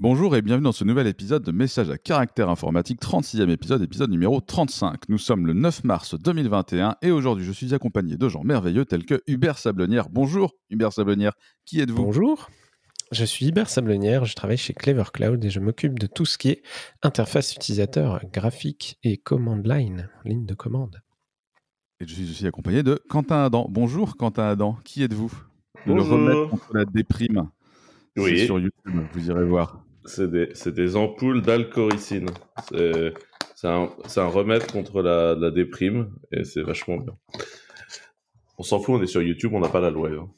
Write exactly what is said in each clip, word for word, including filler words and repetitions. Bonjour et bienvenue dans ce nouvel épisode de Messages à caractère informatique, trente-sixième épisode, épisode numéro trente-cinq. Nous sommes le neuf mars deux mille vingt et un et aujourd'hui je suis accompagné de gens merveilleux tels que Hubert Sablonnière. Bonjour Hubert Sablonnière, qui êtes-vous ? Bonjour, je suis Hubert Sablonnière, je travaille chez Clever Cloud et je m'occupe de tout ce qui est interface utilisateur, graphique et command line, ligne de commande. Et je suis aussi accompagné de Quentin Adam. Bonjour Quentin Adam, qui êtes-vous ? Bonjour. Le remède contre la déprime, oui. C'est sur YouTube, vous irez voir. C'est des, c'est des ampoules d'alcoricine. C'est, c'est, un, c'est un remède contre la, la déprime et c'est vachement bien. On s'en fout, on est sur YouTube, on n'a pas la loi. Hein.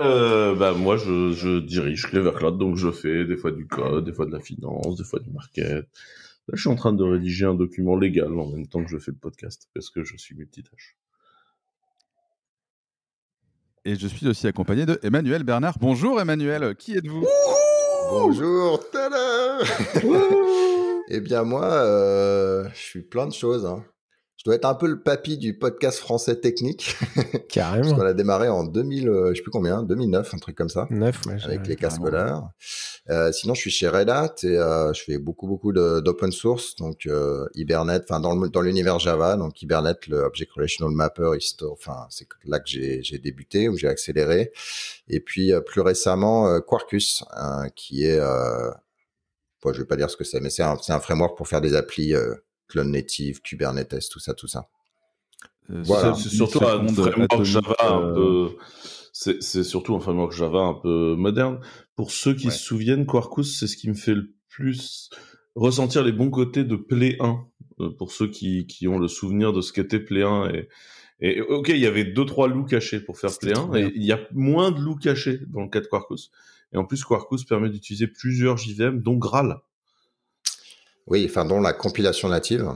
Euh, bah, moi, je, je dirige Clever Cloud, donc je fais des fois du code, des fois de la finance, des fois du market. Là, je suis en train de rédiger un document légal en même temps que je fais le podcast parce que je suis multitâche. Et je suis aussi accompagné de Emmanuel Bernard. Bonjour Emmanuel, qui êtes-vous ? Bonjour, tada. Eh bien moi, euh, je suis plein de choses. Hein. Je dois être un peu le papy du podcast français technique. Carrément. Parce qu'on a démarré en deux mille, euh, je ne sais plus combien, deux mille neuf, un truc comme ça. neuf, ouais, avec les cas scolaires. Euh, sinon, je suis chez Red Hat et euh, je fais beaucoup, beaucoup de, d'open source. Donc, euh, Hibernate, enfin, dans, dans l'univers Java. Donc, Hibernate, le Object Relational Mapper, enfin, c'est là que j'ai, j'ai débuté, où j'ai accéléré. Et puis, euh, plus récemment, euh, Quarkus, hein, qui est, euh, bon, je vais pas dire ce que c'est, mais c'est un, c'est un framework pour faire des applis, euh, clone native, Kubernetes, tout ça, tout ça. Euh, voilà. C'est, c'est surtout un framework Java un peu... C'est, c'est surtout un framework Java un peu moderne. Pour ceux qui ouais. se souviennent, Quarkus, c'est ce qui me fait le plus ressentir les bons côtés de Play un. Euh, pour ceux qui, qui ont le souvenir de ce qu'était Play un. Et, et ok, il y avait deux trois loups cachés pour faire C'était Play un, et il y a moins de loups cachés dans le cas de Quarkus. Et en plus, Quarkus permet d'utiliser plusieurs J V M, dont Graal. Oui, enfin, dont la compilation native.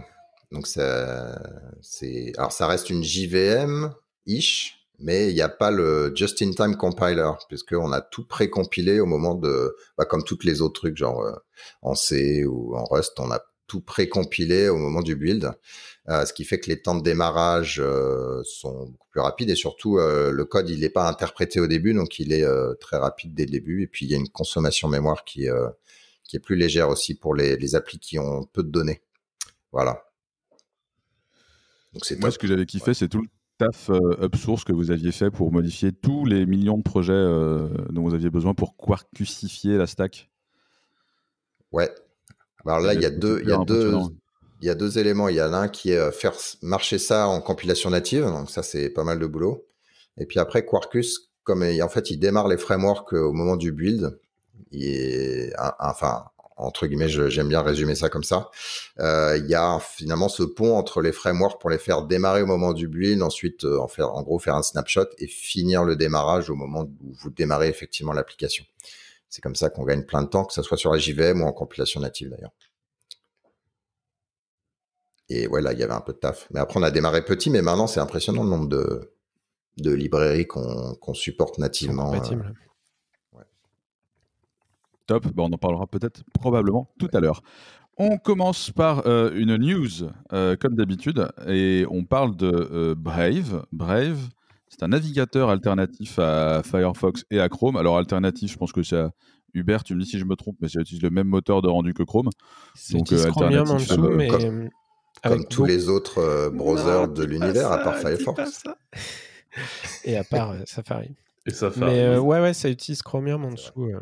Donc, ça, c'est... Alors, ça reste une J V M-ish. Mais il n'y a pas le just-in-time compiler, puisqu'on a tout précompilé au moment de... Bah, comme tous les autres trucs, genre euh, en C ou en Rust, on a tout précompilé au moment du build, euh, ce qui fait que les temps de démarrage euh, sont beaucoup plus rapides, et surtout, euh, le code, il n'est pas interprété au début, donc il est euh, très rapide dès le début, et puis il y a une consommation mémoire qui, euh, qui est plus légère aussi pour les, les applis qui ont peu de données. Voilà. Donc, c'est Moi, top. Ce que j'avais kiffé, ouais. c'est tout le taf euh, upsource que vous aviez fait pour modifier tous les millions de projets euh, dont vous aviez besoin pour quarkusifier la stack. Ouais. Alors là, il y a deux, il y a deux, il y a deux éléments. Il y a l'un qui est faire marcher ça en compilation native. Donc ça, c'est pas mal de boulot. Et puis après, Quarkus, comme il, en fait, il démarre les frameworks au moment du build. Il est, enfin, entre guillemets, je, j'aime bien résumer ça comme ça. Euh, il y a finalement ce pont entre les frameworks pour les faire démarrer au moment du build, ensuite euh, en faire, en gros, faire un snapshot et finir le démarrage au moment où vous démarrez effectivement l'application. C'est comme ça qu'on gagne plein de temps, que ça soit sur la J V M ou en compilation native d'ailleurs. Et ouais, là, il y avait un peu de taf. Mais après, on a démarré petit, mais maintenant, c'est impressionnant le nombre de, de librairies qu'on, qu'on supporte nativement. Top, bon, on en parlera peut-être probablement tout à l'heure. On commence par euh, une news, euh, comme d'habitude, et on parle de euh, Brave. Brave, c'est un navigateur alternatif à Firefox et à Chrome. Alors, alternatif, je pense que c'est à Hubert, tu me dis si je me trompe, mais ça utilise le même moteur de rendu que Chrome. C'est donc, euh, Chromium en dessous, mais comme, avec comme tous bon. les autres euh, browsers non, de l'univers, ça, à part Firefox. Et à part euh, Safari. Et Safari. Mais euh, ouais, ouais, ça utilise Chromium en dessous. Euh.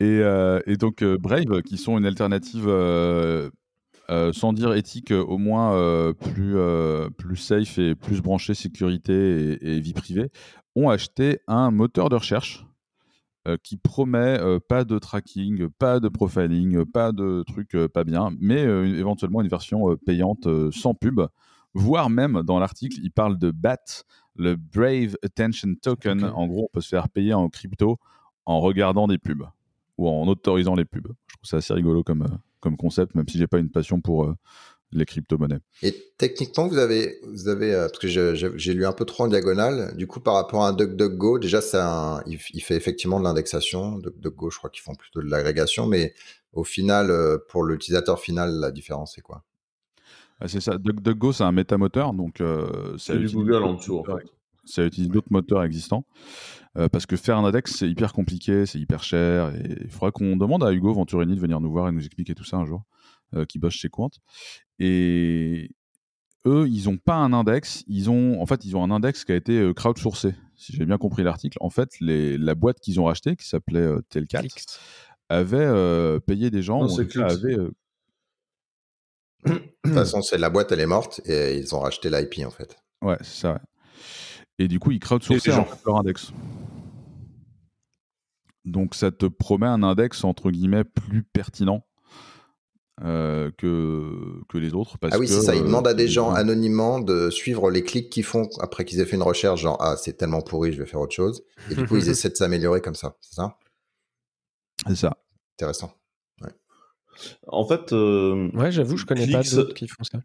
Et, euh, et donc euh, Brave, qui sont une alternative, euh, euh, sans dire éthique, au moins euh, plus, euh, plus safe et plus branchée sécurité et, et vie privée, ont acheté un moteur de recherche euh, qui promet euh, pas de tracking, pas de profiling, pas de trucs euh, pas bien, mais euh, éventuellement une version euh, payante euh, sans pub, voire même dans l'article, il parle de B A T, le Brave Attention Token. Okay. En gros, on peut se faire payer en crypto en regardant des pubs. Ou en autorisant les pubs. Je trouve ça assez rigolo comme, euh, comme concept, même si j'ai pas une passion pour euh, les crypto-monnaies. Et techniquement, vous avez, vous avez euh, parce que je, je, j'ai lu un peu trop en diagonale, du coup, par rapport à un DuckDuckGo, déjà, ça, il, il fait effectivement de l'indexation. DuckDuckGo, je crois qu'ils font plutôt de l'agrégation, mais au final, euh, pour l'utilisateur final, la différence, c'est quoi ? Ah, c'est ça. DuckDuckGo, c'est un métamoteur, donc euh, c'est, c'est du Google en dessous, en fait. si elle utilise d'autres moteurs existants. Euh, parce que faire un index, c'est hyper compliqué, c'est hyper cher. Et il faudra qu'on demande à Hugo Venturini de venir nous voir et nous expliquer tout ça un jour, euh, qui bosse chez Quant. Et eux, ils n'ont pas un index. Ils ont, en fait, ils ont un index qui a été crowdsourcé, si j'ai bien compris l'article. En fait, les, la boîte qu'ils ont rachetée, qui s'appelait euh, Telcat, Cliqz. avait euh, payé des gens. Non, c'est Cliqz. Avait, euh... de toute façon, c'est, la boîte, elle est morte et ils ont racheté l'I P, en fait. Ouais, c'est ça. Et du coup, ils crowdsourcent leur index. Donc, ça te promet un index, entre guillemets, plus pertinent euh, que, que les autres. Parce ah oui, que, c'est ça. Ils euh, demandent à des gens anonymement de suivre les clics qu'ils font après qu'ils aient fait une recherche, genre « Ah, c'est tellement pourri, je vais faire autre chose. » Et du coup, ils essaient de s'améliorer comme ça. C'est ça ? C'est ça. Intéressant. Ouais. En fait... Euh, ouais, j'avoue, je connais Cliqz... pas d'autres qui font ça.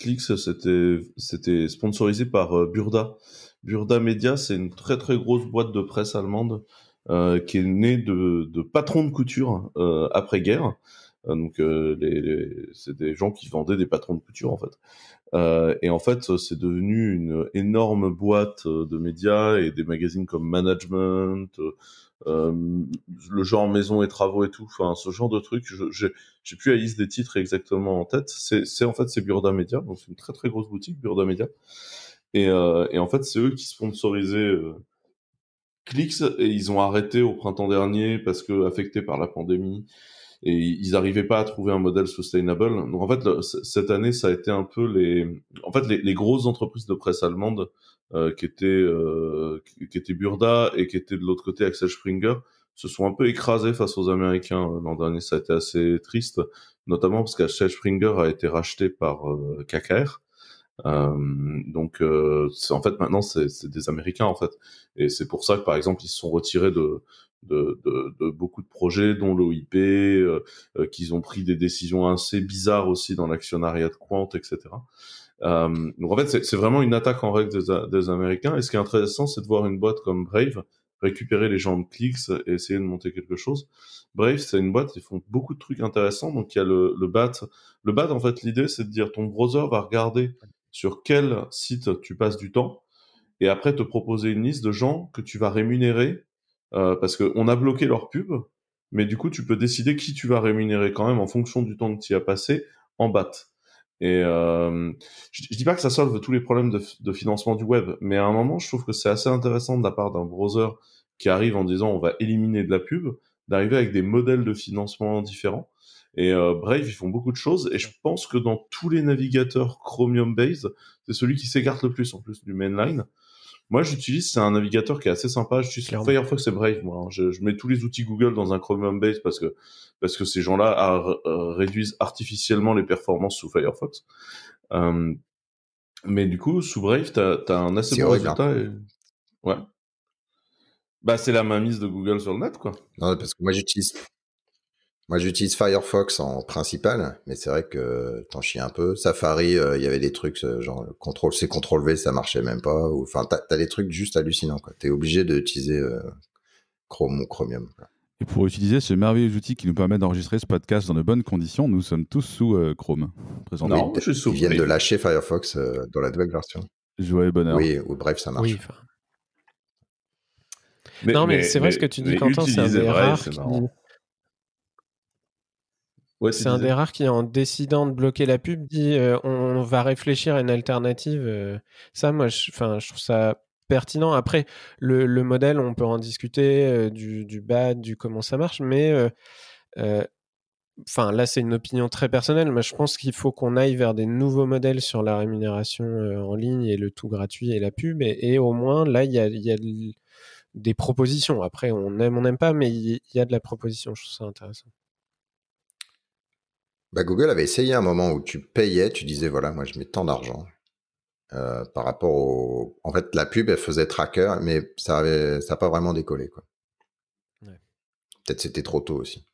Cliqz, c'était, c'était sponsorisé par euh, Burda. Burda Media, c'est une très très grosse boîte de presse allemande euh, qui est née de, de patrons de couture euh, après-guerre. Euh, donc, euh, les, les, c'est des gens qui vendaient des patrons de couture, en fait. Euh, et en fait, c'est devenu une énorme boîte de médias et des magazines comme Management, euh, le genre Maison et Travaux et tout, enfin, ce genre de trucs. Je, j'ai, j'ai plus la liste des titres exactement en tête. C'est, c'est en fait, c'est Burda Media. Donc, c'est une très très grosse boutique, Burda Media. Et, euh, et en fait, c'est eux qui sponsorisaient euh, Cliqz, et ils ont arrêté au printemps dernier parce que affectés par la pandémie, et ils n'arrivaient pas à trouver un modèle sustainable. Donc en fait, le, c- cette année, ça a été un peu les, en fait, les, les grosses entreprises de presse allemandes euh, qui étaient euh, qui, qui étaient Burda et qui étaient de l'autre côté Axel Springer, se sont un peu écrasées face aux Américains l'an dernier. Ça a été assez triste, notamment parce qu'Axel Springer a été racheté par euh, K K R. Euh, donc euh, c'est, en fait maintenant c'est, c'est des Américains en fait, et c'est pour ça que par exemple ils se sont retirés de de, de, de beaucoup de projets dont l'O I P, euh, euh, qu'ils ont pris des décisions assez bizarres aussi dans l'actionnariat de Quant, etc. euh, donc en fait c'est, c'est vraiment une attaque en règle des, des Américains, et ce qui est intéressant, c'est de voir une boîte comme Brave récupérer les gens de Cliqz et essayer de monter quelque chose. Brave, c'est une boîte, ils font beaucoup de trucs intéressants. Donc il y a le, le B A T. Le B A T, en fait, l'idée, c'est de dire ton browser va regarder sur quel site tu passes du temps, et après te proposer une liste de gens que tu vas rémunérer, euh, parce qu'on a bloqué leur pub, mais du coup, tu peux décider qui tu vas rémunérer quand même en fonction du temps que tu y as passé en B A T. Et euh, je, je dis pas que ça solve tous les problèmes de, de financement du web, mais à un moment, je trouve que c'est assez intéressant de la part d'un browser qui arrive en disant on va éliminer de la pub, d'arriver avec des modèles de financement différents. Et euh, Brave, ils font beaucoup de choses, et je pense que dans tous les navigateurs Chromium-based, c'est celui qui s'écarte le plus, en plus du mainline. Moi, j'utilise, c'est un navigateur qui est assez sympa, j'utilise Clairement. Firefox et Brave, moi. Je, je mets tous les outils Google dans un Chromium-based parce que parce que ces gens-là ar- réduisent artificiellement les performances sous Firefox. Euh, mais du coup, sous Brave, t'as, t'as un assez c'est bon horrible, résultat. Hein. Et... Ouais. Bah, c'est la mainmise de Google sur le net, quoi. Non, parce que moi, j'utilise... Moi, j'utilise Firefox en principal, mais c'est vrai que t'en chies un peu. Safari, il euh, y avait des trucs, genre Ctrl-C, Ctrl-V, ça marchait même pas. Enfin, t'as, t'as des trucs juste hallucinants, quoi. T'es obligé d'utiliser euh, Chrome ou Chromium. Quoi. Et pour utiliser ce merveilleux outil qui nous permet d'enregistrer ce podcast dans de bonnes conditions, nous sommes tous sous euh, Chrome. Présentement. Non, oui, je suis ils viennent de lâcher Firefox euh, dans la nouvelle version. Joyeux bonheur. Oui, ou bref, ça marche. Oui, enfin... mais, non, mais, mais c'est vrai mais, ce que tu dis, Quentin, c'est un des rares qui... Ouais, c'est, c'est un des rares qui, en décidant de bloquer la pub, dit euh, on va réfléchir à une alternative. Euh, ça, moi, je, je trouve ça pertinent. Après, le, le modèle, on peut en discuter euh, du, du bas, du comment ça marche, mais euh, euh, là, c'est une opinion très personnelle. Mais je pense qu'il faut qu'on aille vers des nouveaux modèles sur la rémunération euh, en ligne et le tout gratuit et la pub. Et, et au moins, là, il y a, y a de, des propositions. Après, on aime, on n'aime pas, mais il y, y a de la proposition. Je trouve ça intéressant. Bah, Google avait essayé un moment où tu payais, tu disais voilà, moi je mets tant d'argent euh, par rapport au. En fait, la pub, elle faisait tracker, mais ça avait, ça n'a pas vraiment décollé, quoi. Ouais. Peut-être c'était trop tôt aussi.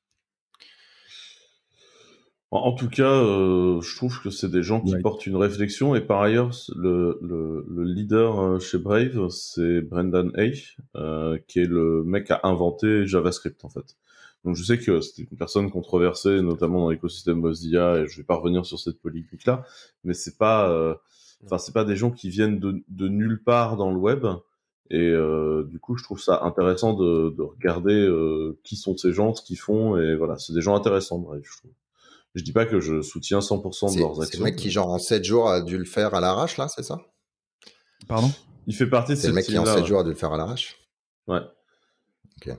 En, en tout cas, euh, je trouve que c'est des gens qui ouais. portent une réflexion. Et par ailleurs, le, le, le leader chez Brave, c'est Brendan Hay, euh, qui est le mec qui a inventé JavaScript, en fait. Donc je sais que c'était une personne controversée, notamment dans l'écosystème Mozilla, et je vais pas revenir sur cette polémique-là, mais c'est pas, euh, Enfin, c'est pas des gens qui viennent de, de nulle part dans le web. Et euh, du coup, je trouve ça intéressant de, de regarder euh, qui sont ces gens, ce qu'ils font. Et voilà, c'est des gens intéressants, bref, je trouve. Je dis pas que je soutiens cent pour cent de leurs actions. C'est le mec qui, genre, en sept jours, a dû le faire à l'arrache, là, c'est ça ? Pardon ? Il fait partie de cette team-là. C'est le mec qui, en sept jours, a dû le faire à l'arrache ? Ouais. Ok.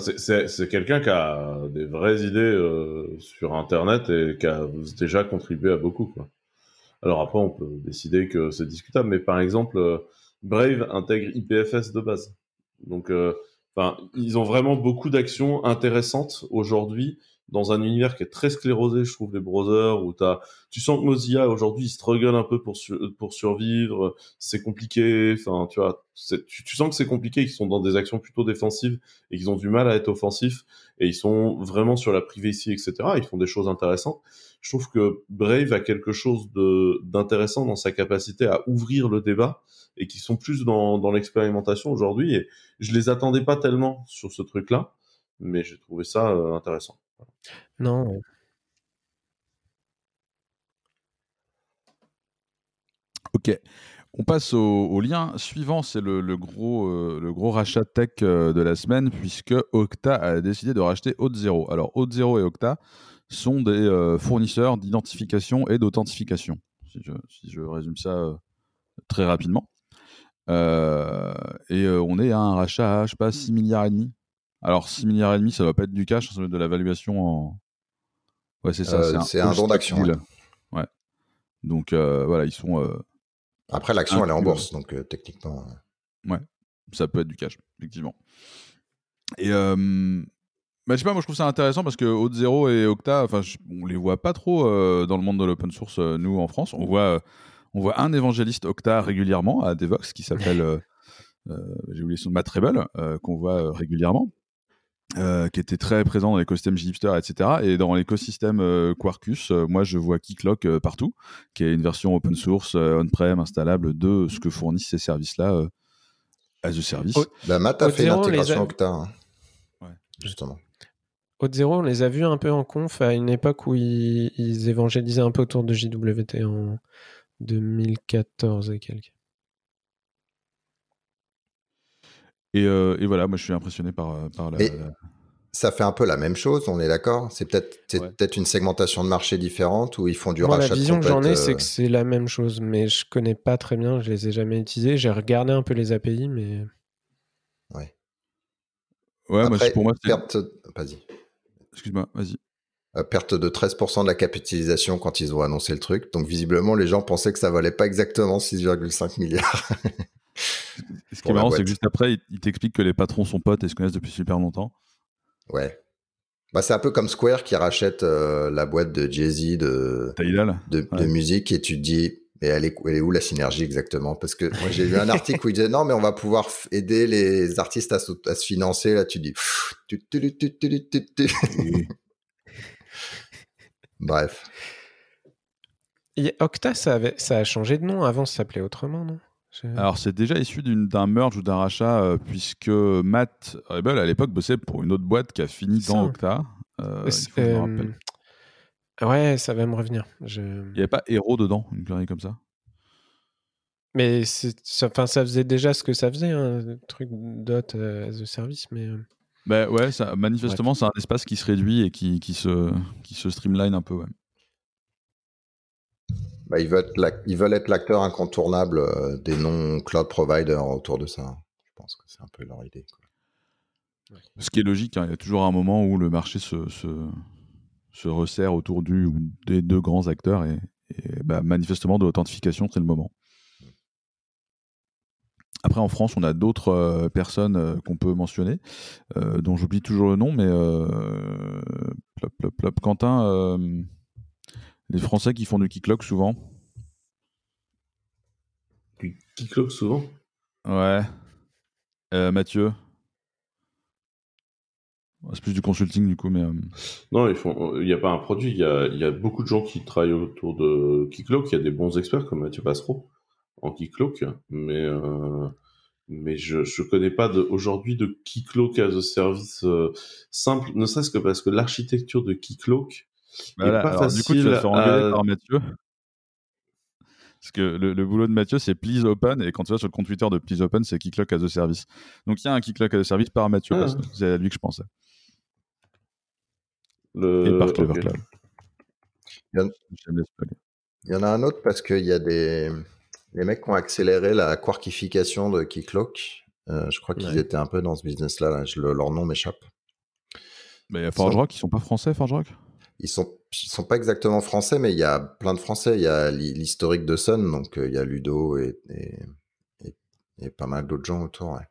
C'est, c'est, c'est quelqu'un qui a des vraies idées euh, sur Internet et qui a déjà contribué à beaucoup, quoi. Alors après, on peut décider que c'est discutable, mais par exemple, euh, Brave intègre I P F S de base. Donc, euh, ils ont vraiment beaucoup d'actions intéressantes aujourd'hui dans un univers qui est très sclérosé, je trouve, les browsers, où t'as... tu sens que Mozilla, aujourd'hui, il struggle un peu pour, su... pour survivre, c'est compliqué, enfin, tu vois, c'est... Tu, tu sens que c'est compliqué, qu'ils sont dans des actions plutôt défensives et qu'ils ont du mal à être offensifs, et ils sont vraiment sur la privacy, et cetera. Ils font des choses intéressantes. Je trouve que Brave a quelque chose de... d'intéressant dans sa capacité à ouvrir le débat, et qu'ils sont plus dans, dans l'expérimentation aujourd'hui, et je les attendais pas tellement sur ce truc-là, mais j'ai trouvé ça euh, intéressant. Non. Ok. On passe au, au lien suivant. C'est le, le, gros, euh, le gros rachat tech euh, de la semaine, puisque Okta a décidé de racheter Auth zéro. Alors, Auth zéro et Okta sont des euh, fournisseurs d'identification et d'authentification, si je, si je résume ça euh, très rapidement. Euh, et euh, on est à un rachat à, je sais pas, six milliards et demi. Alors, six milliards et demi, ça ne va pas être du cash, ça va être de la valuation en... Ouais, c'est ça. Euh, c'est un, un don d'action. Ouais. ouais. Donc, euh, voilà, ils sont... Euh, Après, l'action, elle est en bourse, donc euh, techniquement... Euh... Ouais, ça peut être du cash, effectivement. Et... Euh, bah, je sais pas, moi, je trouve ça intéressant parce que Auth zéro et Okta, je, on les voit pas trop euh, dans le monde de l'open source, euh, nous, en France. On voit, euh, on voit un évangéliste Okta régulièrement à Devox, qui s'appelle... euh, euh, j'ai oublié son nom, Matt Rebel, euh, qu'on voit euh, régulièrement. Euh, qui était très présent dans l'écosystème Jupyter, et cetera. Et dans l'écosystème euh, Quarkus, euh, moi je vois Keycloak euh, partout, qui est une version open source, euh, on-prem, installable de ce que fournissent ces services-là euh, as a service. O- bah, Matt a Auth zéro, fait une intégration a... Okta, hein. Ouais. Justement. Auth zéro, on les a vus un peu en conf à une époque où ils, ils évangélisaient un peu autour de J W T en deux mille quatorze et quelques. Et, euh, et voilà, moi je suis impressionné par, par la, la... Ça fait un peu la même chose, on est d'accord ? C'est peut-être, c'est ouais. peut-être une segmentation de marché différente où ils font du Moi, rachat. La vision que j'en ai, euh... c'est que c'est la même chose, mais je connais pas très bien, je les ai jamais utilisés. J'ai regardé un peu les A P I, mais... Ouais. Ouais, après, moi, pour moi, c'est... Perte... Vas-y. Excuse-moi, vas-y. Euh, perte de treize pour cent de la capitalisation quand ils ont annoncé le truc. Donc visiblement, les gens pensaient que ça valait pas exactement six virgule cinq milliards. Ce qui est marrant, c'est que juste après, il t'explique que les patrons sont potes et se connaissent depuis super longtemps. Ouais. Bah, c'est un peu comme Square qui rachète euh, la boîte de Jay-Z de, de, ouais. de musique, et tu te dis, mais elle est, elle est où la synergie exactement ? Parce que moi, j'ai lu un article où il disait, non, mais on va pouvoir aider les artistes à se, à se financer. Là, tu te dis... Tu, tu, tu, tu, tu, tu. Bref. Et Okta, ça, avait, ça a changé de nom. Avant, ça s'appelait autrement, non ? Alors, c'est déjà issu d'une, d'un merge ou d'un rachat, euh, puisque Matt Rebel, à l'époque, bossait pour une autre boîte qui a fini dans Okta. Euh, il faut que je me rappelle. Ouais, ça va me revenir. Je... Il n'y avait pas Hero dedans, une connerie comme ça. Mais c'est... Enfin, ça faisait déjà ce que ça faisait, hein, le truc d'Hot as a service. Mais... Bah ouais, ça, manifestement, ouais. C'est un espace qui se réduit et qui, qui, se, qui se streamline un peu, ouais. Bah, ils, veulent être la... ils veulent être l'acteur incontournable euh, des non-cloud providers autour de ça. Je pense que c'est un peu leur idée, quoi. Ouais. Ce qui est logique, hein, il y a toujours un moment où le marché se, se, se resserre autour du, ou des deux grands acteurs, et, et bah, manifestement de l'authentification, c'est le moment. Après, en France, on a d'autres euh, personnes euh, qu'on peut mentionner, euh, dont j'oublie toujours le nom, mais euh, plop, plop, plop, Quentin... Euh, les Français qui font du Keycloak souvent. Du Keycloak souvent ? Ouais. Euh, Mathieu ? C'est plus du consulting du coup, mais... Euh... Non, ils font... il n'y a pas un produit. Il y a... il y a beaucoup de gens qui travaillent autour de Keycloak. Il y a des bons experts comme Mathieu Passereau en Keycloak. Mais, euh... mais je ne connais pas de... aujourd'hui de Keycloak as a service euh, simple, ne serait-ce que parce que l'architecture de Keycloak... Voilà, pas alors, facile du coup, tu vas te faire engueuler à... par Mathieu. Parce que le, le boulot de Mathieu, c'est Please Open, et quand tu vas sur le compte Twitter de Please Open, c'est Keycloak as a service. Donc il y a un Keycloak as a service par Mathieu, ah, c'est à lui que je pensais. Le... Et par Clever Cloud. Okay. Il, en... il y en a un autre parce qu'il y a des les mecs qui ont accéléré la quarkification de Keycloak. Euh, je crois qu'ils ouais. étaient un peu dans ce business-là. Là. Je... Leur nom m'échappe. Mais il y a Forge Rock, ils ne sont pas français, Forge Rock ? Ils ne sont... sont pas exactement français, mais il y a plein de français. Il y a l'historique de Sun, donc il y a Ludo et, et... et... et pas mal d'autres gens autour. Ouais.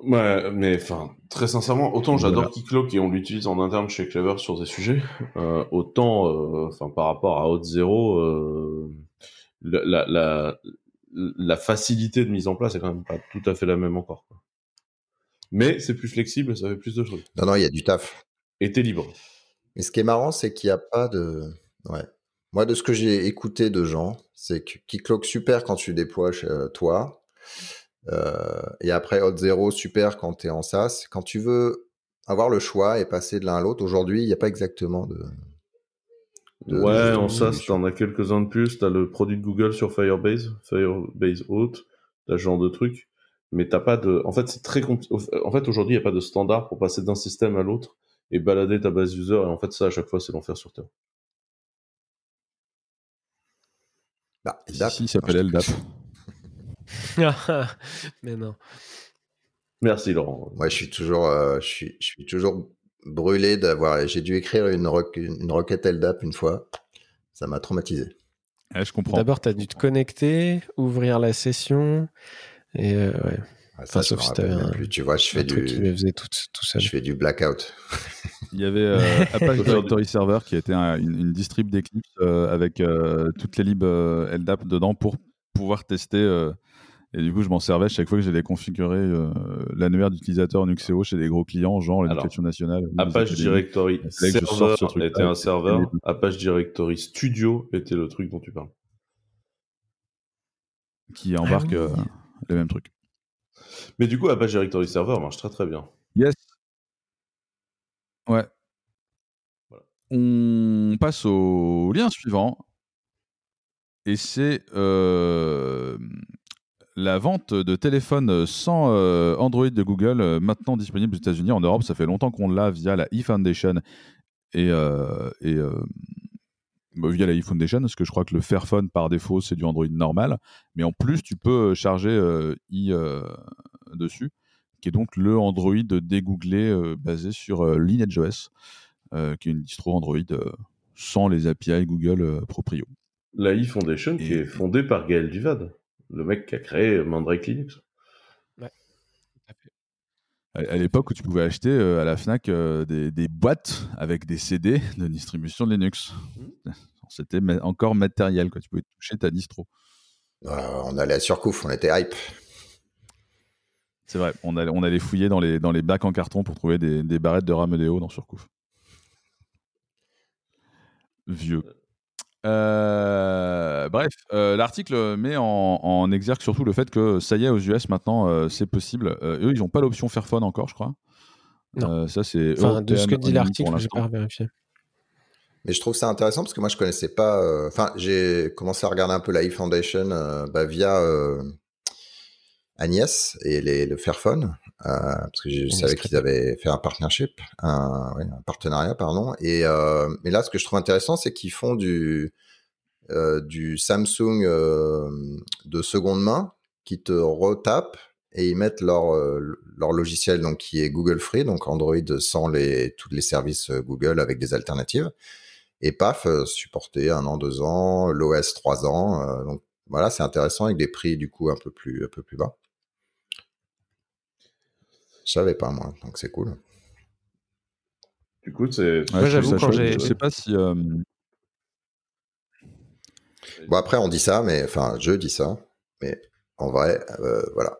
Ouais, mais enfin, très sincèrement, autant j'adore Keycloak et on l'utilise en interne chez Clever sur des sujets, euh, autant, enfin, euh, par rapport à Auth zéro, euh, la, la, la facilité de mise en place est quand même pas tout à fait la même encore, quoi. Mais c'est plus flexible, ça fait plus de choses. Non, non, il y a du taf. Et t'es libre. Mais ce qui est marrant, c'est qu'il n'y a pas de... Ouais. Moi, de ce que j'ai écouté de gens, c'est que Keycloak, super quand tu déploies chez toi. Euh, et après Auth zéro, super quand tu es en SaaS. Quand tu veux avoir le choix et passer de l'un à l'autre, aujourd'hui, il n'y a pas exactement de... de ouais, de... en SaaS, tu en as quelques-uns de plus. Tu as le produit de Google sur Firebase, Firebase Auth, tu as ce genre de trucs. Mais t'as pas de... En fait, c'est très compliqué. En fait, aujourd'hui, il n'y a pas de standard pour passer d'un système à l'autre et balader ta base user. Et en fait, ça, à chaque fois, c'est l'enfer sur Terre. Bah, L D A P, si, si, ça s'appelle L D A P. Mais non. Merci Laurent. Moi, je suis toujours, euh, je suis, je suis toujours brûlé d'avoir. J'ai dû écrire une, requ- une requête L D A P une fois. Ça m'a traumatisé. Ouais, je comprends. D'abord, t'as dû te connecter, ouvrir la session, et euh, ouais. Ah, ça, enfin, sauf si t'avais un, plus. Tu vois, je fais du. Qui faisait tout, tout ça. Je fais du blackout. Il y avait euh, Apache Directory Server qui était un, une, une distrib d'Eclipse euh, avec euh, toutes les libs euh, L D A P dedans pour pouvoir tester. Euh, Et du coup, je m'en servais chaque fois que j'allais configurer euh, l'annuaire d'utilisateur Nuxeo chez des gros clients, genre l'éducation nationale. Apache Directory Server était un serveur. Apache Directory Studio était le truc dont tu parles. Qui embarque ah oui. euh, les mêmes trucs. Mais du coup, Apache Directory Server marche très très bien. Yes. Ouais. Voilà. On passe au lien suivant. Et c'est... Euh... la vente de téléphones sans euh, Android de Google, euh, maintenant disponible aux États-Unis, en Europe, ça fait longtemps qu'on l'a via la e-Foundation et, euh, et euh, bah, via la e-Foundation, parce que je crois que le Fairphone par défaut c'est du Android normal, mais en plus tu peux charger euh, i euh, dessus, qui est donc le Android dégooglé euh, basé sur euh, LineageOS, euh, qui est une distro Android euh, sans les A P I Google euh, proprio. La e-Foundation et... qui est fondée par Gaël Duvade. Le mec qui a créé Mandrake Linux. Ouais. À l'époque où tu pouvais acheter euh, à la Fnac euh, des, des boîtes avec des C D de distribution de Linux. Mmh. C'était ma- encore matériel, quoi. Tu pouvais toucher ta distro. Euh, on allait à Surcouf, on était hype. C'est vrai, on allait, on allait fouiller dans les, dans les bacs en carton pour trouver des, des barrettes de Ramedeo dans Surcouf. Vieux. Euh, bref, euh, l'article met en, en exergue surtout le fait que ça y est, aux U S maintenant, euh, c'est possible. Euh, eux, ils n'ont pas l'option Fairphone encore, je crois. Non. Euh, ça, c'est enfin, de ce que dit l'article, je n'ai pas vérifié. Mais je trouve ça intéressant parce que moi, je ne connaissais pas. Enfin, euh, j'ai commencé à regarder un peu la e-Foundation euh, bah, via euh, Agnès et les, le Fairphone, euh, parce que je On savais qu'ils avaient fait un partnership, un, ouais, un partenariat, pardon. Et euh, mais là, ce que je trouve intéressant, c'est qu'ils font du Euh, du Samsung euh, de seconde main qui te retape et ils mettent leur, euh, leur logiciel donc, qui est Google Free, donc Android sans les, tous les services Google avec des alternatives. Et paf, euh, supporté un an, deux ans, l'O S trois ans. Euh, donc voilà, c'est intéressant avec des prix du coup un peu plus, un peu plus bas. Je savais pas moi, donc c'est cool. Du coup, c'est. Moi ouais, ouais, j'avoue, quand j'ai... je sais pas si. Euh... Bon, après, on dit ça, mais enfin, je dis ça, mais en vrai, euh, voilà.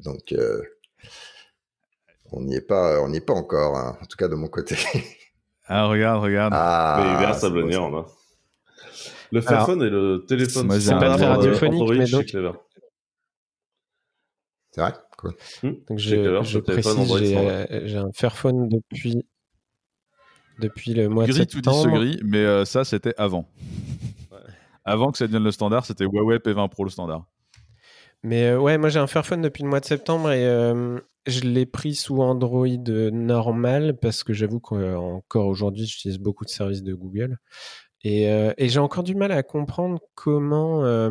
Donc, euh, on n'y est pas, on n'y est pas encore, hein, en tout cas de mon côté. Ah, regarde, regarde. Ah, Hubert Sablonnière en bas. Le Fairphone et le téléphone, c'est, c'est pas très radiophonique, Android, mais donc. C'est vrai, cool. Donc, je, je précise, j'ai, j'ai un Fairphone depuis. depuis le mois gris de septembre. Gris, tout dit ce gris, mais euh, ça, c'était avant. Ouais. Avant que ça devienne le standard, c'était Huawei P vingt Pro le standard. Mais euh, ouais, moi j'ai un Fairphone depuis le mois de septembre et euh, je l'ai pris sous Android normal parce que j'avoue qu'encore aujourd'hui, j'utilise beaucoup de services de Google. Et, euh, et j'ai encore du mal à comprendre comment... Euh,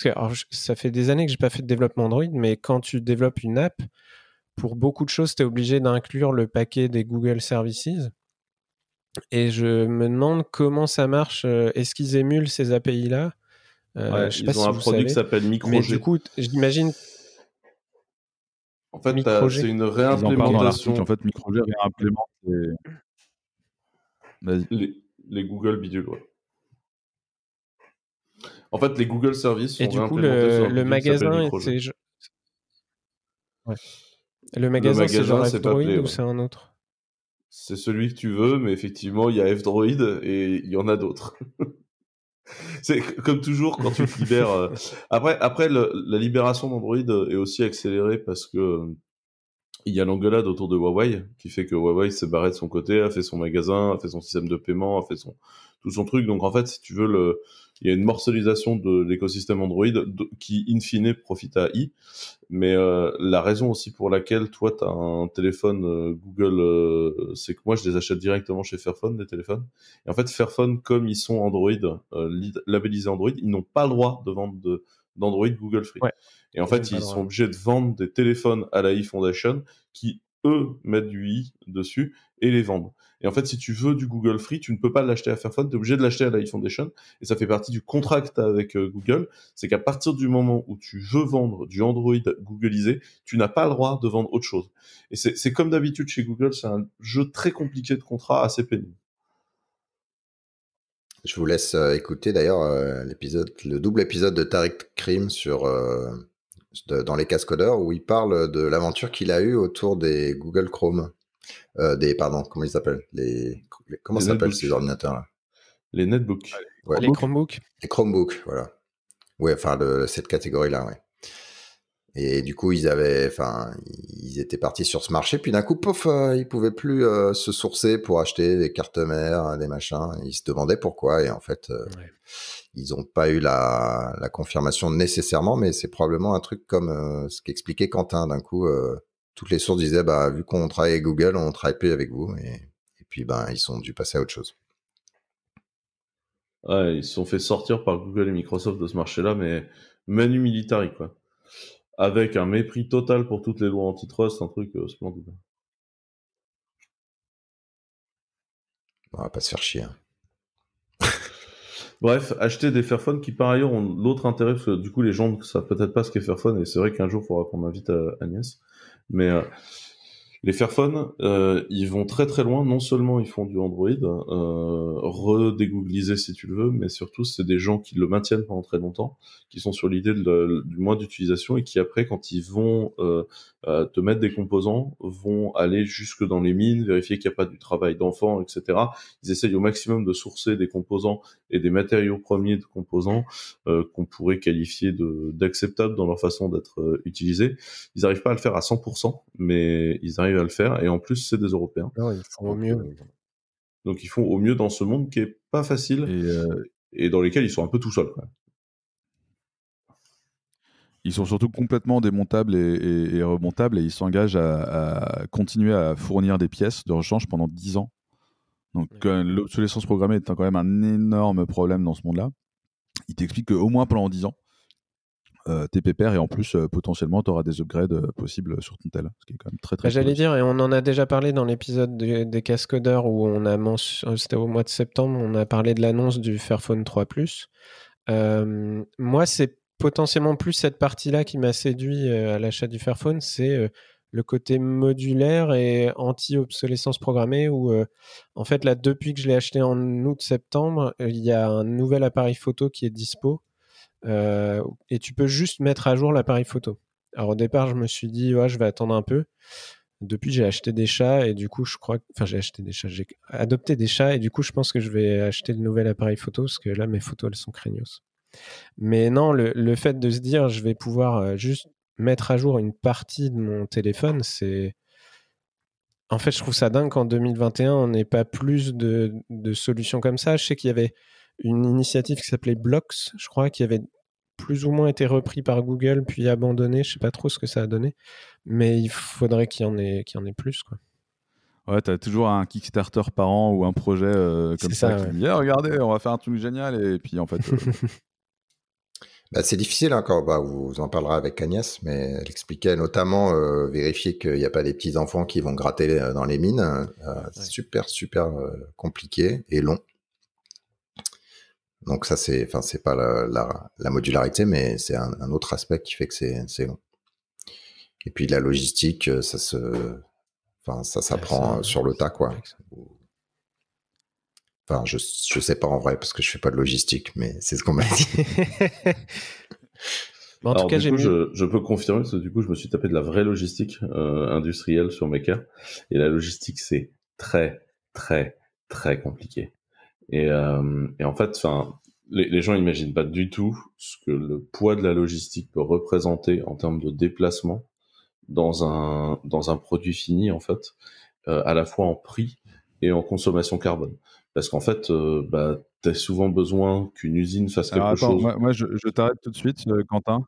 parce que alors, ça fait des années que je n'ai pas fait de développement Android, mais quand tu développes une app, pour beaucoup de choses, tu es obligé d'inclure le paquet des Google Services. Et je me demande comment ça marche. Est-ce qu'ils émulent ces A P I-là? Euh, ouais, je sais pas si vous savez. Ils ont un produit qui s'appelle MicroG. Mais du coup, j'imagine... En fait, c'est une réimplémentation. En, en fait, MicroG réimplémente les... les... les Google Bidule, ouais. En fait, les Google Services sont réimplémentés. Et du coup, le, le magasin, c'est... Ouais. Le magasin, le magasin, c'est genre F-Droid ou ouais. c'est un autre? C'est celui que tu veux, mais effectivement, il y a F-Droid et il y en a d'autres. C'est comme toujours quand tu te libères. Euh... Après, après le, la libération d'Android est aussi accélérée parce que euh, il y a l'engueulade autour de Huawei qui fait que Huawei s'est barré de son côté, a fait son magasin, a fait son système de paiement, a fait son tout son truc. Donc en fait, si tu veux, le... il y a une morcelisation de l'écosystème Android de... qui, in fine, profite à I. Mais euh, la raison aussi pour laquelle toi, tu as un téléphone euh, Google, euh, c'est que moi, je les achète directement chez Fairphone, les téléphones. Et en fait, Fairphone, comme ils sont Android, euh, li- labellisés Android, ils n'ont pas le droit de vendre de, d'Android Google Free. Ouais. Et en ils fait, ils sont obligés de vendre des téléphones à la e-Foundation qui, eux, mettent du i dessus et les vendent. Et en fait, si tu veux du Google Free, tu ne peux pas l'acheter à Fairphone, tu es obligé de l'acheter à la e-Foundation, et ça fait partie du contrat que tu as avec euh, Google, c'est qu'à partir du moment où tu veux vendre du Android googlisé, tu n'as pas le droit de vendre autre chose. Et c'est, c'est comme d'habitude chez Google, c'est un jeu très compliqué de contrat, assez pénible. Je vous laisse euh, écouter d'ailleurs euh, l'épisode, le double épisode de Tariq Krim sur... Euh... De, dans les Cascodeurs, où il parle de l'aventure qu'il a eue autour des Google Chrome, euh, des pardon, comment ils s'appellent les, les comment les s'appellent ces ordinateurs-là? Les netbooks, ouais, les Chromebooks, les Chromebooks, voilà. Ouais, enfin le, cette catégorie-là, ouais. Et du coup, ils avaient, enfin, ils étaient partis sur ce marché, puis d'un coup, pof, euh, ils pouvaient plus euh, se sourcer pour acheter des cartes mères, des machins. Ils se demandaient pourquoi, et en fait, euh, ouais. ils n'ont pas eu la, la confirmation nécessairement, mais c'est probablement un truc comme euh, ce qu'expliquait Quentin. D'un coup, euh, toutes les sources disaient, bah, vu qu'on travaille avec Google, on ne travaille plus avec vous, et, et puis, ben, ils sont dû passer à autre chose. Ouais, ils se sont fait sortir par Google et Microsoft de ce marché-là, mais manu militari, quoi. Avec un mépris total pour toutes les lois antitrust, un truc euh, splendide. On va pas se faire chier. Hein. Bref, acheter des Fairphone qui par ailleurs ont l'autre intérêt, parce que du coup les gens ne savent peut-être pas ce qu'est Fairphone, et c'est vrai qu'un jour il faudra qu'on invite à Agnès. Mais euh, les Fairphone, euh, ils vont très très loin, non seulement ils font du Android, euh, redégoogliser si tu le veux, mais surtout c'est des gens qui le maintiennent pendant très longtemps, qui sont sur l'idée de le, du moins d'utilisation, et qui après quand ils vont euh, euh, te mettre des composants, vont aller jusque dans les mines, vérifier qu'il n'y a pas du travail d'enfant, et cetera. Ils essayent au maximum de sourcer des composants et des matériaux premiers de composants euh, qu'on pourrait qualifier de, d'acceptables dans leur façon d'être euh, utilisés. Ils n'arrivent pas à le faire à cent pour cent, mais ils arrivent à le faire, et en plus c'est des Européens. Non, ils font au mieux. Donc ils font au mieux dans ce monde qui est pas facile et, euh, et dans lesquels ils sont un peu tout seuls. Quoi. Ils sont surtout complètement démontables et, et, et remontables, et ils s'engagent à, à continuer à fournir des pièces de rechange pendant dix ans. Donc ouais. L'obsolescence programmée est quand même un énorme problème dans ce monde-là. Ils t'expliquent qu'au moins pendant dix ans, Euh, t'es pépère, et en plus euh, potentiellement t'auras des upgrades euh, possibles sur ton tel, ce qui est quand même très très bah, j'allais dire, et on en a déjà parlé dans l'épisode de, des Cascodeurs où on a mention... c'était au mois de septembre, on a parlé de l'annonce du Fairphone trois plus. Euh, moi c'est potentiellement plus cette partie-là qui m'a séduit euh, à l'achat du Fairphone, c'est euh, le côté modulaire et anti-obsolescence programmée où euh, en fait là depuis que je l'ai acheté en août-septembre, il euh, y a un nouvel appareil photo qui est dispo. Euh, et tu peux juste mettre à jour l'appareil photo. Alors au départ je me suis dit ouais, je vais attendre un peu. Depuis j'ai acheté des chats et du coup je crois que... enfin j'ai acheté des chats, j'ai adopté des chats et du coup je pense que je vais acheter le nouvel appareil photo parce que là mes photos elles sont craignos. Mais non, le, le fait de se dire je vais pouvoir juste mettre à jour une partie de mon téléphone, c'est En fait, je trouve ça dingue qu'en deux mille vingt et un, on n'ait pas plus de, de solutions comme ça. Je sais qu'il y avait une initiative qui s'appelait Blocks, je crois, qui avait plus ou moins été repris par Google, puis abandonné. Je ne sais pas trop ce que ça a donné, mais il faudrait qu'il y en ait, qu'il y en ait plus, quoi. Ouais, t'as toujours un Kickstarter par an ou un projet euh, comme ça, ça qui ouais. dit, ah, regardez, on va faire un truc génial, et puis en fait... Euh... bah, c'est difficile encore, bah, vous en parlerez avec Agnès, mais elle expliquait notamment euh, vérifier qu'il n'y a pas des petits-enfants qui vont gratter dans les mines. Euh, ouais. Super, super euh, compliqué et long. Donc ça, c'est, enfin, c'est pas la, la, la modularité, mais c'est un, un autre aspect qui fait que c'est, c'est long. Et puis la logistique, ça se... Enfin, ça s'apprend ouais, sur le tas, quoi. Enfin, je je sais pas en vrai parce que je fais pas de logistique, mais c'est ce qu'on m'a dit. Bon, en Alors, tout cas, j'ai coup, mis... je, je peux confirmer parce que du coup, je me suis tapé de la vraie logistique euh, industrielle sur Maker, et la logistique, c'est très, très, très compliqué. Et euh, et en fait, enfin, les, les gens n'imaginent pas du tout ce que le poids de la logistique peut représenter en termes de déplacement. Dans un dans un produit fini en fait, euh, à la fois en prix et en consommation carbone, parce qu'en fait, euh, bah t'as souvent besoin qu'une usine fasse quelque Alors, attends, chose. Moi, moi je, je t'arrête tout de suite, euh, Quentin.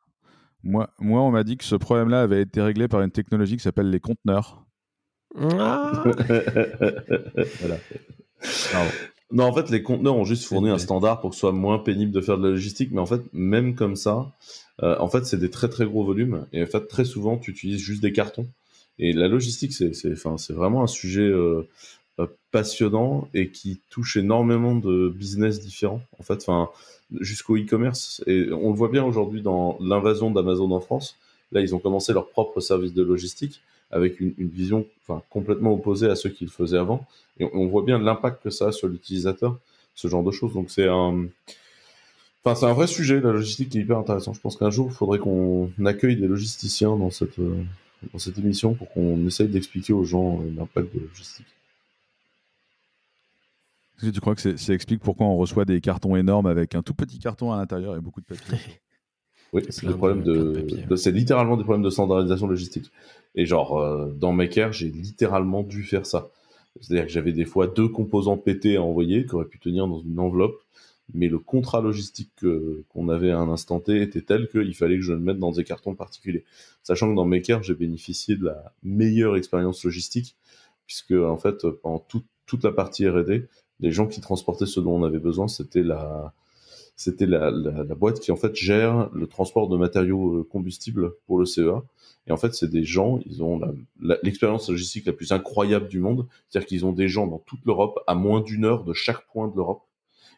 Moi, moi, on m'a dit que ce problème-là avait été réglé par une technologie qui s'appelle les conteneurs. Ah voilà. Pardon. Non, en fait, les conteneurs ont juste fourni un standard pour que ce soit moins pénible de faire de la logistique, mais en fait, même comme ça, euh, en fait, c'est des très très gros volumes, et en fait, très souvent, tu utilises juste des cartons. Et la logistique, c'est, c'est, enfin, c'est vraiment un sujet euh, passionnant et qui touche énormément de business différents, en fait, enfin, jusqu'au e-commerce. Et on le voit bien aujourd'hui dans l'invasion d'Amazon en France. Là, ils ont commencé leur propre service de logistique, avec une, une vision enfin, complètement opposée à ceux qu'ils faisaient avant. Et on, on voit bien l'impact que ça a sur l'utilisateur, ce genre de choses. Donc c'est un, enfin, c'est un vrai sujet, la logistique qui est hyper intéressant. Je pense qu'un jour, il faudrait qu'on accueille des logisticiens dans cette, euh, dans cette émission pour qu'on essaye d'expliquer aux gens euh, l'impact de la logistique. Est-ce que tu crois que c'est, ça explique pourquoi on reçoit des cartons énormes avec un tout petit carton à l'intérieur et beaucoup de papier? Oui, c'est des problèmes de, de, de, de c'est littéralement des problèmes de standardisation logistique. Et genre euh, dans Maker, j'ai littéralement dû faire ça. C'est-à-dire que j'avais des fois deux composants pétés à envoyer qui auraient pu tenir dans une enveloppe, mais le contrat logistique que, qu'on avait à un instant T était tel qu'il fallait que je le mette dans des cartons particuliers. Sachant que dans Maker, j'ai bénéficié de la meilleure expérience logistique, puisque en fait, pendant tout, toute la partie R et D, les gens qui transportaient ce dont on avait besoin, c'était la C'était la, la, la boîte qui, en fait, gère le transport de matériaux combustibles pour le C E A. Et en fait, c'est des gens, ils ont la, la, l'expérience logistique la plus incroyable du monde. C'est-à-dire qu'ils ont des gens dans toute l'Europe, à moins d'une heure de chaque point de l'Europe.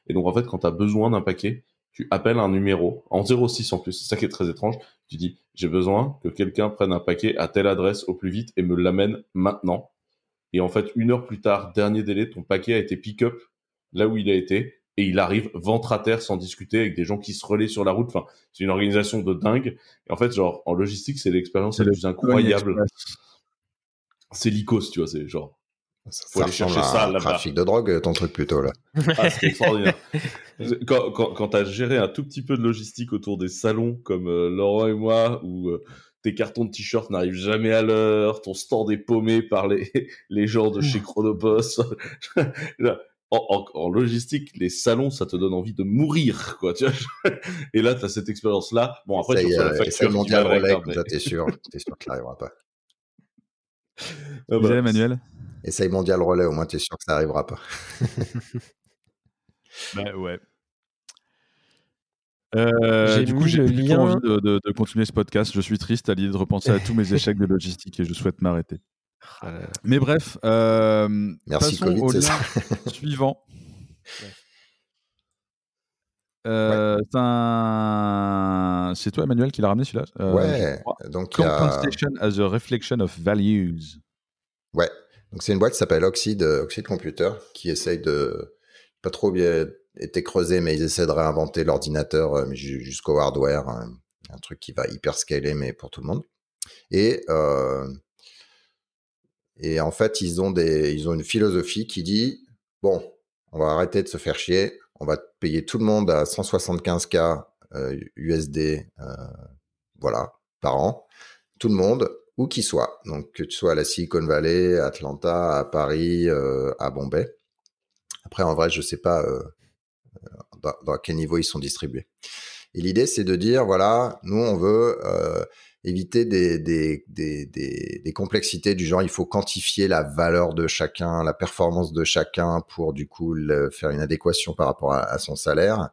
Et donc, en fait, quand tu as besoin d'un paquet, tu appelles un numéro, en zéro six en plus, c'est ça qui est très étrange. Tu dis, j'ai besoin que quelqu'un prenne un paquet à telle adresse au plus vite et me l'amène maintenant. Et en fait, une heure plus tard, dernier délai, ton paquet a été pick-up là où il a été. Et il arrive ventre à terre sans discuter avec des gens qui se relaient sur la route. Enfin, c'est une organisation de dingue. Et en fait, genre, en logistique, c'est l'expérience c'est la plus incroyable. Express. C'est l'icos, tu vois, c'est genre. Ça, faut ça aller chercher ça là-bas. Trafic de drogue, ton truc plutôt, là. Ah, c'est extraordinaire. quand quand, quand t'as géré un tout petit peu de logistique autour des salons, comme euh, Laurent et moi, où euh, tes cartons de t-shirt n'arrivent jamais à l'heure, ton stand est paumé par les, les gens de chez Chronopost. En, en, en logistique, les salons, ça te donne envie de mourir, quoi. Tu vois, et là, t'as cette expérience-là. Bon, après, tu reçois la facture mondiale relais, comme ça, t'es sûr, t'es sûr que ça n'arrivera pas. Ah bah, Emmanuel. Essaye mondial relais, au moins, t'es sûr que ça n'arrivera pas. Bah ouais. Euh, j'ai du coup, j'ai plutôt lien... envie de, de, de continuer ce podcast. Je suis triste à l'idée de repenser à tous mes échecs de logistique et je souhaite m'arrêter. Mais bref, euh, Merci passons COVID, au lien suivant. Ouais. Euh, ouais. C'est, un... c'est toi, Emmanuel, qui l'a ramené celui-là. Euh, ouais. Donc, Compensation a... as a reflection of values. Ouais. Donc c'est une boîte qui s'appelle Oxide, Oxide Computer, qui essaye de pas trop bien été creusé, mais ils essaient de réinventer l'ordinateur jusqu'au hardware, un, un truc qui va hyper scaler, mais pour tout le monde. Et euh... Et en fait, ils ont, des, ils ont une philosophie qui dit « Bon, on va arrêter de se faire chier, on va payer tout le monde à cent soixante-quinze K euh, U S D euh, voilà, par an, tout le monde, où qu'ils soient. Donc, que tu sois à la Silicon Valley, à Atlanta, à Paris, euh, à Bombay. Après, en vrai, je ne sais pas euh, dans, dans quel niveau ils sont distribués. Et l'idée, c'est de dire, voilà, nous, on veut euh, éviter des, des, des, des, des complexités du genre, il faut quantifier la valeur de chacun, la performance de chacun pour, du coup, le, faire une adéquation par rapport à, à son salaire.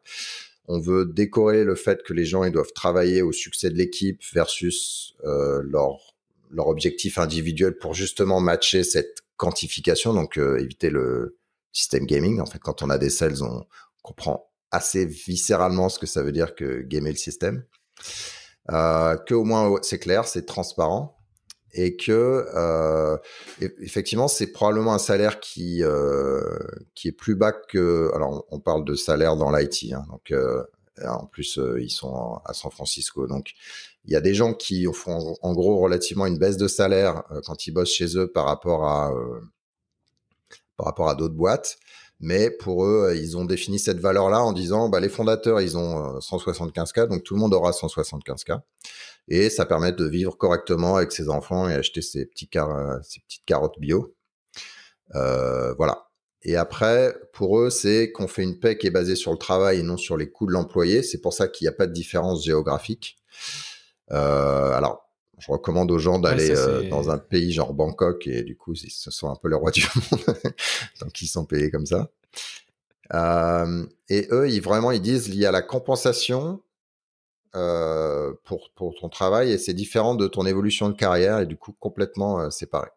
On veut décorer le fait que les gens, ils doivent travailler au succès de l'équipe versus euh, leur, leur objectif individuel pour justement matcher cette quantification, donc euh, éviter le système gaming. En fait, quand on a des sales, on comprend assez viscéralement ce que ça veut dire que gamer le système, euh, que au moins c'est clair, c'est transparent et que euh, effectivement c'est probablement un salaire qui euh, qui est plus bas que, alors on parle de salaire dans l'I T, hein, donc euh, en plus euh, ils sont à San Francisco, donc il y a des gens qui font en gros relativement une baisse de salaire euh, quand ils bossent chez eux par rapport à euh, par rapport à d'autres boîtes. Mais pour eux, ils ont défini cette valeur-là en disant, bah, les fondateurs, ils ont cent soixante-quinze K, donc tout le monde aura cent soixante-quinze K. Et ça permet de vivre correctement avec ses enfants et acheter ses, petits car- ses petites carottes bio. Euh, voilà. Et après, pour eux, c'est qu'on fait une paie qui est basée sur le travail et non sur les coûts de l'employé. C'est pour ça qu'il n'y a pas de différence géographique. Euh, alors, je recommande aux gens d'aller ouais, ça, euh, dans un pays genre Bangkok et du coup, ils se sont un peu les rois du monde. Donc, ils sont payés comme ça. Euh, et eux, ils, vraiment, ils disent il y a la compensation euh, pour, pour ton travail et c'est différent de ton évolution de carrière et du coup, complètement euh, séparé.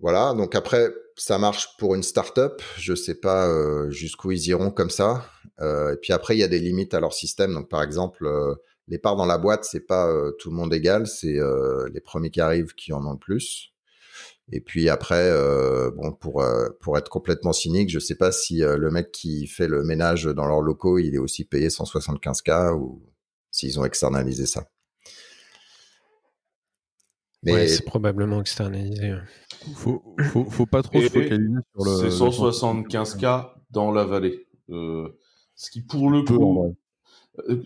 Voilà. Donc, après, ça marche pour une start-up. Je ne sais pas euh, jusqu'où ils iront comme ça. Euh, et puis après, il y a des limites à leur système. Donc, par exemple... Euh, les parts dans la boîte, c'est pas euh, tout le monde égal, c'est euh, les premiers qui arrivent qui en ont le plus. Et puis après, euh, bon, pour euh, pour être complètement cynique, je sais pas si euh, le mec qui fait le ménage dans leurs locaux, il est aussi payé cent soixante-quinze K ou s'ils ont externalisé ça. Mais ouais, c'est probablement externalisé. Faut faut, faut pas trop et se focaliser sur le. C'est cent soixante-quinze K dans la vallée, euh, ce qui pour le peu, coup. Ouais.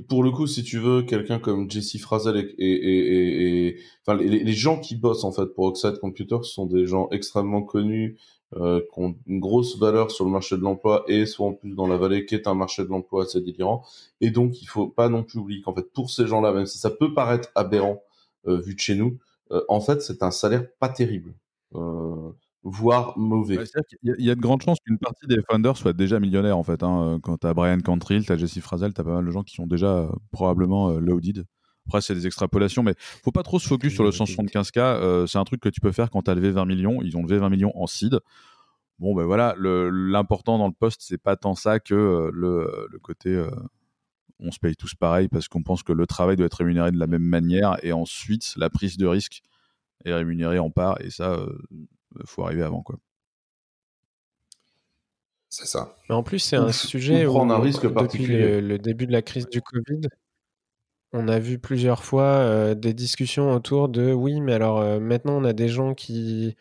Pour le coup, si tu veux, quelqu'un comme Jesse Frazel et, et, et, et, et enfin, les, les gens qui bossent en fait pour Oxide Computer sont des gens extrêmement connus, euh, qui ont une grosse valeur sur le marché de l'emploi et sont en plus dans la vallée, qui est un marché de l'emploi assez délirant. Et donc, il faut pas non plus oublier qu'en fait, pour ces gens-là, même si ça peut paraître aberrant euh, vu de chez nous, euh, en fait, c'est un salaire pas terrible. Euh... voire mauvais. Ouais, il y a de grandes chances qu'une partie des founders soit déjà millionnaire en fait. Hein. Quand t'as Brian Cantrell, t'as Jesse Frazel, t'as pas mal de gens qui sont déjà euh, probablement euh, loaded. Après c'est des extrapolations, mais faut pas trop se focus sur le cent soixante-quinze K. Euh, c'est un truc que tu peux faire quand t'as levé vingt millions. Ils ont levé vingt millions en seed. Bon ben voilà, le, l'important dans le poste c'est pas tant ça que euh, le, le côté euh, on se paye tous pareil parce qu'on pense que le travail doit être rémunéré de la même manière et ensuite la prise de risque est rémunérée en part et ça. Euh, faut arriver avant quoi. C'est ça. Mais en plus, c'est un sujet où un risque particulier. Le, le début de la crise du Covid, on a vu plusieurs fois euh, des discussions autour de oui, mais alors euh, maintenant on a des gens qui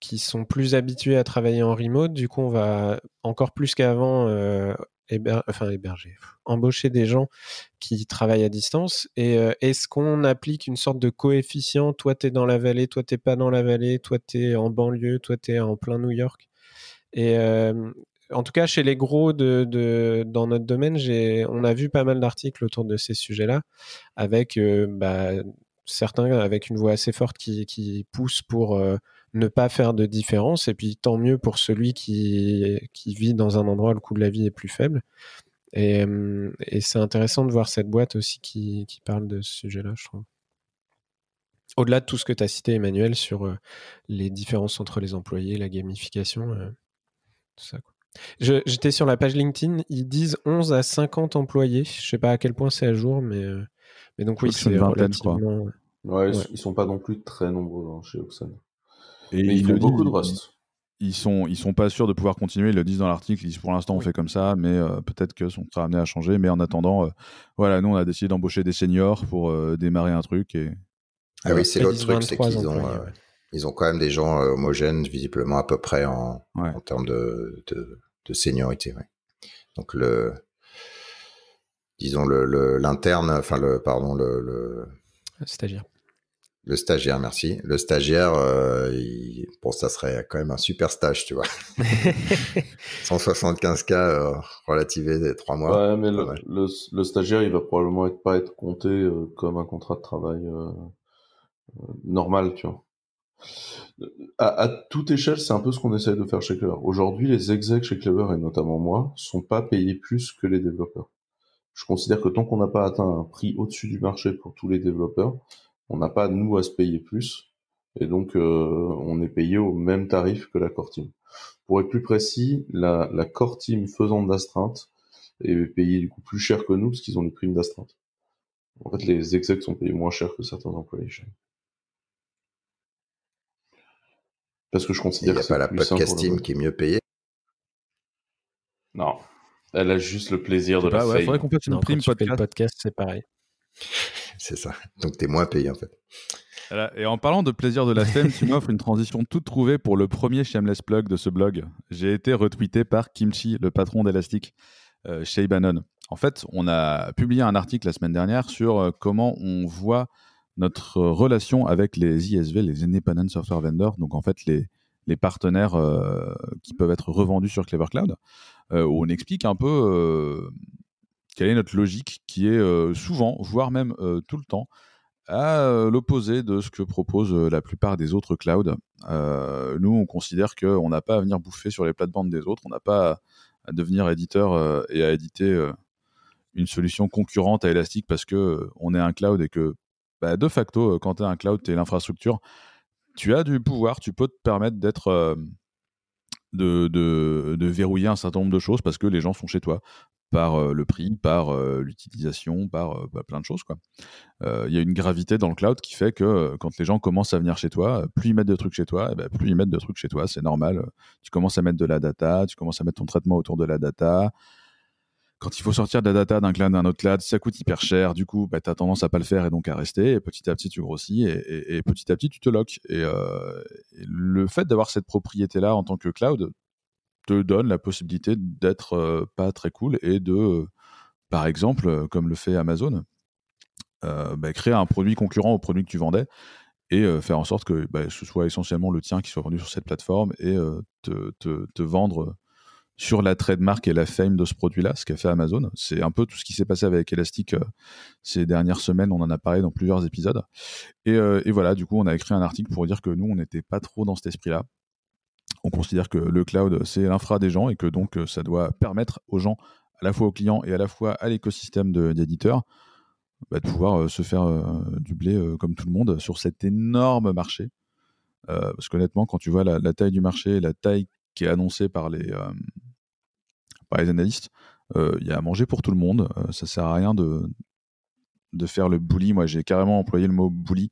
qui sont plus habitués à travailler en remote, du coup on va encore plus qu'avant euh, héber... enfin héberger, embaucher des gens qui travaillent à distance et euh, est-ce qu'on applique une sorte de coefficient, toi t'es dans la vallée, toi t'es pas dans la vallée, toi t'es en banlieue, toi t'es en plein New York et euh, en tout cas chez les gros de, de, dans notre domaine j'ai, on a vu pas mal d'articles autour de ces sujets-là avec euh, bah, certains avec une voix assez forte qui, qui pousse pour euh, ne pas faire de différence et puis tant mieux pour celui qui, qui vit dans un endroit où le coût de la vie est plus faible. Et, et c'est intéressant de voir cette boîte aussi qui, qui parle de ce sujet-là, je trouve. Au-delà de tout ce que tu as cité, Emmanuel, sur euh, les différences entre les employés, la gamification, euh, tout ça. Quoi. Je, j'étais sur la page LinkedIn, ils disent onze à cinquante employés. Je ne sais pas à quel point c'est à jour, mais, euh, mais donc oui, c'est relativement... Ouais, ouais. Ils ne sont pas non plus très nombreux hein, chez Oxane. Et mais ils font beaucoup de Rust. Ils sont, ils sont pas sûrs de pouvoir continuer, ils le disent dans l'article, ils disent pour l'instant on fait comme ça, mais euh, peut-être que qu'on sera amené à changer, mais en attendant, euh, voilà, nous on a décidé d'embaucher des seniors pour euh, démarrer un truc. Et... Ah oui, c'est et l'autre truc, c'est qu'ils ont, euh, ils ont quand même des gens euh, homogènes, visiblement à peu près en, ouais. en termes de, de, de seniorité. Ouais. Donc le, disons le, le, l'interne, enfin le, pardon, le, le... c'est-à-dire Le stagiaire, merci. Le stagiaire, euh, il... bon, ça serait quand même un super stage, tu vois. cent soixante-quinze K euh, relativé trois mois. Ouais, mais le, le, le stagiaire, il va probablement être, pas être compté euh, comme un contrat de travail euh, euh, normal, tu vois. À, à toute échelle, c'est un peu ce qu'on essaye de faire chez Clever. Aujourd'hui, les execs chez Clever, et notamment moi, sont pas payés plus que les développeurs. Je considère que tant qu'on n'a pas atteint un prix au-dessus du marché pour tous les développeurs, on n'a pas, nous, à se payer plus, et donc euh, on est payé au même tarif que la core team. Pour être plus précis, la, la core team faisant d'astreinte est payée du coup plus cher que nous, parce qu'ils ont les primes d'astreinte. En fait, les execs sont payés moins cher que certains employés. Parce que je considère que c'est plus simple. Il n'y a pas la podcast team qui est mieux payée ? Non, elle a juste le plaisir de la payer. Il faudrait qu'on fasse une prime podcast. Podcast, c'est pareil. C'est ça. Donc, t'es moins payé, en fait. Voilà. Et en parlant de plaisir de la femme, tu m'offres une transition toute trouvée pour le premier shameless plug de ce blog. J'ai été retweeté par Kimchi, le patron d'Elastic, euh, chez Ibanon. En fait, on a publié un article la semaine dernière sur comment on voit notre relation avec les I S V, les Independent Software Vendors, donc en fait, les, les partenaires euh, qui peuvent être revendus sur Clever Cloud, euh, où on explique un peu... Euh, quelle est notre logique qui est euh, souvent, voire même euh, tout le temps, à euh, l'opposé de ce que propose euh, la plupart des autres clouds. Euh, nous, on considère qu'on n'a pas à venir bouffer sur les plates-bandes des autres, on n'a pas à devenir éditeur euh, et à éditer euh, une solution concurrente à Elastic parce qu'on euh, est un cloud et que, bah, de facto, quand tu es un cloud, tu es l'infrastructure, tu as du pouvoir, tu peux te permettre d'être... Euh, de, de, de verrouiller un certain nombre de choses parce que les gens sont chez toi. Par le prix, par l'utilisation, par plein de choses, quoi. Euh, y a une gravité dans le cloud qui fait que quand les gens commencent à venir chez toi, plus ils mettent de trucs chez toi, et ben plus ils mettent de trucs chez toi, c'est normal. Tu commences à mettre de la data, tu commences à mettre ton traitement autour de la data. Quand il faut sortir de la data d'un cloud à un autre cloud, ça coûte hyper cher, du coup, ben, tu as tendance à pas le faire et donc à rester, et petit à petit, tu grossis, et, et, et petit à petit, tu te loques. Et, euh, et le fait d'avoir cette propriété-là en tant que cloud, te donne la possibilité d'être euh, pas très cool et de, euh, par exemple, comme le fait Amazon, euh, bah, créer un produit concurrent au produit que tu vendais et euh, faire en sorte que bah, ce soit essentiellement le tien qui soit vendu sur cette plateforme et euh, te, te, te vendre sur la trademark et la fame de ce produit-là, ce qu'a fait Amazon. C'est un peu tout ce qui s'est passé avec Elastic euh, ces dernières semaines, on en a parlé dans plusieurs épisodes. Et, euh, et voilà, du coup, on a écrit un article pour dire que nous, on n'était pas trop dans cet esprit-là. On considère que le cloud, c'est l'infra des gens et que donc ça doit permettre aux gens, à la fois aux clients et à la fois à l'écosystème de, d'éditeurs, bah, de pouvoir euh, se faire euh, du blé euh, comme tout le monde sur cet énorme marché. Euh, parce qu'honnêtement, quand tu vois la, la taille du marché, la taille qui est annoncée par les, euh, par les analystes, il euh, y a à manger pour tout le monde. Euh, ça ne sert à rien de, de faire le bully. Moi, j'ai carrément employé le mot bully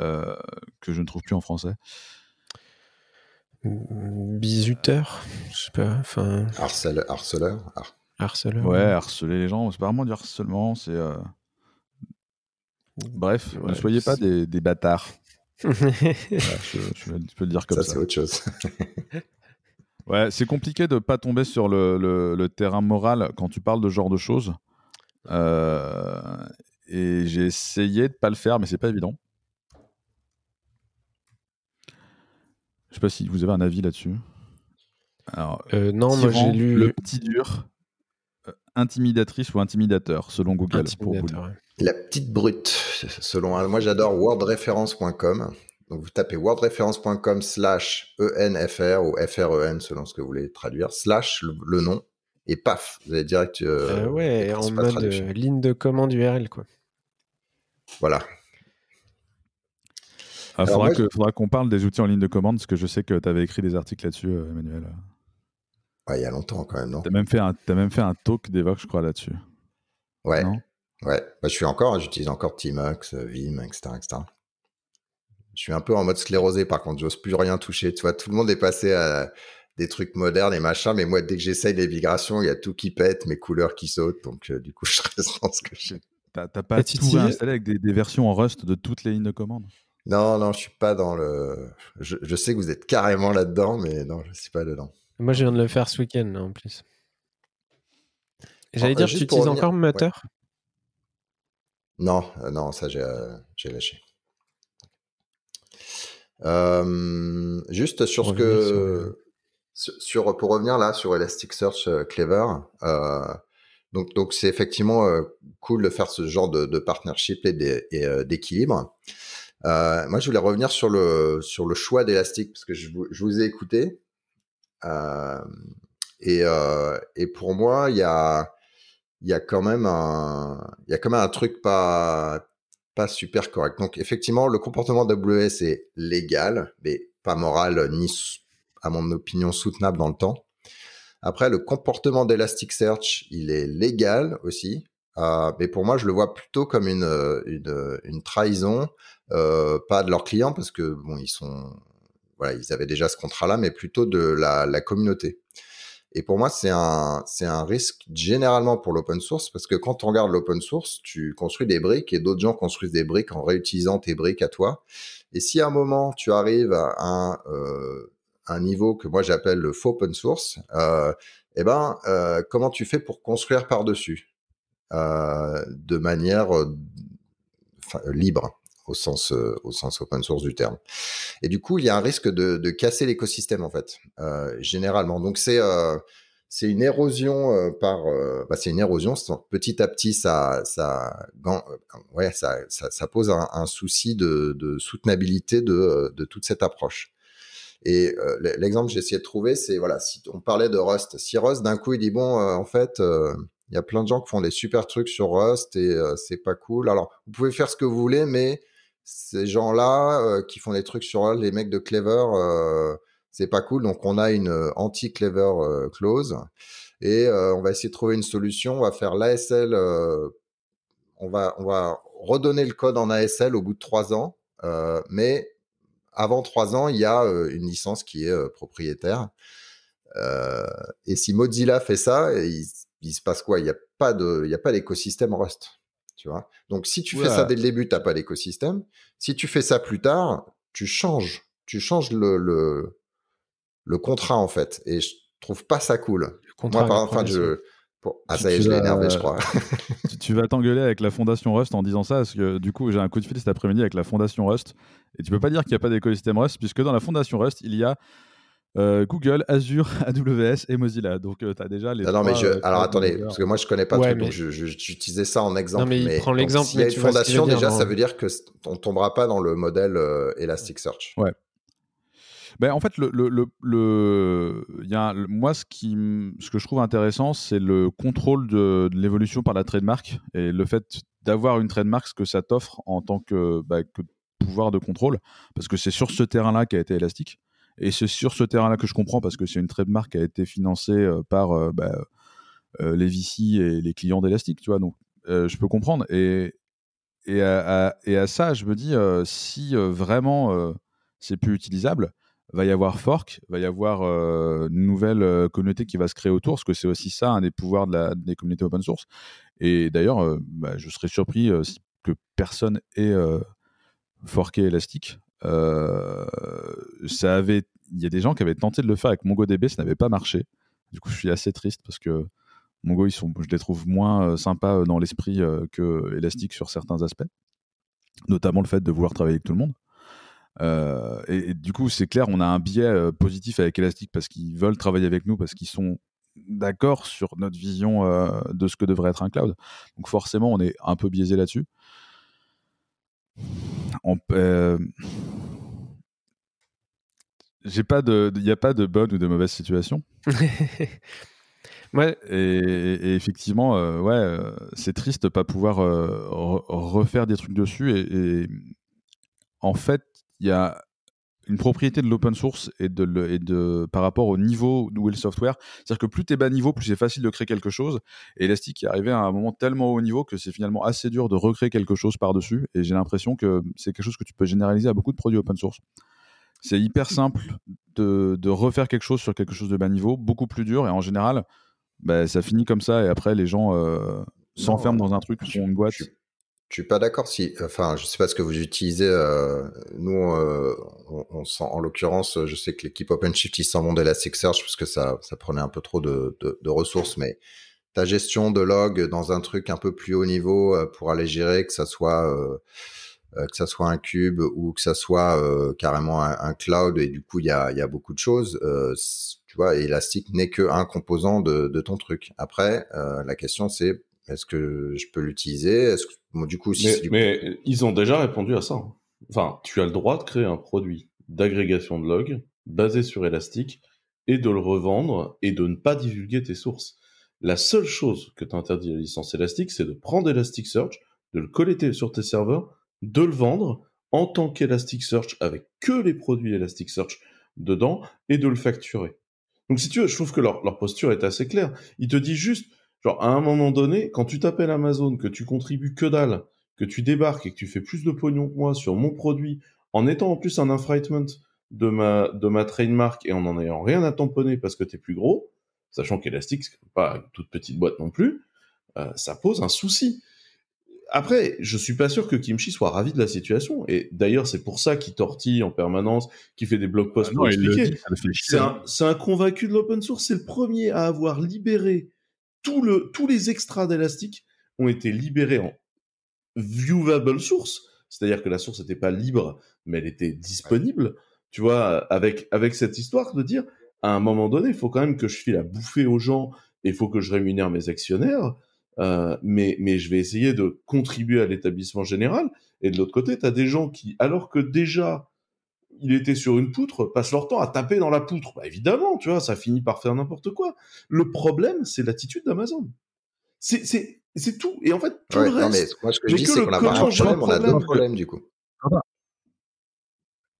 euh, que je ne trouve plus en français. Bisuteur, je sais pas, enfin... Harcèle, harceleur Har... Harceleur. Ouais, harceler les gens, c'est pas vraiment du harcèlement, c'est... Euh... Bref, ouais, ne soyez c'est... pas des, des bâtards. Ouais, je, je peux le dire comme ça. Ça, c'est autre chose. Ouais, c'est compliqué de pas tomber sur le, le, le terrain moral quand tu parles de ce genre de choses. Euh... Et j'ai essayé de pas le faire, mais c'est pas évident. Je ne sais pas si vous avez un avis là-dessus. Alors, euh, non, moi j'ai lu le petit dur, euh, intimidatrice ou intimidateur, selon Google. Intimidateur, pour ouais. La petite brute, selon moi j'adore word reference point com. Donc vous tapez word reference point com slash E N F R ou F R E N selon ce que vous voulez traduire, slash le, le nom et paf, vous allez direct. Euh, euh, ouais, en mode euh, ligne de commande U R L quoi. Voilà. Il ah, faudra, ouais, faudra qu'on parle des outils en ligne de commande, parce que je sais que tu avais écrit des articles là-dessus, Emmanuel. Ouais, il y a longtemps quand même, non ? Tu as même fait un, t'as même fait un talk d'Evox, je crois, là-dessus. Ouais, non ouais. Bah, je suis encore, j'utilise encore Tmux, Vim, et cetera, et cetera. Je suis un peu en mode sclérosé, par contre, j'ose plus rien toucher. Tu vois, tout le monde est passé à des trucs modernes et machin, mais moi, dès que j'essaye les migrations, il y a tout qui pète, mes couleurs qui sautent, donc euh, du coup, je reste dans ce que je fais. T'as, t'as pas tout réinstallé avec des, des versions en Rust de toutes les lignes de commande ? Non, non, je suis pas dans le... Je, je sais que vous êtes carrément là-dedans, mais non, je suis pas dedans. Moi, je viens de le faire ce week-end, là, en plus. J'allais en, dire, tu utilises revenir... encore Mutter ? Ouais. Non, euh, non, ça, j'ai, euh, j'ai lâché. Euh, juste sur ce que... Sur le... Sur, pour revenir là sur Elasticsearch euh, Clever, euh, donc donc c'est effectivement euh, cool de faire ce genre de, de partnership et d'équilibre. Euh, moi je voulais revenir sur le sur le choix d'Elastic parce que je vous je vous ai écouté euh, et euh, et pour moi il y a il y a quand même un il y a quand même un truc pas pas super correct. Donc effectivement le comportement d'A W S est légal mais pas moral ni à mon opinion, soutenable dans le temps. Après, le comportement d'Elasticsearch, il est légal aussi, euh, mais pour moi, je le vois plutôt comme une, une, une trahison, euh, pas de leurs clients, parce que bon, ils sont, voilà, ils avaient déjà ce contrat-là, mais plutôt de la, la communauté. Et pour moi, c'est un, c'est un risque généralement pour l'open source, parce que quand on regarde l'open source, tu construis des briques et d'autres gens construisent des briques en réutilisant tes briques à toi. Et si à un moment, tu arrives à un... Euh, un niveau que moi j'appelle le faux open source, euh, eh ben, euh, comment tu fais pour construire par-dessus euh, de manière euh, enfin, libre au sens, euh, au sens open source du terme. Et du coup, il y a un risque de, de casser l'écosystème en fait, euh, généralement. Donc c'est, euh, c'est une érosion euh, par, euh, bah, c'est une érosion. Petit à petit, ça, ça, quand, euh, ouais, ça, ça, ça pose un, un souci de, de soutenabilité de, de toute cette approche. Et euh, l'exemple que j'ai essayé de trouver, c'est, voilà, si on parlait de Rust. Si Rust, d'un coup, il dit, bon, euh, en fait, il euh, y a plein de gens qui font des super trucs sur Rust et euh, c'est pas cool. Alors, vous pouvez faire ce que vous voulez, mais ces gens-là euh, qui font des trucs sur Rust, les mecs de Clever, euh, c'est pas cool. Donc, on a une anti-Clever euh, clause et euh, on va essayer de trouver une solution. On va faire l'A S L, euh, on, va, on va redonner le code en A S L au bout de trois ans, euh, mais... Avant trois ans, il y a euh, une licence qui est euh, propriétaire. Euh, et si Mozilla fait ça, il, il se passe quoi? Il n'y a pas de, il n'y a pas d'écosystème Rust, tu vois. Donc, si tu ouais. fais ça dès le début, t'as pas d'écosystème. Si tu fais ça plus tard, tu changes, tu changes le le, le contrat en fait. Et je trouve pas ça cool. Le contrat. Moi, par exemple, je Bon, ah ça y est, je l'ai énervé, je crois. tu, tu vas t'engueuler avec la Fondation Rust en disant ça, parce que du coup, j'ai un coup de fil cet après-midi avec la Fondation Rust, et tu peux pas dire qu'il n'y a pas d'écosystème Rust, puisque dans la Fondation Rust, il y a euh, Google, Azure, A W S et Mozilla. Donc, euh, tu as déjà les... Non, trois, non mais je... euh, Alors, attendez, parce que moi, je connais pas ouais, tout, mais... donc je, je, j'utilisais ça en exemple. Non, mais il mais, prend l'exemple. S'il y a une fondation, déjà, dans... ça veut dire qu'on tombera pas dans le modèle euh, Elasticsearch. Ouais. Ben, en fait, le, le, le, le, y a un, le, moi, ce, qui, ce que je trouve intéressant, c'est le contrôle de, de l'évolution par la trademark et le fait d'avoir une trademark, ce que ça t'offre en tant que, bah, que pouvoir de contrôle, parce que c'est sur ce terrain-là qu'a été Elastic. Et c'est sur ce terrain-là que je comprends, parce que c'est une trademark qui a été financée euh, par euh, bah, euh, les V C et les clients d'Elastic, tu vois. Donc, euh, je peux comprendre. Et, et, à, à, et à ça, je me dis, euh, si euh, vraiment euh, c'est plus utilisable, va y avoir fork, va y avoir euh, une nouvelle euh, communauté qui va se créer autour, parce que c'est aussi ça, un des pouvoirs de la, des communautés open source. Et d'ailleurs, euh, bah, je serais surpris euh, que personne ait euh, forké Elastic. Euh, ça avait, il y a des gens qui avaient tenté de le faire avec MongoDB, ça n'avait pas marché. Du coup, je suis assez triste, parce que Mongo, ils sont, je les trouve moins euh, sympas dans l'esprit euh, que Elastic sur certains aspects, notamment le fait de vouloir travailler avec tout le monde. Euh, et, et du coup, c'est clair, on a un biais euh, positif avec Elastic, parce qu'ils veulent travailler avec nous, parce qu'ils sont d'accord sur notre vision euh, de ce que devrait être un cloud. Donc forcément, on est un peu biaisé là-dessus. On, euh... J'ai pas de, il n'y a pas de bonne ou de mauvaise situation. Ouais. Et, et effectivement, euh, ouais, euh, c'est triste de pas pouvoir euh, re- refaire des trucs dessus. Et, et en fait, il y a une propriété de l'open source et de, et de, par rapport au niveau où est le software. C'est-à-dire que plus t'es bas niveau, plus c'est facile de créer quelque chose. Et Elastic est arrivé à un moment tellement haut niveau que c'est finalement assez dur de recréer quelque chose par-dessus. Et j'ai l'impression que c'est quelque chose que tu peux généraliser à beaucoup de produits open source. C'est hyper simple de, de refaire quelque chose sur quelque chose de bas niveau, beaucoup plus dur. Et en général, bah, ça finit comme ça. Et après, les gens euh, s'enferment non, dans un truc, font une boîte... Je suis pas d'accord si, enfin, je sais pas ce que vous utilisez. Euh, nous, euh, on, on sent, en l'occurrence, je sais que l'équipe OpenShift ils s'en vont d'Elasticsearch parce que ça, ça prenait un peu trop de, de, de ressources. Mais ta gestion de log dans un truc un peu plus haut niveau euh, pour aller gérer, que ça soit euh, euh, que ça soit un cube ou que ça soit euh, carrément un, un cloud, et du coup il y a, y a beaucoup de choses. Euh, tu vois, Elastic n'est qu'un composant de, de ton truc. Après, euh, la question c'est est-ce que je peux l'utiliser? Est-ce que, bon, du coup, si mais, du coup... mais ils ont déjà répondu à ça. Enfin, tu as le droit de créer un produit d'agrégation de logs basé sur Elastic et de le revendre et de ne pas divulguer tes sources. La seule chose que t'interdis la licence Elastic, c'est de prendre Elasticsearch, de le coller sur tes serveurs, de le vendre en tant qu'Elasticsearch avec que les produits Elasticsearch dedans et de le facturer. Donc si tu veux, je trouve que leur, leur posture est assez claire. Ils te disent juste, genre à un moment donné, quand tu t'appelles Amazon, que tu contribues que dalle, que tu débarques et que tu fais plus de pognon que moi sur mon produit, en étant en plus un infringement de ma, de ma trademark et en n'en ayant rien à tamponner parce que t'es plus gros, sachant qu'Elastic, c'est pas une toute petite boîte non plus, euh, ça pose un souci. Après, je suis pas sûr que Kimchi soit ravi de la situation, et d'ailleurs, c'est pour ça qu'il tortille en permanence, qu'il fait des blog posts ah pour non, expliquer. Dit, c'est, un, c'est un convaincu de l'open source, c'est le premier à avoir libéré tout le, tous les extras d'Elastic ont été libérés en viewable source, c'est-à-dire que la source n'était pas libre, mais elle était disponible, tu vois, avec, avec cette histoire de dire... À un moment donné, il faut quand même que je file à bouffer aux gens et il faut que je rémunère mes actionnaires, euh, mais, mais je vais essayer de contribuer à l'établissement général. Et de l'autre côté, tu as des gens qui, alors que déjà, il était sur une poutre, passent leur temps à taper dans la poutre. Bah, évidemment, tu vois, ça finit par faire n'importe quoi. Le problème, c'est l'attitude d'Amazon. C'est, c'est, c'est tout. Et en fait, tout ouais, le non, reste... Moi, ce que je dis, que c'est qu'on n'a pas un problème, on a d'autres problèmes, du coup.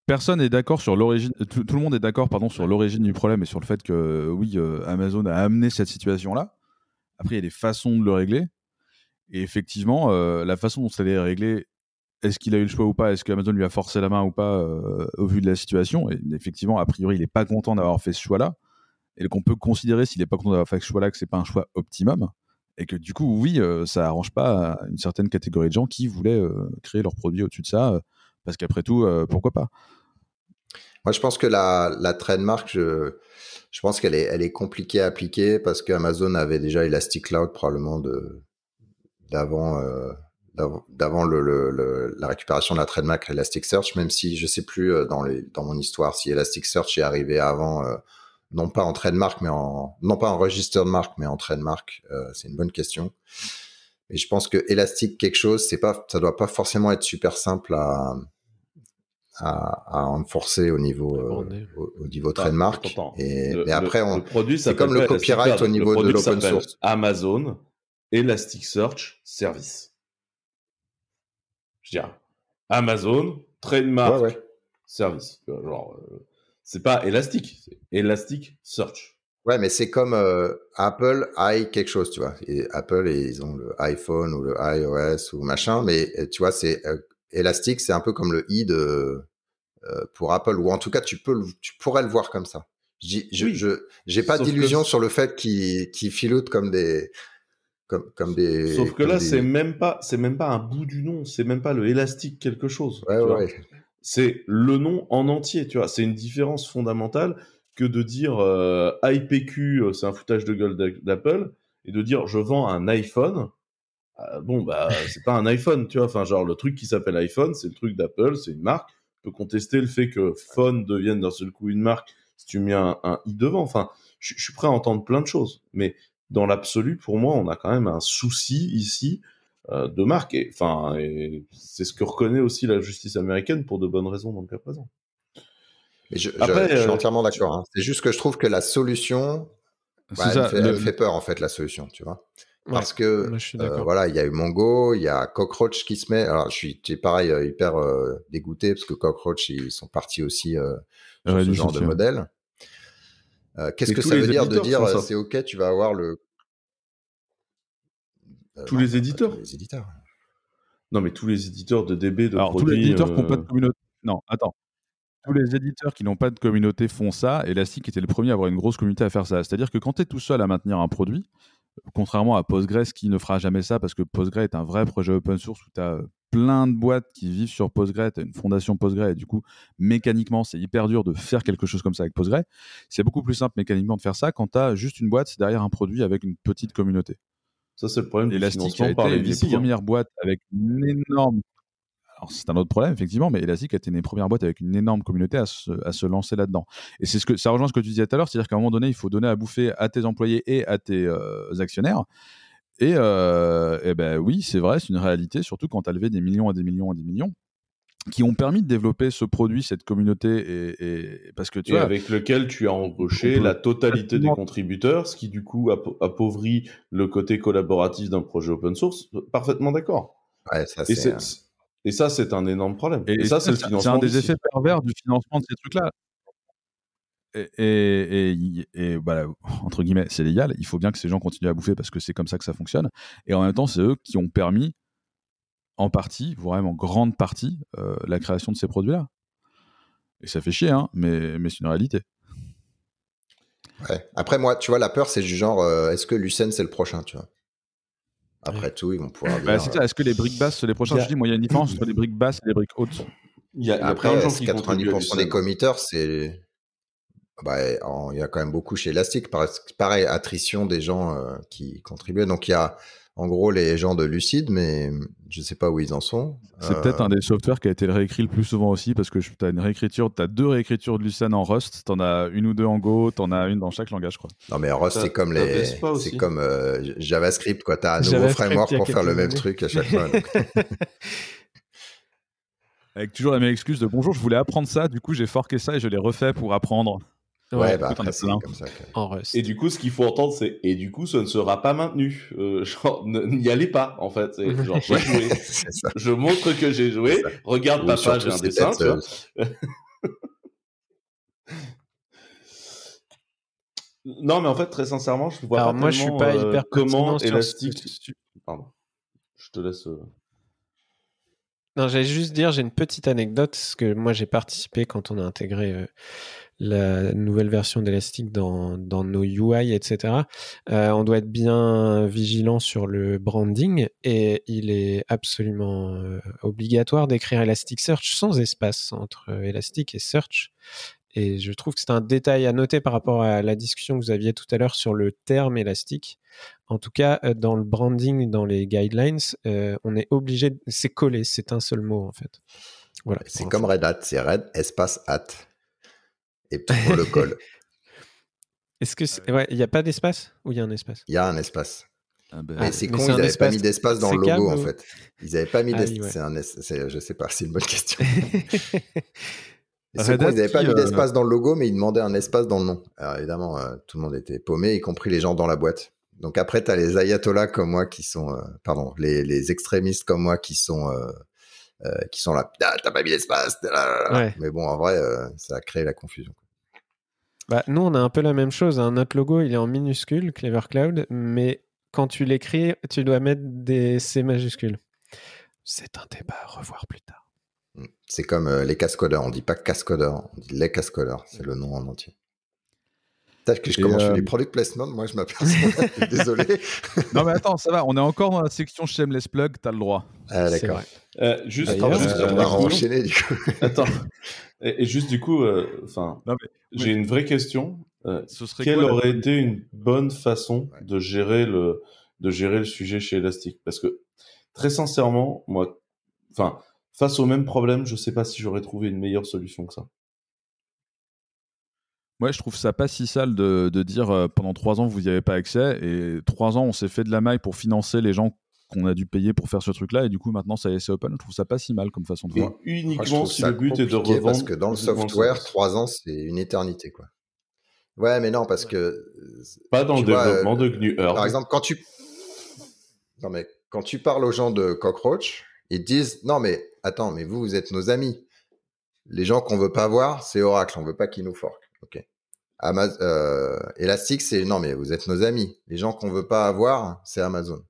Personne n'est d'accord sur l'origine, tout, tout le monde est d'accord pardon, sur l'origine du problème et sur le fait que oui, euh, Amazon a amené cette situation-là. Après, il y a des façons de le régler. Et effectivement, euh, la façon dont ça l'est réglé, est-ce qu'il a eu le choix ou pas? Est-ce qu'Amazon lui a forcé la main ou pas euh, au vu de la situation? Et effectivement, a priori, il n'est pas content d'avoir fait ce choix-là. Et qu'on peut considérer, s'il n'est pas content d'avoir fait ce choix-là, que ce n'est pas un choix optimum. Et que du coup, oui, euh, ça n'arrange pas une certaine catégorie de gens qui voulaient euh, créer leurs produits au-dessus de ça. Euh, Parce qu'après tout, euh, pourquoi pas? Moi, je pense que la, la trademark, je, je pense qu'elle est, elle est compliquée à appliquer parce qu'Amazon avait déjà Elastic Cloud probablement de, d'avant, euh, d'avant, d'avant le, le, le, la récupération de la trademark Elasticsearch, même si je ne sais plus dans, les, dans mon histoire si Elasticsearch est arrivé avant, euh, non pas en trademark, mais en, non pas en registered mark, mais en trademark. Euh, c'est une bonne question. Et je pense que Elastic quelque chose, c'est pas, ça doit pas forcément être super simple à à, à enforcer au niveau euh, au, au niveau trademark. Attends, attends. Et le, mais après, on, le produit, c'est comme le copyright au niveau le de l'open source. Amazon Elasticsearch Service. Je veux dire, Amazon trademark ouais, ouais. Service. Genre, euh, c'est pas Elastic, c'est Elasticsearch. Ouais, mais c'est comme euh, Apple, i quelque chose, tu vois. Et Apple, ils ont le iPhone ou le iOS ou machin, mais tu vois, c'est euh, Elastic, c'est un peu comme le i de euh, pour Apple, ou en tout cas, tu peux, le, tu pourrais le voir comme ça. Je, je, oui. je j'ai pas Sauf d'illusion que... sur le fait qu'ils, qu'ils filoutent comme des, comme, comme des. Sauf que là, des... c'est même pas, c'est même pas un bout du nom, c'est même pas le Elastic quelque chose. Ouais, ouais. C'est le nom en entier, tu vois. C'est une différence fondamentale. Que de dire euh, I P Q, c'est un foutage de gueule d'Apple, et de dire je vends un iPhone, euh, bon, bah, c'est pas un iPhone, tu vois. Enfin, genre, le truc qui s'appelle iPhone, c'est le truc d'Apple, c'est une marque. On peut contester le fait que phone devienne d'un seul coup une marque si tu mets un, un i devant. Enfin, je suis prêt à entendre plein de choses, mais dans l'absolu, pour moi, on a quand même un souci ici euh, de marque. Et, enfin, et c'est ce que reconnaît aussi la justice américaine pour de bonnes raisons dans le cas présent. Je, Après, je, je suis entièrement d'accord. Hein. C'est juste que je trouve que la solution, bah, elle, ça, fait, le... elle fait peur en fait la solution, tu vois. Ouais, parce que euh, voilà, il y a eu Mongo, il y a Cockroach qui se met. Alors je suis, j'ai pareil hyper euh, dégoûté parce que Cockroach ils sont partis aussi euh, sur ouais, ce genre de sûr. Modèle. Euh, qu'est-ce Mais que ça veut dire de dire c'est ok, tu vas avoir le euh, tous non, les éditeurs. Tous les éditeurs. Non mais tous les éditeurs de D B de Alors, produits. Tous les éditeurs euh... qui n'ont pas de communauté. Non, attends. Tous les éditeurs qui n'ont pas de communauté font ça. Elastic était le premier à avoir une grosse communauté à faire ça. C'est-à-dire que quand tu es tout seul à maintenir un produit, contrairement à Postgres qui ne fera jamais ça parce que Postgres est un vrai projet open source où tu as plein de boîtes qui vivent sur Postgres, tu as une fondation Postgres et du coup, mécaniquement, c'est hyper dur de faire quelque chose comme ça avec Postgres. C'est beaucoup plus simple mécaniquement de faire ça quand tu as juste une boîte derrière un produit avec une petite communauté. Ça, c'est le problème du financement par les V C. Elastic a été une des premières boîtes avec une énorme... Alors, c'est un autre problème, effectivement, mais Elastic a été une des premières boîtes avec une énorme communauté à se, à se lancer là-dedans. Et c'est ce que, ça rejoint ce que tu disais tout à l'heure, c'est-à-dire qu'à un moment donné, il faut donner à bouffer à tes employés et à tes euh, actionnaires. Et, euh, et ben oui, c'est vrai, c'est une réalité, surtout quand tu as levé des millions à des millions à des millions, qui ont permis de développer ce produit, cette communauté, et, et parce que tu et vois, avec lequel tu as embauché la totalité des contributeurs, ce qui du coup appauvrit le côté collaboratif d'un projet open source. Parfaitement d'accord. Ouais, ça, et, c'est, c'est, et ça, c'est un énorme problème. Et, et ça, c'est, c'est, le c'est un des effets pervers du financement de ces trucs-là. Et, et, et, et voilà, entre guillemets, c'est légal. Il faut bien que ces gens continuent à bouffer parce que c'est comme ça que ça fonctionne. Et en même temps, c'est eux qui ont permis en partie, voire même en grande partie, euh, la création de ces produits-là. Et ça fait chier, hein, mais, mais c'est une réalité. Ouais. Après, moi, tu vois, la peur, c'est du genre, euh, est-ce que Lucene, c'est le prochain, tu vois ? Après ouais. tout, ils vont pouvoir bah, dire... C'est ça, est-ce que les briques basses, c'est les prochains ? Yeah. Je dis, moi, il y a une différence entre les briques basses et les briques hautes. Il y a, après, il y a est-ce que quatre-vingt-dix pour cent des committers, c'est... Bah, en... il y a quand même beaucoup chez Elastic. Pareil, attrition des gens euh, qui contribuaient. Donc, il y a... En gros, les gens de Lucid, mais je ne sais pas où ils en sont. C'est euh... peut-être un des softwares qui a été réécrit le plus souvent aussi, parce que tu as une réécriture, tu as deux réécritures de Lucene en Rust, tu en as une ou deux en Go, tu en as une dans chaque langage, je crois. Non, mais Rust, ça, c'est comme, les... c'est comme euh, JavaScript, quoi. Tu as un nouveau framework pour faire le même truc à chaque fois. Donc. Avec toujours la même excuse de bonjour, je voulais apprendre ça, du coup j'ai forké ça et je l'ai refait pour apprendre. Ouais, ouais, bah après, c'est comme ça. En Rust. Et du coup, ce qu'il faut entendre, c'est et du coup, ça ne sera pas maintenu. Euh, genre, n- n'y allez pas, en fait. C'est, genre, j'ai joué. Je montre que j'ai joué. Regarde, oui, papa, j'ai un dessin. Euh... non, mais en fait, très sincèrement, je vois Alors, pas moi, je suis pas euh, hyper comment Elastic. Pardon. Je te laisse. Euh... Non, j'allais juste dire, j'ai une petite anecdote, parce que moi, j'ai participé quand on a intégré euh, la nouvelle version d'Elastic dans, dans nos U I, et cetera. Euh, on doit être bien vigilant sur le branding, et il est absolument euh, obligatoire d'écrire Elasticsearch sans espace entre Elastic et Search. Et je trouve que c'est un détail à noter par rapport à la discussion que vous aviez tout à l'heure sur le terme Elastic. En tout cas, dans le branding, dans les guidelines, euh, on est obligé, de... c'est collé, c'est un seul mot en fait. Voilà. C'est comme Red Hat, c'est Red espace Hat. Et tout le colle. Est-ce que il ouais, n'y a pas d'espace ou il y a un espace ? Il y a un espace. Ah ben... Mais ah, c'est mais con, c'est ils n'avaient pas mis d'espace dans c'est le logo ou... en fait. Ils n'avaient pas mis ah, d'espace. Oui, ouais. c'est un es... c'est... Je ne sais pas, c'est une bonne question. Coup, ils n'avaient pas mis euh... d'espace dans le logo, mais ils demandaient un espace dans le nom. Alors évidemment, euh, tout le monde était paumé, y compris les gens dans la boîte. Donc après, tu as les ayatollahs comme moi qui sont... Euh, pardon, les, les extrémistes comme moi qui sont, euh, euh, qui sont là. Ah, t'as pas mis d'espace là, là, là. Ouais. Mais bon, en vrai, euh, ça a créé la confusion. Bah, nous, on a un peu la même chose. Hein. Notre logo, il est en minuscule, Clever Cloud, mais quand tu l'écris, tu dois mettre des C majuscules. C'est un débat à revoir plus tard. C'est comme euh, les cascodeurs, on dit pas cascodeurs, on dit les cascodeurs, c'est le nom en entier. Peut-être que je et commence euh... sur du product placement, moi je m'aperçois, désolé. Non mais attends, ça va, on est encore dans la section shameless plug, t'as le droit. Ah d'accord. Euh, juste, attends, juste euh, on va enchaîner du coup. Attends, et, et juste du coup, enfin, euh, j'ai oui. une vraie question. Euh, Ce quelle quoi, aurait été une bonne façon ouais. de gérer le, de gérer le sujet chez Elastic ? Parce que très sincèrement, moi, enfin. Face au même problème, je ne sais pas si j'aurais trouvé une meilleure solution que ça. Moi, ouais, je trouve ça pas si sale de, de dire euh, pendant trois ans, vous n'y avez pas accès. Et trois ans, on s'est fait de la maille pour financer les gens qu'on a dû payer pour faire ce truc-là. Et du coup, maintenant, ça y est, c'est open. Je trouve ça pas si mal comme façon de voir. Et uniquement si le but est de revendre. Parce que dans le software, trois ans, c'est une éternité, quoi. Ouais, mais non, parce que... Pas dans le vois, développement euh, de G N U Hub. Par exemple, quand tu... Non, mais quand tu parles aux gens de Cockroach... Ils disent, non mais, attends, mais vous, vous êtes nos amis. Les gens qu'on ne veut pas voir, c'est Oracle, on ne veut pas qu'ils nous forquent. Okay. Amaz- euh, Elastic, c'est, non mais, vous êtes nos amis. Les gens qu'on ne veut pas avoir, c'est Amazon.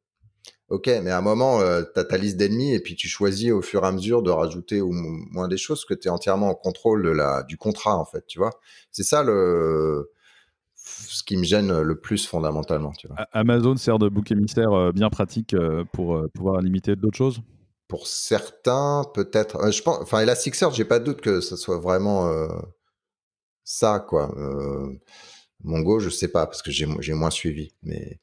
Ok, mais à un moment, euh, tu as ta liste d'ennemis et puis tu choisis au fur et à mesure de rajouter au moins des choses que tu es entièrement en contrôle de la, du contrat, en fait, tu vois. C'est ça le... ce qui me gêne le plus fondamentalement, tu vois. Amazon sert de bouc émissaire bien pratique pour pouvoir limiter d'autres choses ? Pour certains, peut-être. Euh, je pense, enfin, Elasticsearch, j'ai pas de doute que ça soit vraiment euh, ça, quoi. Euh, Mongo, je sais pas parce que j'ai, j'ai moins suivi, mais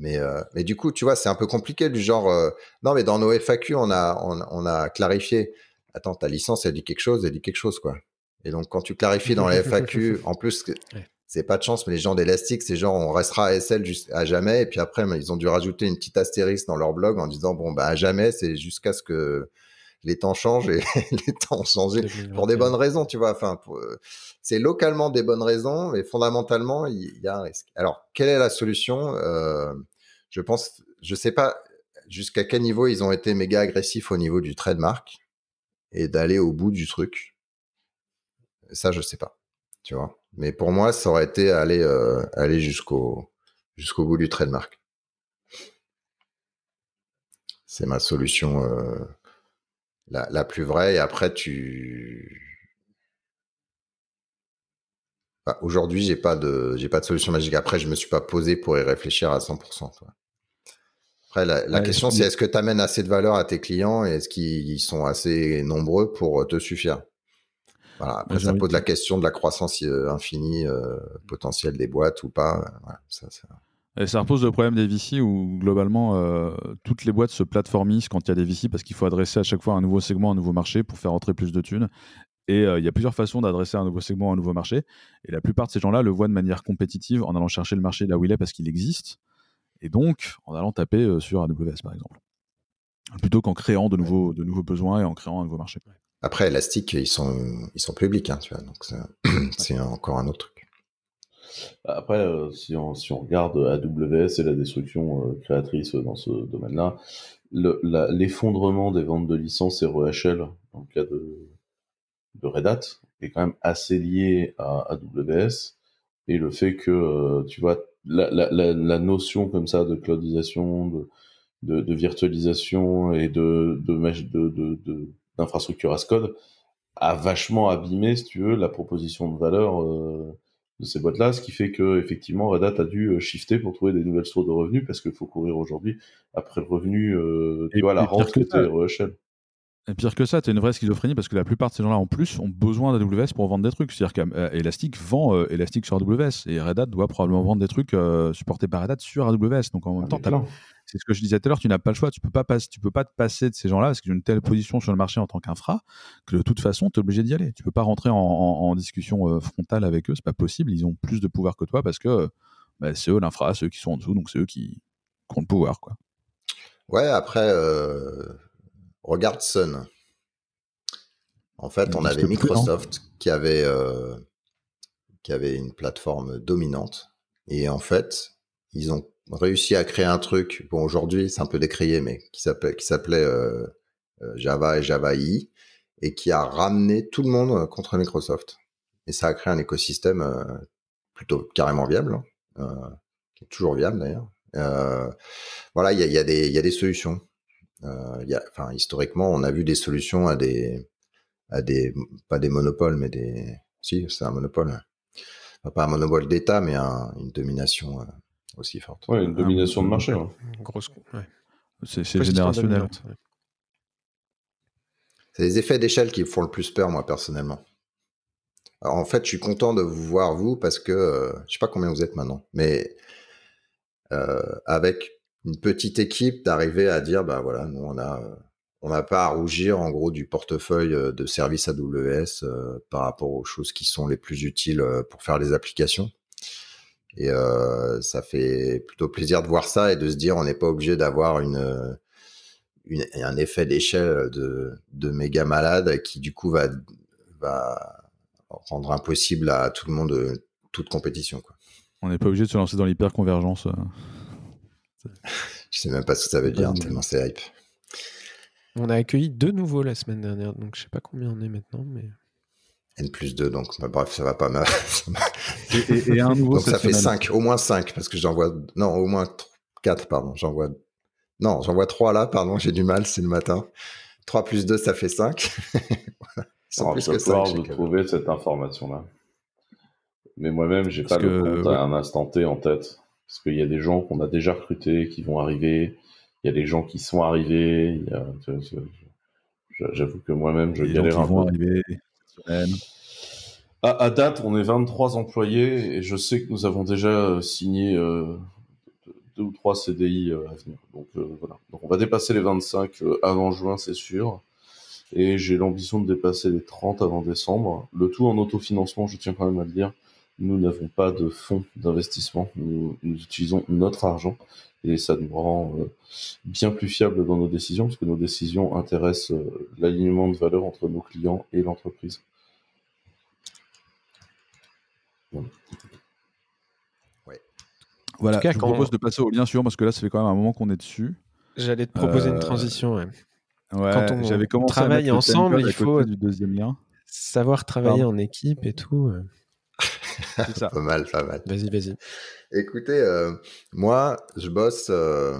Mais, euh, mais du coup, tu vois, c'est un peu compliqué du genre... Euh, non, mais dans nos F A Q, on a, on, on a clarifié. Attends, ta licence, elle dit quelque chose, elle dit quelque chose, quoi. Et donc, quand tu clarifies dans les F A Q, en plus, c'est pas de chance, mais les gens d'Elastic, c'est genre, on restera A S L à jamais. Et puis après, ils ont dû rajouter une petite astérisque dans leur blog en disant, bon, bah, à jamais, c'est jusqu'à ce que... les temps changent et les temps ont changé pour des bonnes raisons, tu vois. Enfin, pour, c'est localement des bonnes raisons, mais fondamentalement, il y a un risque. Alors, quelle est la solution ? euh, Je pense, je sais pas jusqu'à quel niveau ils ont été méga agressifs au niveau du trademark et d'aller au bout du truc. Ça, je sais pas, tu vois. Mais pour moi, ça aurait été aller, euh, aller jusqu'au, jusqu'au bout du trademark. C'est ma solution... Euh... La, la plus vraie, et après, tu... Bah, aujourd'hui, j'ai pas de, j'ai pas de solution magique. Après, je me suis pas posé pour y réfléchir à cent pour cent. Toi. Après, la, la ouais, question, je... c'est est-ce que tu amènes assez de valeur à tes clients et est-ce qu'ils sont assez nombreux pour te suffire ? Voilà. Après, ouais, ça pose de... la question de la croissance infinie euh, potentielle des boîtes ou pas. Voilà, ça, ça... Et ça repose le problème des V C où globalement euh, toutes les boîtes se platformisent quand il y a des V C parce qu'il faut adresser à chaque fois un nouveau segment, un nouveau marché pour faire entrer plus de thunes. Et euh, il y a plusieurs façons d'adresser un nouveau segment, un nouveau marché. Et la plupart de ces gens-là le voient de manière compétitive en allant chercher le marché là où il est parce qu'il existe. Et donc en allant taper euh, sur A W S par exemple. Plutôt qu'en créant de nouveaux, de nouveaux besoins et en créant un nouveau marché. Après Elastic, ils sont, ils sont publics, hein, tu vois, donc c'est, c'est encore un autre truc. Après, euh, si, on, si on regarde A W S et la destruction euh, créatrice dans ce domaine-là, le, la, l'effondrement des ventes de licences R E H L, dans le cas de, de Red Hat, est quand même assez lié à A W S et le fait que, euh, tu vois, la, la, la, la notion comme ça de cloudisation, de, de, de virtualisation et de, de, de, de, de, d'infrastructure as code a vachement abîmé, si tu veux, la proposition de valeur euh, de ces boîtes-là, ce qui fait que effectivement Red Hat a dû shifter pour trouver des nouvelles sources de revenus parce qu'il faut courir aujourd'hui après le revenu, euh, tu et, vois, la rente qui était R E H L. Et pire que ça, t'as une vraie schizophrénie parce que la plupart de ces gens-là en plus ont besoin d'A W S pour vendre des trucs. C'est-à-dire qu'Elastic vend euh, Elastic sur A W S et Red Hat doit probablement vendre des trucs euh, supportés par Red Hat sur A W S. Donc en même ah, temps, t'as... c'est ce que je disais tout à l'heure, tu n'as pas le choix, tu peux pas passer, tu peux pas te passer de ces gens-là parce qu'ils ont une telle position sur le marché en tant qu'infra que de toute façon, t'es obligé d'y aller. Tu peux pas rentrer en, en, en discussion euh, frontale avec eux, c'est pas possible. Ils ont plus de pouvoir que toi parce que bah, c'est eux l'infra, c'est eux qui sont en dessous, donc c'est eux qui, qui ont le pouvoir, quoi. Ouais, après. Euh... Regarde Sun. En fait, on avait Microsoft qui avait, euh, qui avait une plateforme dominante. Et en fait, ils ont réussi à créer un truc, bon, aujourd'hui, c'est un peu décrié, mais qui s'appelait, qui s'appelait euh, Java et Java E I, et qui a ramené tout le monde contre Microsoft. Et ça a créé un écosystème euh, plutôt carrément viable, hein, euh, qui est toujours viable d'ailleurs. Euh, voilà, il y a, y a des, y a des solutions. Euh, y a, enfin, historiquement, on a vu des solutions à des, à des, pas des monopoles, mais des, si, c'est un monopole, enfin, pas un monopole d'État, mais un, une domination euh, aussi forte. Ouais, une domination un, de marché. Hein. Grosse, ouais. C'est, c'est générationnel. Ouais. C'est les effets d'échelle qui me font le plus peur, moi, personnellement. Alors, en fait, je suis content de vous voir, vous, parce que, euh, je sais pas combien vous êtes maintenant, mais euh, avec une petite équipe, d'arriver à dire, ben voilà, nous, on a, on n'a pas à rougir, en gros, du portefeuille de services A W S euh, par rapport aux choses qui sont les plus utiles euh, pour faire les applications. Et euh, ça fait plutôt plaisir de voir ça et de se dire, on n'est pas obligé d'avoir une, une, un effet d'échelle de, de méga malade qui, du coup, va, va rendre impossible à tout le monde toute compétition, quoi. On n'est pas obligé de se lancer dans l'hyperconvergence. Euh. Je sais même pas ce que ça veut dire, tellement c'est hype. On a accueilli deux nouveaux la semaine dernière, donc je sais pas combien on est maintenant, mais N plus deux, donc bah, bref, ça va pas mal. et, et, et un nouveau. Donc ça fait cinq, au moins cinq, parce que j'en vois non, au moins quatre, pardon, j'en vois non, j'en vois trois là, pardon, j'ai du mal, c'est le matin. trois plus deux, ça fait cinq. Voilà. Sans plus que ça, vous trouvez cette information-là. Mais moi-même, j'ai parce pas que... le compte à un instant T en tête. Parce qu'il y a des gens qu'on a déjà recrutés, qui vont arriver. Il y a des gens qui sont arrivés. Il y a... J'avoue que moi-même, je les galère un peu. Arriver. À, à date, on est vingt-trois employés et je sais que nous avons déjà signé euh, deux ou trois C D I à venir. Donc, euh, voilà. Donc, on va dépasser les vingt-cinq avant juin, c'est sûr. Et j'ai l'ambition de dépasser les trente avant décembre. Le tout en autofinancement, je tiens quand même à le dire. Nous n'avons pas de fonds d'investissement. Nous, nous utilisons notre argent. Et ça nous rend euh, bien plus fiables dans nos décisions, parce que nos décisions intéressent euh, l'alignement de valeur entre nos clients et l'entreprise. Voilà. Ouais. Voilà, en tout cas, je vous propose on... de passer au lien suivant, parce que là, ça fait quand même un moment qu'on est dessus. J'allais te proposer euh... une transition, ouais. Ouais, quand on j'avais commencé travaille à ensemble, il faut du deuxième lien. Savoir travailler Pardon. en équipe et tout. C'est ça. Pas mal, pas mal. Vas-y, vas-y. Écoutez, euh, moi, je bosse. Euh,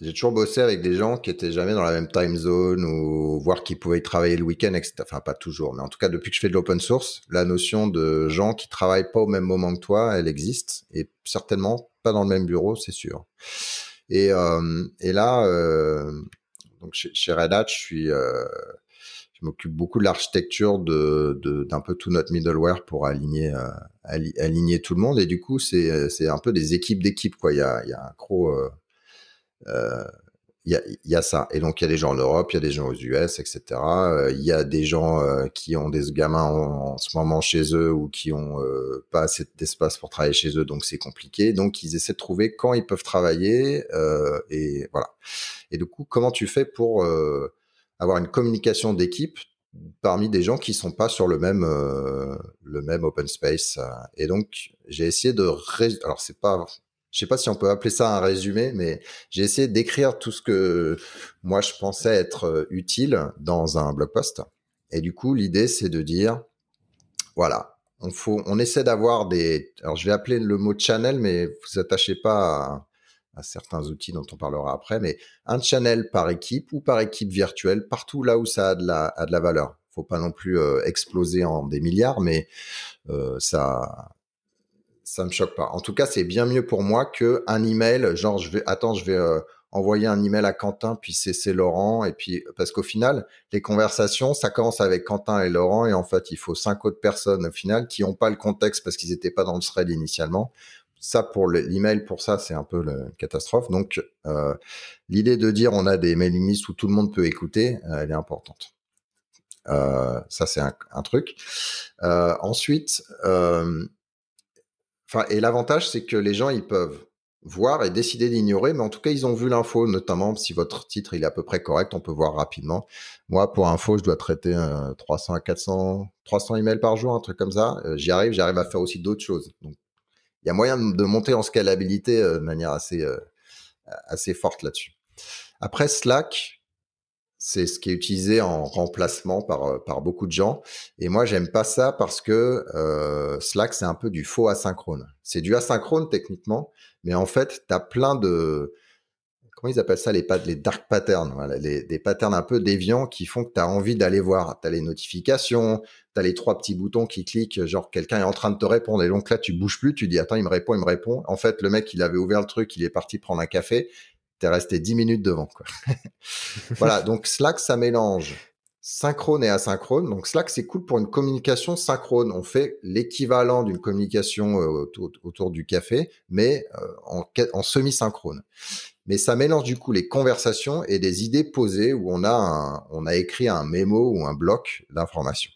j'ai toujours bossé avec des gens qui étaient jamais dans la même time zone ou voire qui pouvaient travailler le week-end, et cetera. Enfin, pas toujours, mais en tout cas, depuis que je fais de l'open source, la notion de gens qui travaillent pas au même moment que toi, elle existe et certainement pas dans le même bureau, c'est sûr. Et euh, et là. Euh, Donc chez, chez Red Hat, je, suis, euh, je m'occupe beaucoup de l'architecture de, de, d'un peu tout notre middleware pour aligner, euh, ali, aligner tout le monde. Et du coup, c'est, c'est un peu des équipes d'équipes, quoi. Il y a, il y a un gros... Euh, euh, il, y a, il y a ça. Et donc, il y a des gens en Europe, il y a des gens aux U S, et cetera. Il y a des gens euh, qui ont des gamins en, en ce moment chez eux ou qui n'ont euh, pas assez d'espace pour travailler chez eux, donc c'est compliqué. Donc, ils essaient de trouver quand ils peuvent travailler euh, et voilà. Et du coup, comment tu fais pour euh, avoir une communication d'équipe parmi des gens qui ne sont pas sur le même, euh, le même open space? Et donc, j'ai essayé de... Ré- Alors, c'est pas... Je sais pas si on peut appeler ça un résumé, mais j'ai essayé d'écrire tout ce que moi je pensais être utile dans un blog post. Et du coup, l'idée c'est de dire, voilà, on faut, on essaie d'avoir des, alors je vais appeler le mot channel, mais vous attachez pas à, à certains outils dont on parlera après, mais un channel par équipe ou par équipe virtuelle, partout là où ça a de la, a de la valeur. Faut pas non plus euh, exploser en des milliards, mais euh, ça. Ça me choque pas. En tout cas, c'est bien mieux pour moi qu'un email, genre, je vais, attends, je vais euh, envoyer un email à Quentin, puis C C Laurent, et puis, parce qu'au final, les conversations, ça commence avec Quentin et Laurent, et en fait, il faut cinq autres personnes au final qui n'ont pas le contexte parce qu'ils n'étaient pas dans le thread initialement. Ça, pour le, l'email, pour ça, c'est un peu une catastrophe. Donc, euh, l'idée de dire on a des mailing lists où tout le monde peut écouter, euh, elle est importante. Euh, ça, c'est un, un truc. Euh, ensuite, euh, Enfin, et l'avantage, c'est que les gens, ils peuvent voir et décider d'ignorer, mais en tout cas, ils ont vu l'info, notamment si votre titre il est à peu près correct, on peut voir rapidement. Moi, pour info, je dois traiter euh, trois cents à quatre cents emails par jour, un truc comme ça. Euh, j'y arrive, j'arrive à faire aussi d'autres choses. Donc, il y a moyen de monter en scalabilité euh, de manière assez, euh, assez forte là-dessus. Après, Slack... c'est ce qui est utilisé en remplacement par par beaucoup de gens. Et moi, j'aime pas ça parce que euh, Slack, c'est un peu du faux asynchrone. C'est du asynchrone techniquement, mais en fait, t'as plein de... Comment ils appellent ça les, les dark patterns, voilà, les, des patterns un peu déviants qui font que tu as envie d'aller voir. Tu as les notifications, tu as les trois petits boutons qui cliquent, genre quelqu'un est en train de te répondre. Et donc là, tu bouges plus, tu dis « Attends, il me répond, il me répond. » En fait, le mec, il avait ouvert le truc, il est parti prendre un café. T'es resté dix minutes devant, quoi. Voilà. Donc, Slack, ça mélange synchrone et asynchrone. Donc, Slack, c'est cool pour une communication synchrone. On fait l'équivalent d'une communication euh, autour, autour du café, mais euh, en, en semi-synchrone. Mais ça mélange, du coup, les conversations et des idées posées où on a un, on a écrit un mémo ou un bloc d'informations.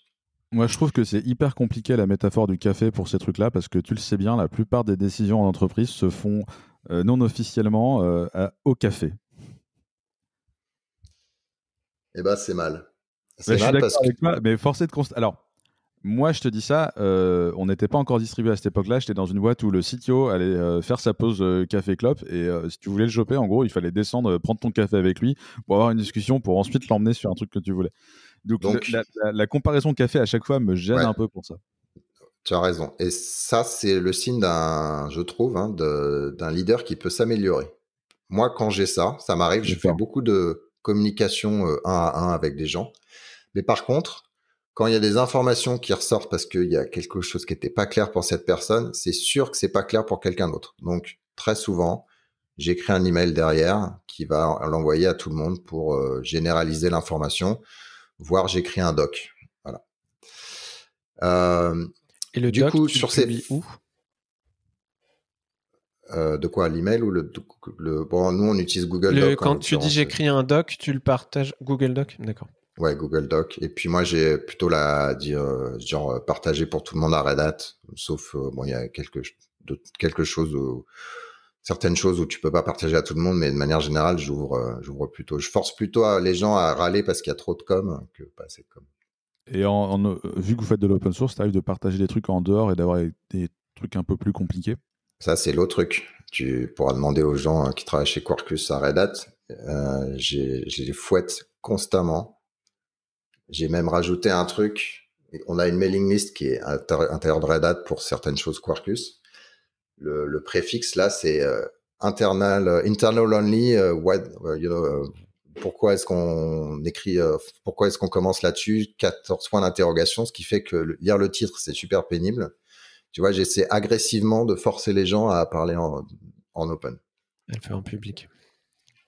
Moi, je trouve que c'est hyper compliqué la métaphore du café pour ces trucs-là, parce que tu le sais bien, la plupart des décisions en entreprise se font Euh, non officiellement euh, à, au café. Eh ben c'est mal. C'est ben, mal je suis parce que... avec toi, mais forcé de constater. Alors moi je te dis ça, euh, on n'était pas encore distribué à cette époque-là. J'étais dans une boîte où le C T O allait euh, faire sa pause euh, café clope et euh, si tu voulais le choper, en gros, il fallait descendre, euh, prendre ton café avec lui pour avoir une discussion, pour ensuite l'emmener sur un truc que tu voulais. Donc, Donc... Le, la, la, la comparaison café à chaque fois me gêne ouais. un peu pour ça. Tu as raison. Et ça, c'est le signe d'un, je trouve, hein, de, d'un leader qui peut s'améliorer. Moi, quand j'ai ça, ça m'arrive, je fais beaucoup de communication euh, un à un avec des gens. Mais par contre, quand il y a des informations qui ressortent parce qu'il y a quelque chose qui n'était pas clair pour cette personne, c'est sûr que c'est pas clair pour quelqu'un d'autre. Donc, très souvent, j'écris un email derrière qui va l'envoyer à tout le monde pour euh, généraliser l'information, voire j'écris un doc. Voilà. Euh, Et le du doc, coup, tu sur ces... où Euh, de quoi, l'email ou le, le... Bon, nous, on utilise Google le, Doc. Quand tu dis j'écris un doc, tu le partages Google Doc, d'accord. Ouais, Google Doc. Et puis moi, j'ai plutôt la dire genre partager pour tout le monde à Red Hat, sauf euh, bon, il y a quelque de, quelque chose où, certaines choses où tu peux pas partager à tout le monde, mais de manière générale, j'ouvre euh, j'ouvre plutôt, je force plutôt à, les gens à râler parce qu'il y a trop de com que pas assez de com. Et en, en, vu que vous faites de l'open source, t'arrives de partager des trucs en dehors et d'avoir des trucs un peu plus compliqués. Ça, c'est l'autre truc. Tu pourras demander aux gens euh, qui travaillent chez Quarkus à Red Hat. Euh, j'ai, j'ai les fouettes constamment. J'ai même rajouté un truc. On a une mailing list qui est à l'intérieur de Red Hat pour certaines choses Quarkus. Le, le préfixe, là, c'est euh, internal, euh, internal only. Euh, what, euh, you know, euh, pourquoi est-ce qu'on écrit, euh, pourquoi est-ce qu'on commence là-dessus? quatorze points d'interrogation, ce qui fait que lire le titre, c'est super pénible. Tu vois, j'essaie agressivement de forcer les gens à parler en, en open. Elle fait en public.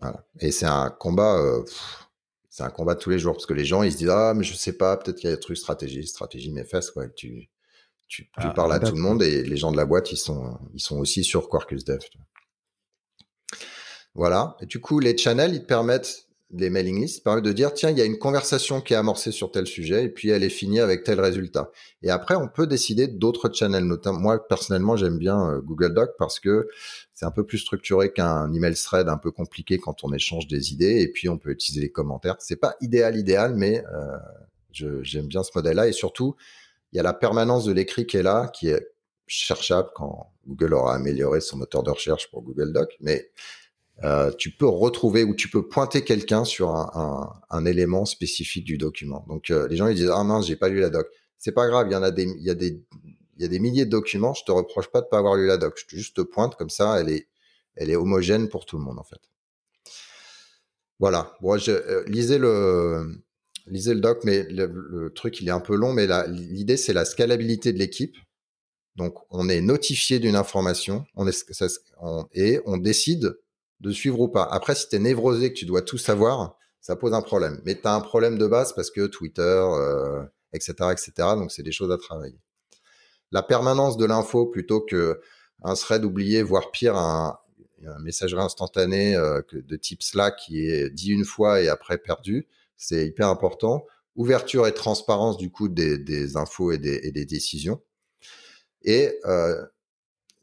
Voilà. Et c'est un combat, euh, pff, c'est un combat de tous les jours parce que les gens, ils se disent ah mais je sais pas, peut-être qu'il y a des trucs stratégie, stratégie mes fesses quoi. Tu tu, tu ah, parles à tout le monde et les gens de la boîte, ils sont ils sont aussi sur Quarkus Dev. Voilà. Et du coup, les channels, ils te permettent les mailing lists, ils permettent de dire tiens, il y a une conversation qui est amorcée sur tel sujet et puis elle est finie avec tel résultat. Et après, on peut décider d'autres channels. Notamment, moi, personnellement, j'aime bien Google Doc parce que c'est un peu plus structuré qu'un email thread un peu compliqué quand on échange des idées et puis on peut utiliser les commentaires. C'est pas idéal, idéal, mais euh, je, j'aime bien ce modèle-là et surtout, il y a la permanence de l'écrit qui est là, qui est cherchable quand Google aura amélioré son moteur de recherche pour Google Doc, mais Euh, tu peux retrouver ou tu peux pointer quelqu'un sur un, un, un élément spécifique du document. Donc, euh, les gens, ils disent « Ah mince, j'ai pas lu la doc ». C'est pas grave, il y en a des, il y a des, il y a des milliers de documents, je te reproche pas de pas avoir lu la doc. Je juste te pointe comme ça, elle est, elle est homogène pour tout le monde, en fait. Voilà. Bon, je, euh, lisez le, lisez le doc, mais le, le truc, il est un peu long, mais la, l'idée, c'est la scalabilité de l'équipe. Donc, on est notifié d'une information, on est, ça, on, et on décide de suivre ou pas. Après, si t'es névrosé que tu dois tout savoir, ça pose un problème. Mais t'as un problème de base parce que Twitter, euh, et cetera, et cetera. Donc, c'est des choses à travailler. La permanence de l'info plutôt qu'un thread oublié, voire pire, un, un messagerie instantanée euh, de type Slack qui est dit une fois et après perdu, c'est hyper important. Ouverture et transparence du coup des, des infos et des, et des décisions. Et... Euh,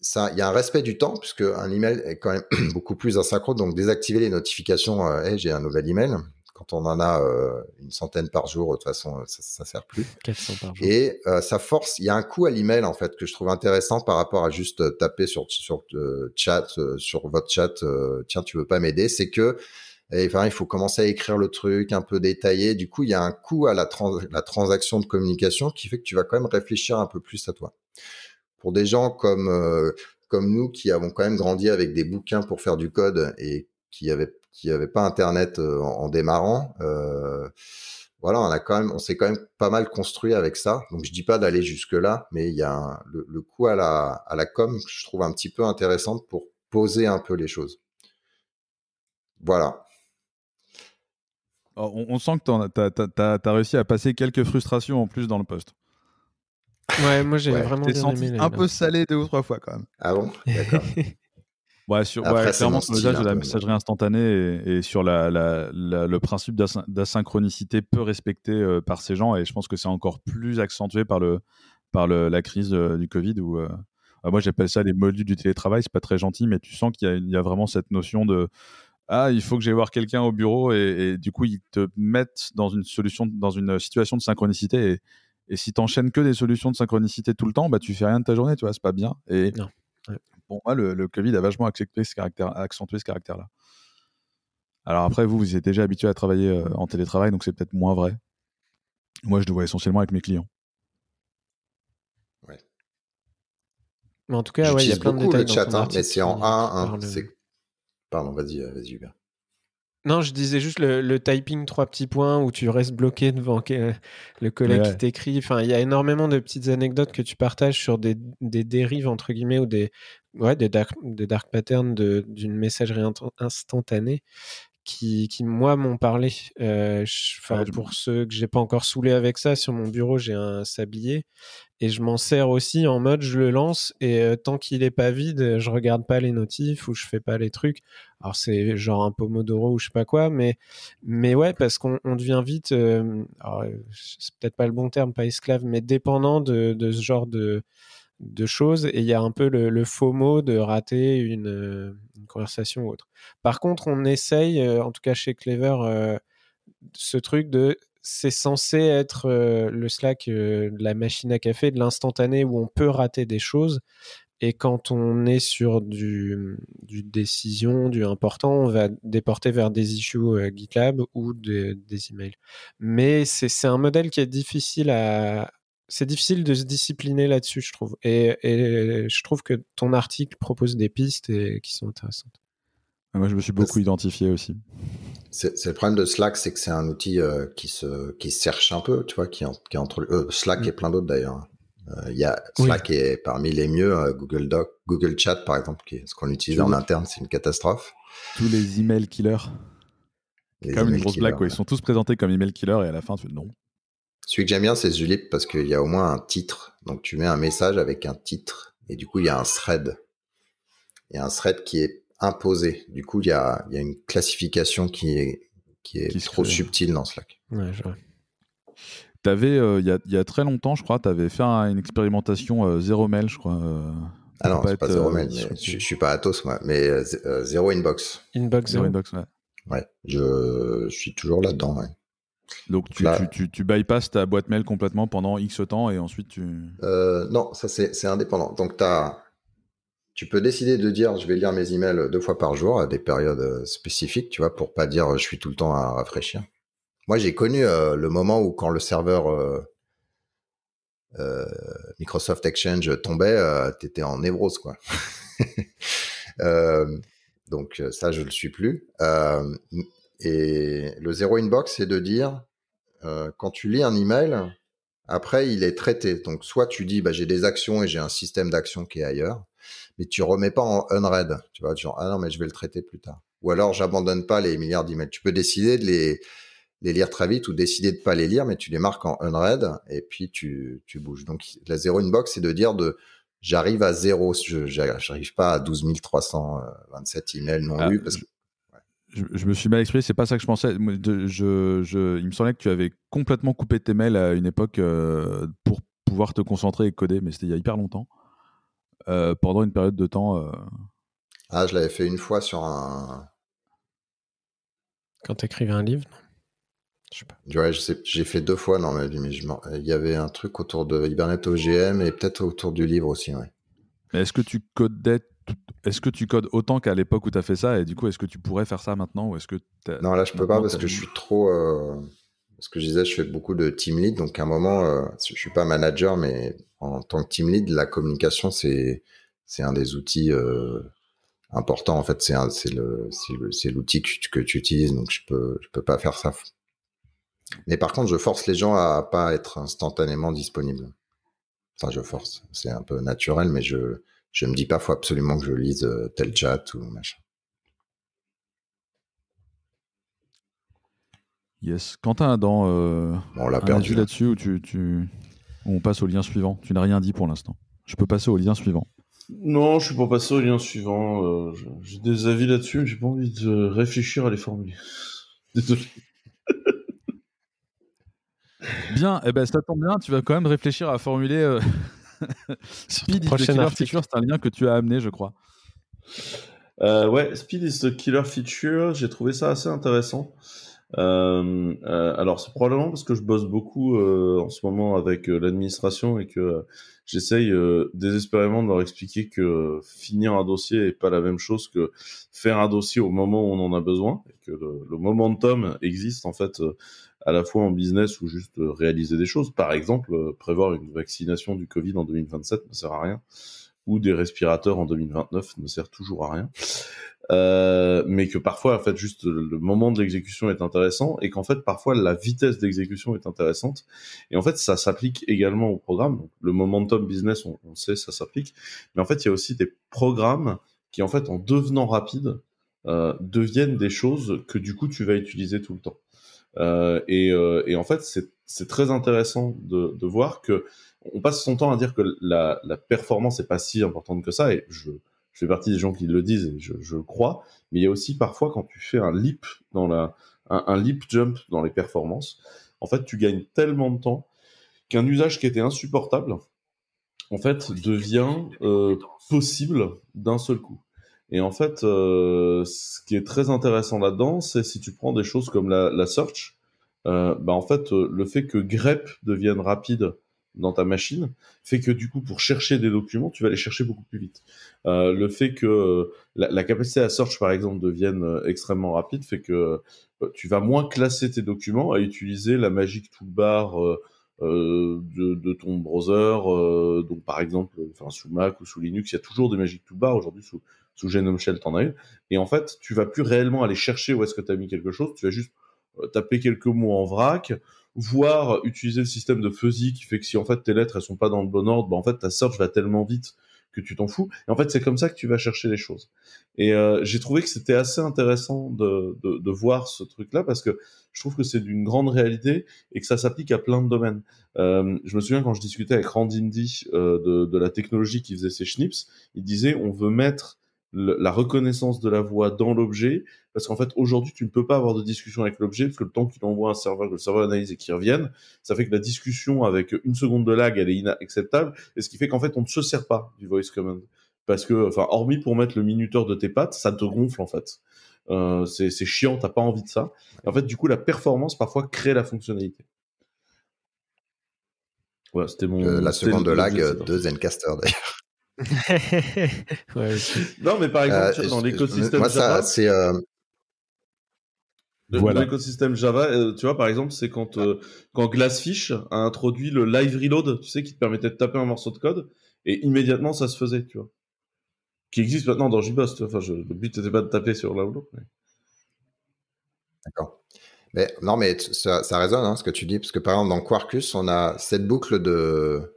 ça, il y a un respect du temps, puisque un email est quand même beaucoup plus asynchrone. Donc, désactiver les notifications, euh, hey, j'ai un nouvel email. Quand on en a euh, une centaine par jour, de toute façon, ça ne sert plus. quatre cents par jour. Et euh, ça force, il y a un coût à l'email, en fait, que je trouve intéressant par rapport à juste taper sur, sur euh, chat, euh, sur votre chat, euh, tiens, tu veux pas m'aider. C'est que, et, enfin, il faut commencer à écrire le truc un peu détaillé. Du coup, il y a un coût à la, trans- la transaction de communication qui fait que tu vas quand même réfléchir un peu plus à toi. Pour des gens comme euh, comme nous qui avons quand même grandi avec des bouquins pour faire du code et qui avaient qui avaient pas internet euh, en, en démarrant, euh, voilà, on a quand même on s'est quand même pas mal construit avec ça. Donc je dis pas d'aller jusque là, mais il y a un, le, le coup à la à la com, je trouve un petit peu intéressante pour poser un peu les choses. Voilà. Alors, on, on sent que t'en, t'as t'as t'as réussi à passer quelques frustrations en plus dans le poste. Ouais, moi j'ai ouais. vraiment bien senti aimé, un peu salé deux ou trois fois quand même. Ah bon ? D'accord. ouais, sur, Après, ouais clairement sur l'usage de la messagerie instantanée et, et sur la, la, la, le principe d'asyn- d'asynchronicité peu respecté euh, par ces gens, et je pense que c'est encore plus accentué par, le, par le, la crise euh, du Covid où, euh, euh, moi j'appelle ça les modules du télétravail, c'est pas très gentil, mais tu sens qu'il y a, il y a vraiment cette notion de ah, il faut que j'aille voir quelqu'un au bureau, et, et du coup ils te mettent dans une solution, dans une situation de synchronicité. Et, Et si tu enchaînes que des solutions de synchronicité tout le temps, bah, tu fais rien de ta journée, tu vois, c'est pas bien. Et non. Ouais. Bon, moi, le, le Covid a vachement accentué ce, caractère, accentué ce caractère-là. Alors après, vous, vous êtes déjà habitué à travailler euh, en télétravail, donc c'est peut-être moins vrai. Moi, je le vois essentiellement avec mes clients. Ouais. Mais en tout cas, ouais, il y a plein de détails. J'utilise beaucoup le chat, hein, mais c'est en A un. C'est... Le... Pardon, vas-y, vas-y, Hubert. Non, je disais juste le, le typing, trois petits points où tu restes bloqué devant que, le collègue ouais. qui t'écrit. Enfin, il y a énormément de petites anecdotes que tu partages sur des, des dérives, entre guillemets, ou des, ouais, des, dark, des dark patterns de, d'une messagerie instantanée qui, qui moi, m'ont parlé. Euh, ouais, pour ceux que j'ai pas encore saoulé avec ça, sur mon bureau, j'ai un sablier et je m'en sers aussi en mode je le lance et euh, tant qu'il est pas vide, je regarde pas les notifs ou je fais pas les trucs. Alors, c'est genre un pomodoro ou je sais pas quoi, mais, mais ouais, parce qu'on on devient vite, euh, alors, c'est peut-être pas le bon terme, pas esclave, mais dépendant de, de ce genre de... de choses, et il y a un peu le, le FOMO de rater une, une conversation ou autre. Par contre, on essaye, euh, en tout cas chez Clever, euh, ce truc de c'est censé être euh, le Slack, euh, de la machine à café, de l'instantané où on peut rater des choses, et quand on est sur du, du décision, du important, on va déporter vers des issues euh, GitLab ou de, des emails. Mais c'est, c'est un modèle qui est difficile à... C'est difficile de se discipliner là-dessus, je trouve. Et, et je trouve que ton article propose des pistes et, qui sont intéressantes. Moi, je me suis beaucoup c'est, identifié aussi. C'est, c'est le problème de Slack, c'est que c'est un outil euh, qui se qui cherche un peu, tu vois, qui, qui entre euh, Slack et plein d'autres d'ailleurs. Euh, y a Slack oui. est parmi les mieux. Euh, Google Doc, Google Chat, par exemple, qui est ce qu'on utilisait en interne, c'est une catastrophe. Tous les email killers. Les comme une grosse blague, quoi. Ils sont tous présentés comme email killers et à la fin, tu fais non. Celui que j'aime bien, c'est Zulip parce qu'il y a au moins un titre. Donc, tu mets un message avec un titre et du coup, il y a un thread. Il y a un thread qui est imposé. Du coup, il y a, il y a une classification qui est, qui est qui trop subtile dans Slack. Ouais, je vois. T'avais, euh, il y a, il y a très longtemps, je crois, tu avais fait un, une expérimentation euh, zéro mail, je crois. Euh, ah non, c'est pas zéro euh, mail. Je, je, je suis pas Atos, moi, mais euh, euh, zéro inbox. Inbox, zéro inbox, ouais. Ouais, je, je suis toujours là-dedans, ouais. Donc, tu, tu, tu, tu bypasses ta boîte mail complètement pendant X temps et ensuite tu... Euh, non, ça c'est, c'est indépendant. Donc, t'as, tu peux décider de dire je vais lire mes emails deux fois par jour à des périodes spécifiques, tu vois, pour pas dire je suis tout le temps à rafraîchir. Moi, j'ai connu euh, le moment où quand le serveur euh, euh, Microsoft Exchange tombait, euh, t'étais en névrose, quoi. euh, donc, ça, je le suis plus. Euh, Et le zéro inbox, c'est de dire, euh, quand tu lis un email, après, il est traité. Donc, soit tu dis, bah, j'ai des actions et j'ai un système d'actions qui est ailleurs, mais tu remets pas en unread. Tu vois, genre, ah non, mais je vais le traiter plus tard. Ou alors, j'abandonne pas les milliards d'emails. Tu peux décider de les, les lire très vite ou décider de pas les lire, mais tu les marques en unread et puis tu, tu bouges. Donc, la zéro inbox, c'est de dire de, j'arrive à zéro. Je, j'arrive pas à douze mille trois cent vingt-sept emails non ah. lus parce que, Je, je me suis mal exprimé, c'est pas ça que je pensais. Je, je, je, il me semblait que tu avais complètement coupé tes mails à une époque euh, pour pouvoir te concentrer et coder, mais c'était il y a hyper longtemps, euh, pendant une période de temps. Euh... Ah, je l'avais fait une fois sur un. Quand t'écrivais un livre, je sais pas. Ouais, je sais, j'ai fait deux fois, non, mais, mais je m'en... il y avait un truc autour de Hibernate O G M et peut-être autour du livre aussi, ouais. Mais est-ce que tu codais? Est-ce que tu codes autant qu'à l'époque où tu as fait ça et du coup est-ce que tu pourrais faire ça maintenant ou est-ce que non là je peux pas parce que je suis trop euh... parce que je disais je fais beaucoup de team lead donc à un moment euh... je suis pas manager mais en tant que team lead la communication c'est c'est un des outils euh... importants en fait c'est un... c'est le c'est, le... c'est l'outil que tu... que tu utilises donc je peux je peux pas faire ça mais par contre je force les gens à pas être instantanément disponibles enfin je force c'est un peu naturel mais je Je me dis pas, faut absolument que je lise euh, tel chat ou machin. Yes. Quentin, dans euh, on l'a perdu là-dessus où tu, tu... on passe au lien suivant. Tu n'as rien dit pour l'instant. Je peux passer au lien suivant. Non, je suis pas passé au lien suivant. Euh, j'ai des avis là-dessus, mais j'ai pas envie de réfléchir à les formuler. Désolé. Bien, eh ben, ça tombe bien. Tu vas quand même réfléchir à formuler... Euh... Speed is the Killer article. Feature, c'est un lien que tu as amené, je crois. Euh, ouais, Speed is the Killer Feature, j'ai trouvé ça assez intéressant. Euh, euh, alors, c'est probablement parce que je bosse beaucoup euh, en ce moment avec euh, l'administration et que euh, j'essaye euh, désespérément de leur expliquer que finir un dossier n'est pas la même chose que faire un dossier au moment où on en a besoin, et que le, le momentum existe en fait euh, à la fois en business ou juste euh, réaliser des choses. Par exemple, euh, prévoir une vaccination du Covid en deux mille vingt-sept ne sert à rien, ou des respirateurs en deux mille vingt-neuf ne sert toujours à rien. Euh, mais que parfois, en fait, juste le moment de l'exécution est intéressant et qu'en fait, parfois, la vitesse d'exécution est intéressante. Et en fait, ça s'applique également au programme. Donc, le momentum business, on, on sait, ça s'applique. Mais en fait, il y a aussi des programmes qui, en fait, en devenant rapides, euh, deviennent des choses que du coup tu vas utiliser tout le temps. Euh, et, euh, et en fait, c'est, c'est très intéressant de, de voir que on passe son temps à dire que la, la performance n'est pas si importante que ça, et je, je fais partie des gens qui le disent, et je, je le crois, mais il y a aussi parfois quand tu fais un leap dans la, un, un leap jump dans les performances, en fait, tu gagnes tellement de temps qu'un usage qui était insupportable, en fait, devient euh, possible d'un seul coup. Et en fait, euh, ce qui est très intéressant là-dedans, c'est si tu prends des choses comme la, la search, euh, bah en fait, euh, le fait que grep devienne rapide dans ta machine fait que du coup, pour chercher des documents, tu vas les chercher beaucoup plus vite. Euh, le fait que euh, la, la capacité à search, par exemple, devienne euh, extrêmement rapide fait que euh, tu vas moins classer tes documents à utiliser la magic toolbar euh, Euh, de, de ton browser, euh, donc par exemple, enfin sous Mac ou sous Linux, il y a toujours des magic toolbars. Aujourd'hui, sous, sous Genome Shell, t'en as une. Et en fait, tu vas plus réellement aller chercher où est-ce que t'as mis quelque chose. Tu vas juste euh, taper quelques mots en vrac, voire utiliser le système de fuzzy qui fait que si en fait tes lettres elles sont pas dans le bon ordre, bah en fait ta search va tellement vite que tu t'en fous. Et en fait, c'est comme ça que tu vas chercher les choses. Et euh, j'ai trouvé que c'était assez intéressant de, de, de voir ce truc-là, parce que je trouve que c'est d'une grande réalité et que ça s'applique à plein de domaines. Euh, je me souviens quand je discutais avec Randindi euh, de, de la technologie qui faisait ses schnips, il disait on veut mettre le, la reconnaissance de la voix dans l'objet, parce qu'en fait, aujourd'hui, tu ne peux pas avoir de discussion avec l'objet, parce que le temps qu'il envoie un serveur, que le serveur analyse et qu'il revienne, ça fait que la discussion avec une seconde de lag, elle est inacceptable, et ce qui fait qu'en fait, on ne se sert pas du voice command. Parce que, enfin, hormis pour mettre le minuteur de tes pattes, ça te gonfle, en fait. Euh, c'est, c'est chiant, t'as pas envie de ça. Et en fait, du coup, la performance, parfois, crée la fonctionnalité. Ouais, c'était mon... Euh, la c'était seconde de lag de, de Zencastr, d'ailleurs. Ouais, non mais par exemple euh, dans l'écosystème moi, Java ça, c'est euh... dans voilà. l'écosystème Java euh, tu vois par exemple c'est quand, euh, quand Glassfish a introduit le live reload, tu sais, qui te permettait de taper un morceau de code et immédiatement ça se faisait, tu vois, qui existe maintenant dans JBoss, tu vois. Enfin, je... le but n'était pas de taper sur là ou l'autre mais... d'accord mais, non mais t- ça, ça résonne hein, ce que tu dis, parce que par exemple dans Quarkus on a cette boucle de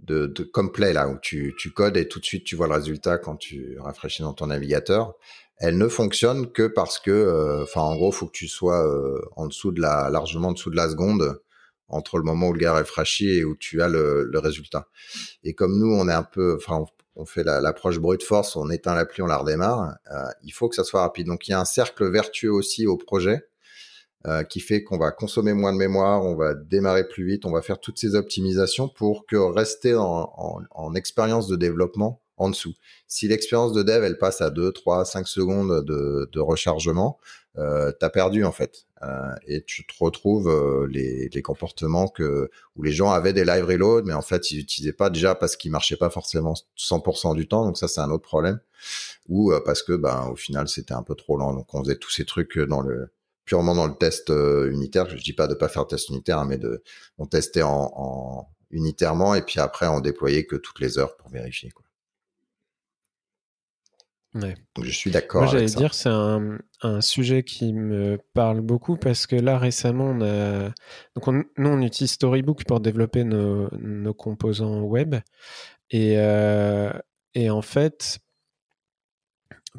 de, de complet là où tu, tu codes et tout de suite tu vois le résultat quand tu rafraîchis dans ton navigateur, elle ne fonctionne que parce que enfin euh, en gros faut que tu sois euh, en dessous de la largement en dessous de la seconde entre le moment où le gars rafraîchit et où tu as le, le résultat. Et comme nous on est un peu enfin on, on fait la, l'approche brute force, on éteint l'appli, on la redémarre, euh, il faut que ça soit rapide. Donc il y a un cercle vertueux aussi au projet Euh, qui fait qu'on va consommer moins de mémoire, on va démarrer plus vite, on va faire toutes ces optimisations pour que rester en, en, en expérience de développement en dessous. Si l'expérience de dev, elle passe à deux, trois, cinq secondes de, de rechargement, euh, t'as perdu en fait. Euh, et tu te retrouves euh, les, les comportements que, où les gens avaient des live reload, mais en fait, ils n'utilisaient pas déjà parce qu'ils ne marchaient pas forcément cent pour cent du temps, donc ça, c'est un autre problème. Ou euh, parce que, ben, au final, c'était un peu trop lent, donc on faisait tous ces trucs dans le... purement dans le test euh, unitaire. Je dis pas de pas faire le test unitaire, hein, mais de on testait en, en unitairement et puis après on déployait que toutes les heures pour vérifier quoi. Ouais. Donc je suis d'accord. Moi, avec j'allais ça. dire c'est un, un sujet qui me parle beaucoup parce que là récemment on a donc on, nous on utilise Storybook pour développer nos, nos composants web et euh, et en fait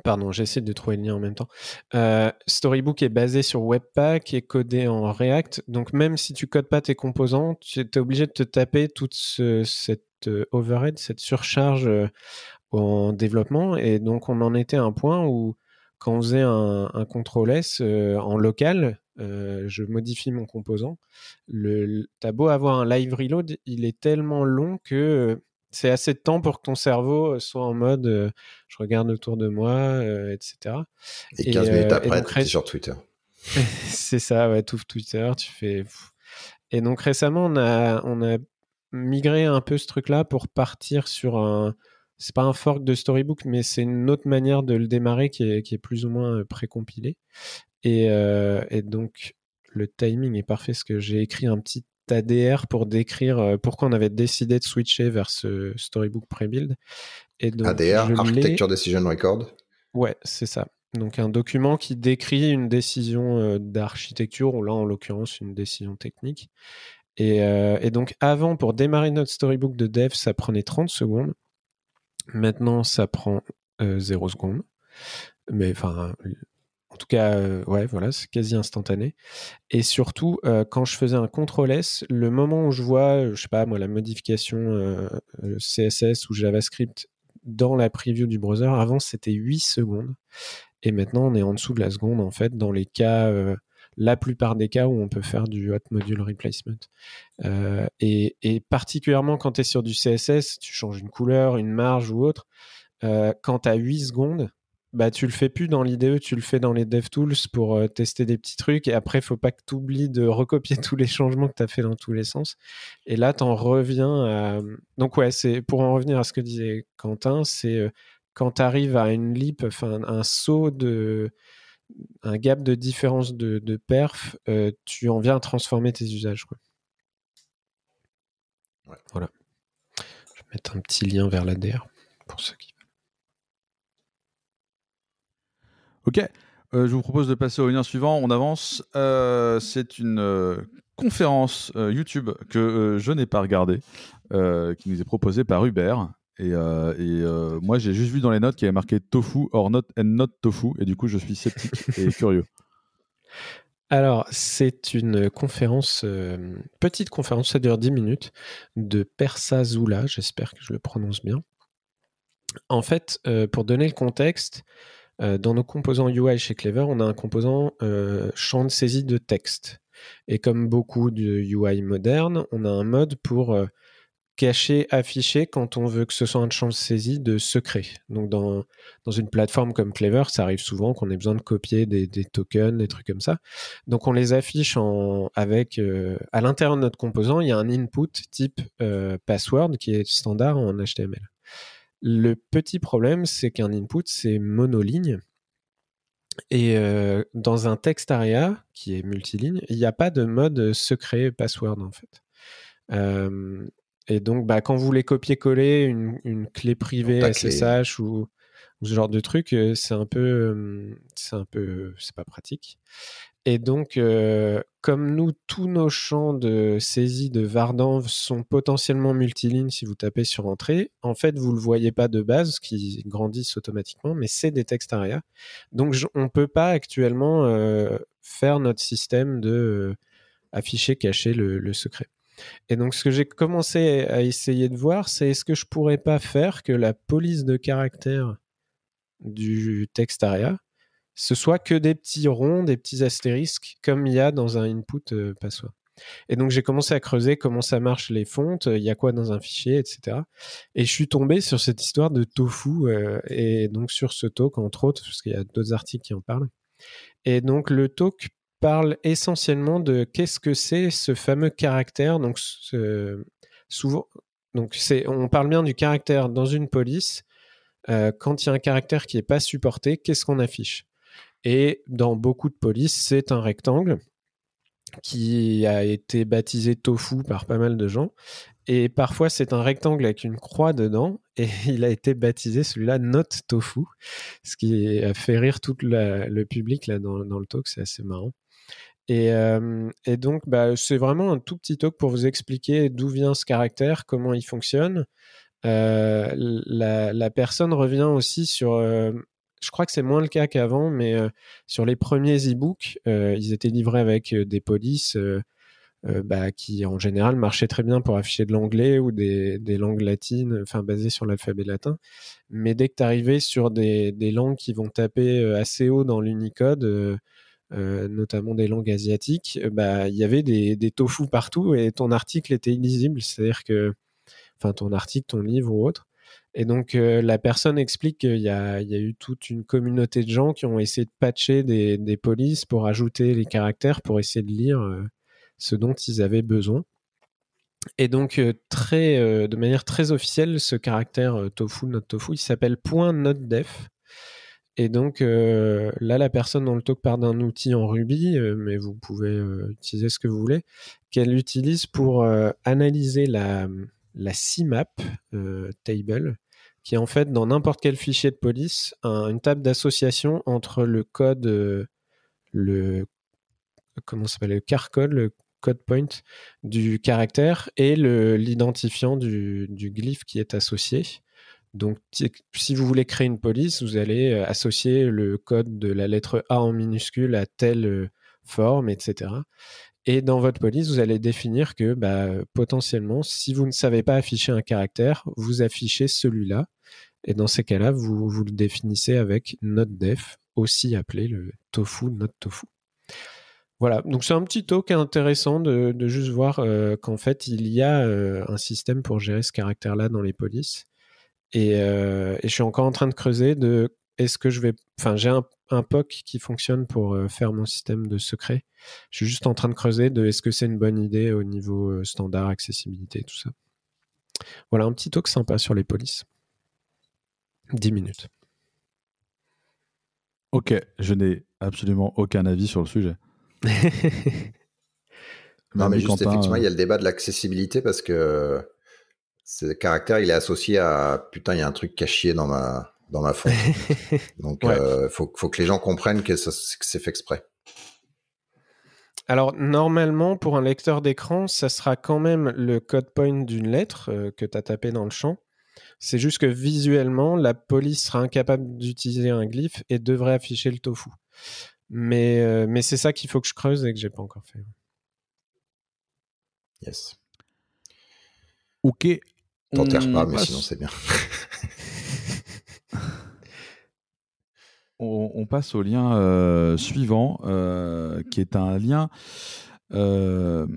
Pardon, j'essaie de trouver le lien en même temps. Euh, Storybook est basé sur Webpack et codé en React. Donc, même si tu codes pas tes composants, tu es obligé de te taper toute ce, cette overhead, cette surcharge en développement. Et donc, on en était à un point où, quand on faisait un, un contrôle S euh, en local, euh, je modifie mon composant. Le, t'as beau avoir un live reload, il est tellement long que... c'est assez de temps pour que ton cerveau soit en mode euh, je regarde autour de moi, euh, et cetera. Et quinze et, minutes euh, après, tu es ré... sur Twitter. C'est ça, ouais, tu ouvres Twitter, tu fais. Et donc récemment, on a, on a migré un peu ce truc-là pour partir sur un. C'est pas un fork de Storybook, mais c'est une autre manière de le démarrer qui est, qui est plus ou moins précompilé. Et, euh, et donc, le timing est parfait parce que j'ai écrit un petit A D R pour décrire pourquoi on avait décidé de switcher vers ce Storybook Prebuild. Et donc, A D R, Architecture Decision Record. Ouais, c'est ça. Donc un document qui décrit une décision d'architecture, ou là en l'occurrence une décision technique. Et, euh, et donc avant, pour démarrer notre Storybook de dev, ça prenait trente secondes. Maintenant, ça prend euh, zéro secondes. mais enfin, en tout cas, euh, ouais, voilà, c'est quasi instantané. Et surtout, euh, quand je faisais un contrôle S, le moment où je vois, je sais pas, moi, la modification euh, C S S ou JavaScript dans la preview du browser, avant, c'était huit secondes. Et maintenant, on est en dessous de la seconde, en fait, dans les cas, euh, la plupart des cas où on peut faire du hot module replacement. Euh, et, et particulièrement quand tu es sur du C S S, tu changes une couleur, une marge ou autre, euh, quand tu as huit secondes, bah, tu le fais plus dans l'I D E, tu le fais dans les DevTools pour euh, tester des petits trucs. Et après, il ne faut pas que tu oublies de recopier tous les changements que tu as fait dans tous les sens. Et là, tu en reviens à... Donc ouais, c'est... pour en revenir à ce que disait Quentin, c'est... Euh, quand tu arrives à une leap, enfin un saut, de, un gap de différence de, de perf, euh, tu en viens à transformer tes usages. Quoi. Ouais. Voilà. Je vais mettre un petit lien vers l'A D R pour ceux qui veulent. Ok, euh, je vous propose de passer au lien suivant. On avance. Euh, c'est une euh, conférence euh, YouTube que euh, je n'ai pas regardée, euh, qui nous est proposée par Hubert. Et, euh, et euh, moi, j'ai juste vu dans les notes qu'il y avait marqué tofu or not and not tofu, et du coup, je suis sceptique et curieux. Alors, c'est une conférence, euh, petite conférence, ça dure dix minutes, de Persa Zoula, j'espère que je le prononce bien. En fait, euh, pour donner le contexte, euh, dans nos composants U I chez Clever, on a un composant euh, champ de saisie de texte. Et comme beaucoup de U I modernes, on a un mode pour... Euh, caché, affiché, quand on veut que ce soit un champ de saisie de secret. Donc, dans, dans une plateforme comme Clever, ça arrive souvent qu'on ait besoin de copier des, des tokens, des trucs comme ça. Donc, on les affiche en, avec... Euh, à l'intérieur de notre composant, il y a un input type euh, password qui est standard en H T M L. Le petit problème, c'est qu'un input, c'est monoligne. Et euh, dans un text area, qui est multiligne, il n'y a pas de mode secret password, en fait. Euh... Et donc, bah, quand vous voulez copier-coller une, une clé privée S S H ou, ou ce genre de truc, c'est un peu, c'est un peu, c'est pas pratique. Et donc, euh, comme nous, tous nos champs de saisie de Vardanv sont potentiellement multilignes si vous tapez sur entrée, en fait, vous le voyez pas de base, qui grandissent automatiquement, mais c'est des text area. Donc, j- on peut pas actuellement euh, faire notre système de euh, afficher, cacher le, le secret. Et donc, ce que j'ai commencé à essayer de voir, c'est est-ce que je pourrais pas faire que la police de caractère du text area, ce soit que des petits ronds, des petits astérisques, comme il y a dans un input euh, password. Et donc, j'ai commencé à creuser comment ça marche les fontes, il y a quoi dans un fichier, et cetera. Et je suis tombé sur cette histoire de tofu, euh, et donc sur ce talk, entre autres, parce qu'il y a d'autres articles qui en parlent. Et donc, le talk parle essentiellement de qu'est-ce que c'est ce fameux caractère. Donc, ce, souvent, donc c'est, on parle bien du caractère dans une police. Euh, quand il y a un caractère qui n'est pas supporté, qu'est-ce qu'on affiche? Et dans beaucoup de polices, c'est un rectangle qui a été baptisé tofu par pas mal de gens. Et parfois, c'est un rectangle avec une croix dedans. Et il a été baptisé, celui-là, Not Tofu, ce qui a fait rire tout la, le public là, dans, dans le talk. C'est assez marrant. Et, euh, et donc, bah, c'est vraiment un tout petit talk pour vous expliquer d'où vient ce caractère, comment il fonctionne. Euh, la, la personne revient aussi sur, euh, je crois que c'est moins le cas qu'avant, mais euh, sur les premiers e-books, euh, ils étaient livrés avec des polices euh, euh, bah, qui, en général, marchaient très bien pour afficher de l'anglais ou des, des langues latines, enfin basées sur l'alphabet latin. Mais dès que tu arrivais sur des, des langues qui vont taper assez haut dans l'Unicode, euh, Euh, notamment des langues asiatiques, euh, bah, y avait des, des tofu partout et ton article était illisible, c'est-à-dire que, enfin, ton article, ton livre ou autre. Et donc, euh, la personne explique qu'il y a, il y a eu toute une communauté de gens qui ont essayé de patcher des, des polices pour ajouter les caractères, pour essayer de lire euh, ce dont ils avaient besoin. Et donc, euh, très, euh, de manière très officielle, ce caractère euh, tofu, not tofu, il s'appelle .notdef. Et donc, euh, là, la personne dans le talk part d'un outil en Ruby, euh, mais vous pouvez euh, utiliser ce que vous voulez, qu'elle utilise pour euh, analyser la, la C M A P euh, table, qui est en fait, dans n'importe quel fichier de police, un, une table d'association entre le code, euh, le, comment ça s'appelle, le car-code, le code point du caractère et le, l'identifiant du, du glyphe qui est associé. Donc, si vous voulez créer une police, vous allez associer le code de la lettre A en minuscule à telle forme, et cetera. Et dans votre police, vous allez définir que bah, potentiellement, si vous ne savez pas afficher un caractère, vous affichez celui-là. Et dans ces cas-là, vous, vous le définissez avec notedef, aussi appelé le tofu, notre tofu. Voilà, donc c'est un petit talk intéressant de, de juste voir euh, qu'en fait, il y a euh, un système pour gérer ce caractère-là dans les polices. Et, euh, et je suis encore en train de creuser de est-ce que je vais... Enfin, j'ai un, un P O C qui fonctionne pour euh, faire mon système de secret. Je suis juste en train de creuser de est-ce que c'est une bonne idée au niveau euh, standard, accessibilité, tout ça. Voilà, un petit talk sympa sur les polices. dix minutes. Ok, je n'ai absolument aucun avis sur le sujet. Non, mais juste, Quentin, effectivement, il euh... y a le débat de l'accessibilité parce que... Ce caractère, il est associé à putain, il y a un truc caché dans ma dans ma fonte. Donc, ouais. euh, faut faut que les gens comprennent que, ça, que c'est fait exprès. Alors, normalement, pour un lecteur d'écran, ça sera quand même le code point d'une lettre euh, que tu as tapé dans le champ. C'est juste que visuellement, la police sera incapable d'utiliser un glyphe et devrait afficher le tofu. Mais euh, mais c'est ça qu'il faut que je creuse et que j'ai pas encore fait. Yes. Ok. T'enterres pas, mais passe... sinon c'est bien. on, on passe au lien euh, suivant, euh, qui est un lien euh,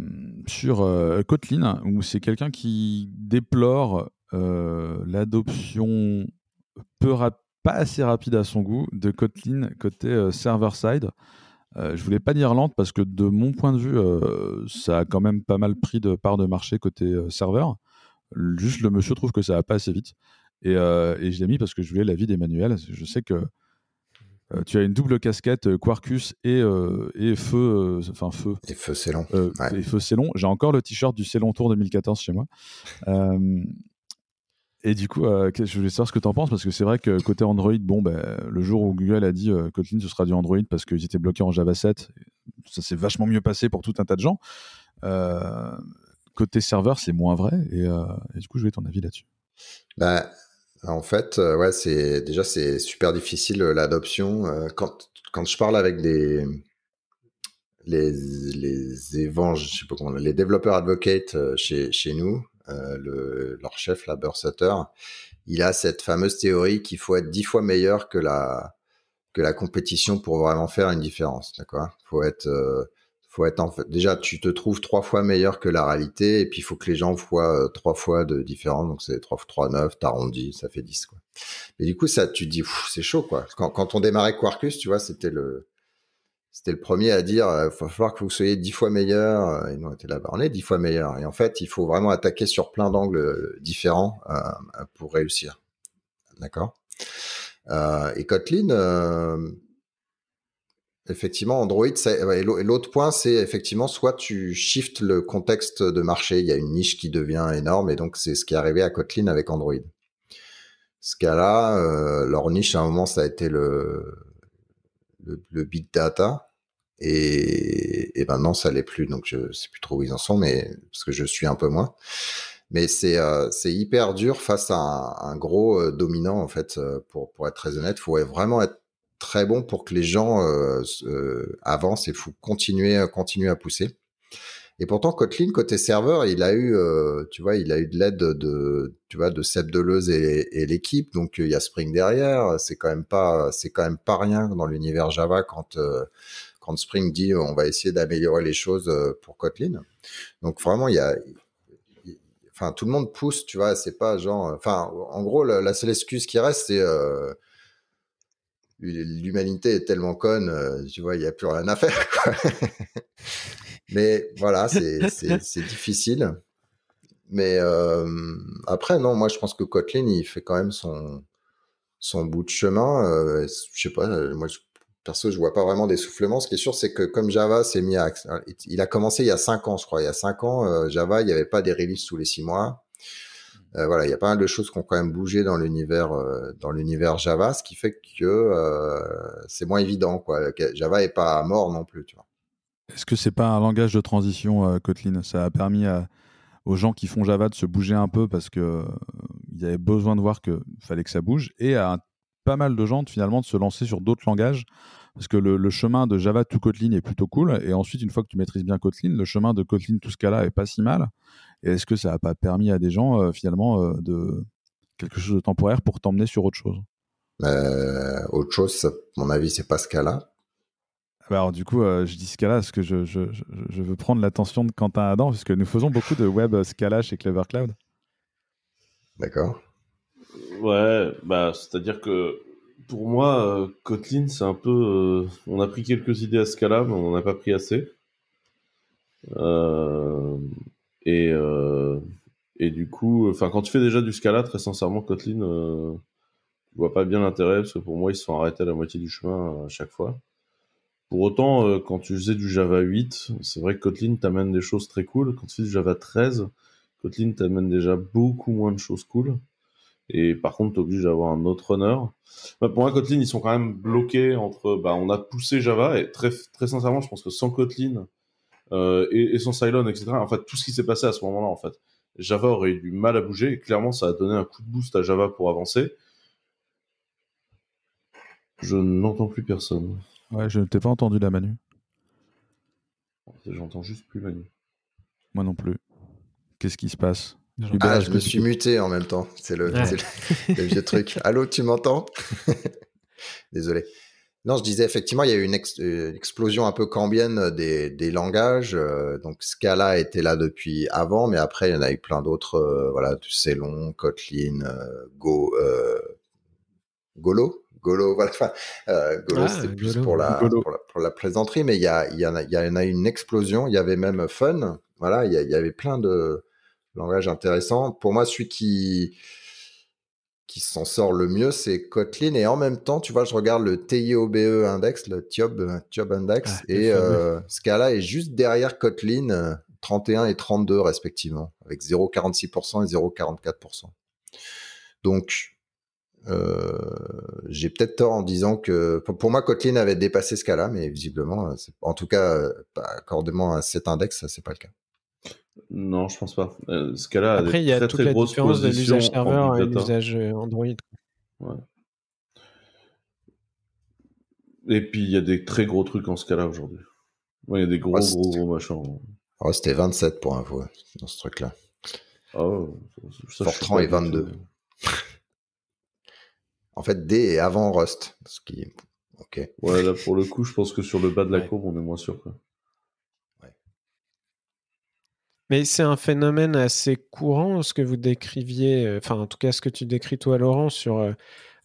sur euh, Kotlin, où c'est quelqu'un qui déplore euh, l'adoption peu rap- pas assez rapide à son goût de Kotlin côté euh, server-side. Euh, je voulais pas dire lente parce que de mon point de vue, euh, ça a quand même pas mal pris de part de marché côté euh, serveur. Juste le monsieur trouve que ça va pas assez vite et, euh, et je l'ai mis parce que je voulais l'avis d'Emmanuel. Je sais que euh, tu as une double casquette euh, Quarkus et, euh, et feu, enfin euh, feu. Et feu c'est long. Euh, ouais. Et feu c'est long. J'ai encore le t-shirt du Célon Tour deux mille quatorze chez moi. euh, et du coup, euh, je voulais savoir ce que tu en penses parce que c'est vrai que côté Android, bon, bah, le jour où Google a dit euh, Kotlin ce sera du Android parce qu'ils étaient bloqués en Java sept, ça s'est vachement mieux passé pour tout un tas de gens. Euh, Côté serveur, c'est moins vrai, et, euh, et du coup, je voulais ton avis là-dessus. Bah, en fait, euh, ouais, c'est déjà c'est super difficile euh, l'adoption. Euh, quand quand je parle avec les les les évang... je sais pas comment, les développeurs advocates euh, chez chez nous, euh, le leur chef, la Bursutter, il a cette fameuse théorie qu'il faut être dix fois meilleur que la que la compétition pour vraiment faire une différence, d'accord ? Faut être euh, Faut être en fait, déjà, tu te trouves trois fois meilleur que la réalité, et puis il faut que les gens voient euh, trois fois de différence, donc c'est trois fois trois, neuf, t'arrondis, ça fait dix, quoi. Mais du coup, ça, tu te dis, ouf, c'est chaud, quoi. Quand, quand on démarrait Quarkus, tu vois, c'était le, c'était le premier à dire, il va falloir que vous soyez dix fois meilleur, et nous, on était là-bas, on est dix fois meilleur. Et en fait, il faut vraiment attaquer sur plein d'angles différents euh, pour réussir. D'accord ? euh, Et Kotlin... Euh, Effectivement, Android, ça, et l'autre point, c'est effectivement, soit tu shifts le contexte de marché, il y a une niche qui devient énorme, et donc c'est ce qui est arrivé à Kotlin avec Android. Ce cas-là, euh, leur niche, à un moment, ça a été le, le, le big data, et, et maintenant, ça l'est plus, donc je sais plus trop où ils en sont, mais, parce que je suis un peu moins. Mais c'est, euh, c'est hyper dur face à un, un gros euh, dominant, en fait, pour, pour être très honnête, faut vraiment être très bon pour que les gens euh, euh, avancent et faut continuer, continuer à pousser. Et pourtant, Kotlin, côté serveur, il a eu, euh, tu vois, il a eu de l'aide de, tu vois, de Seb Deleuze et, et l'équipe. Donc, il y a Spring derrière. C'est quand même pas, c'est quand même pas rien dans l'univers Java quand, euh, quand Spring dit on va essayer d'améliorer les choses pour Kotlin. Donc, vraiment, il y a, enfin, tout le monde pousse, tu vois, c'est pas genre, enfin, en gros, la, la seule excuse qui reste, c'est, euh, l'humanité est tellement conne, tu vois, il n'y a plus rien à faire, quoi. Mais voilà, c'est, c'est, c'est difficile. Mais euh, après, non, moi, je pense que Kotlin, il fait quand même son, son bout de chemin. Euh, je ne sais pas, moi, je, perso, je ne vois pas vraiment d'essoufflement. Ce qui est sûr, c'est que comme Java s'est mis à... Il a commencé il y a cinq ans, je crois. Il y a cinq ans, euh, Java, il n'y avait pas des releases tous les six mois. Euh, voilà, il y a pas mal de choses qui ont quand même bougé dans l'univers euh, dans l'univers Java, ce qui fait que euh, c'est moins évident, quoi. Java est pas mort non plus, tu vois. Est-ce que c'est pas un langage de transition, euh, Kotlin ? Ça a permis à, aux gens qui font Java de se bouger un peu parce que euh, ils avaient besoin de voir qu'il fallait que ça bouge, et à un, pas mal de gens de, finalement de se lancer sur d'autres langages, parce que le, le chemin de Java to Kotlin est plutôt cool, et ensuite une fois que tu maîtrises bien Kotlin, le chemin de Kotlin to Scala est pas si mal, et est-ce que ça n'a pas permis à des gens euh, finalement euh, de quelque chose de temporaire pour t'emmener sur autre chose? Euh, autre chose, à mon avis, c'est pas Scala. Alors du coup, euh, je dis Scala parce que je, je, je veux prendre l'attention de Quentin Adam, puisque nous faisons beaucoup de web Scala chez Clever Cloud. D'accord. Ouais, bah, c'est-à-dire que pour moi, euh, Kotlin, c'est un peu... Euh, on a pris quelques idées à Scala, mais on n'en a pas pris assez. Euh, et, euh, et du coup, quand tu fais déjà du Scala, très sincèrement, Kotlin... Euh, Je vois pas bien l'intérêt, parce que pour moi, ils se sont arrêtés à la moitié du chemin à chaque fois. Pour autant, euh, quand tu faisais du Java huit, c'est vrai que Kotlin t'amène des choses très cool. Quand tu fais du Java treize, Kotlin t'amène déjà beaucoup moins de choses cool. Et par contre, t'oblige à avoir un autre runner. Bah, pour moi, Kotlin, ils sont quand même bloqués entre... Bah, on a poussé Java, et très, très sincèrement, je pense que sans Kotlin euh, et, et sans Cylon, et cetera, en fait, tout ce qui s'est passé à ce moment-là, en fait, Java aurait eu du mal à bouger, et clairement, ça a donné un coup de boost à Java pour avancer. Je n'entends plus personne. Ouais, je ne t'ai pas entendu là, Manu. J'entends juste plus Manu. Moi non plus. Qu'est-ce qui se passe? Ah, je me suis muté en même temps. C'est le, ouais. c'est le, le vieux truc. Allô, tu m'entends? Désolé. Non, je disais effectivement, il y a eu une, ex- une explosion un peu cambienne des, des langages. Donc Scala était là depuis avant, mais après, il y en a eu plein d'autres. Euh, voilà, du Cylon, Kotlin, euh, Go, euh, Golo. Golo, voilà. Enfin, euh, Golo, ah, c'était plus Golo. Pour, la, Golo. Pour, la, pour la plaisanterie, mais il y, a, il, y en a, il y en a une explosion. Il y avait même Fun. Voilà, il y, a, il y avait plein de langages intéressants. Pour moi, celui qui, qui s'en sort le mieux, c'est Kotlin. Et en même temps, tu vois, je regarde le T I O B E Index, le T I O B Index, ah, et euh, Scala est juste derrière Kotlin, trente et un et trente-deux respectivement, avec zéro virgule quarante-six pour cent et zéro virgule quarante-quatre pour cent. Donc, Euh, j'ai peut-être tort en disant que pour moi Kotlin avait dépassé ce cas-là, mais visiblement c'est, en tout cas accordément à cet index, ça c'est pas le cas. Non, je pense pas. Euh, ce cas-là, après il y a très, toute la différence de l'usage serveur et l'usage Android. Ouais. Et puis il y a des très gros trucs en ce cas-là aujourd'hui. Ouais, il y a des gros Rust. gros gros machins. Oh, c'était vingt-sept pour info dans ce truc-là. Oh, Fortran et vingt-deux. En fait, D est avant Rust. Ce qui... okay. Ouais, là, pour le coup, je pense que sur le bas de la ouais. courbe, on est moins sûr. Quoi. Ouais. Mais c'est un phénomène assez courant, ce que vous décriviez, enfin, euh, en tout cas, ce que tu décris, toi, Laurent, sur euh,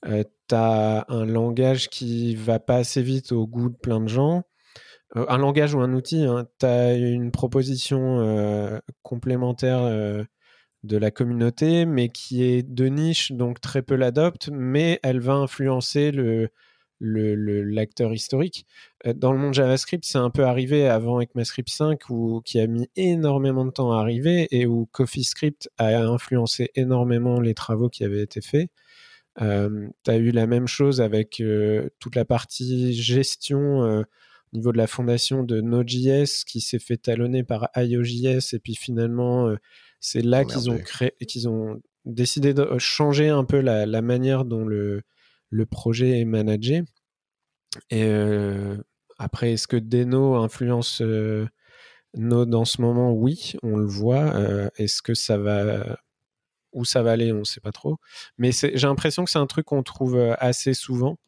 euh, t'as un langage qui va pas assez vite au goût de plein de gens. Euh, un langage ou un outil, hein, t'as une proposition euh, complémentaire euh, de la communauté, mais qui est de niche, donc très peu l'adopte, mais elle va influencer le, le, le, l'acteur historique. Dans le monde JavaScript, c'est un peu arrivé avant ECMAScript cinq, où, qui a mis énormément de temps à arriver, et où CoffeeScript a influencé énormément les travaux qui avaient été faits. Euh, tu as eu la même chose avec euh, toute la partie gestion euh, au niveau de la fondation de Node.js, qui s'est fait talonner par I O J S, et puis finalement... Euh, C'est là qu'ils ont, créé, qu'ils ont décidé de changer un peu la, la manière dont le, le projet est managé. Et euh, après, est-ce que Deno influence euh, Node en ce moment? Oui, on le voit. Euh, est-ce que ça va... Où ça va aller? On ne sait pas trop. Mais c'est, j'ai l'impression que c'est un truc qu'on trouve assez souvent.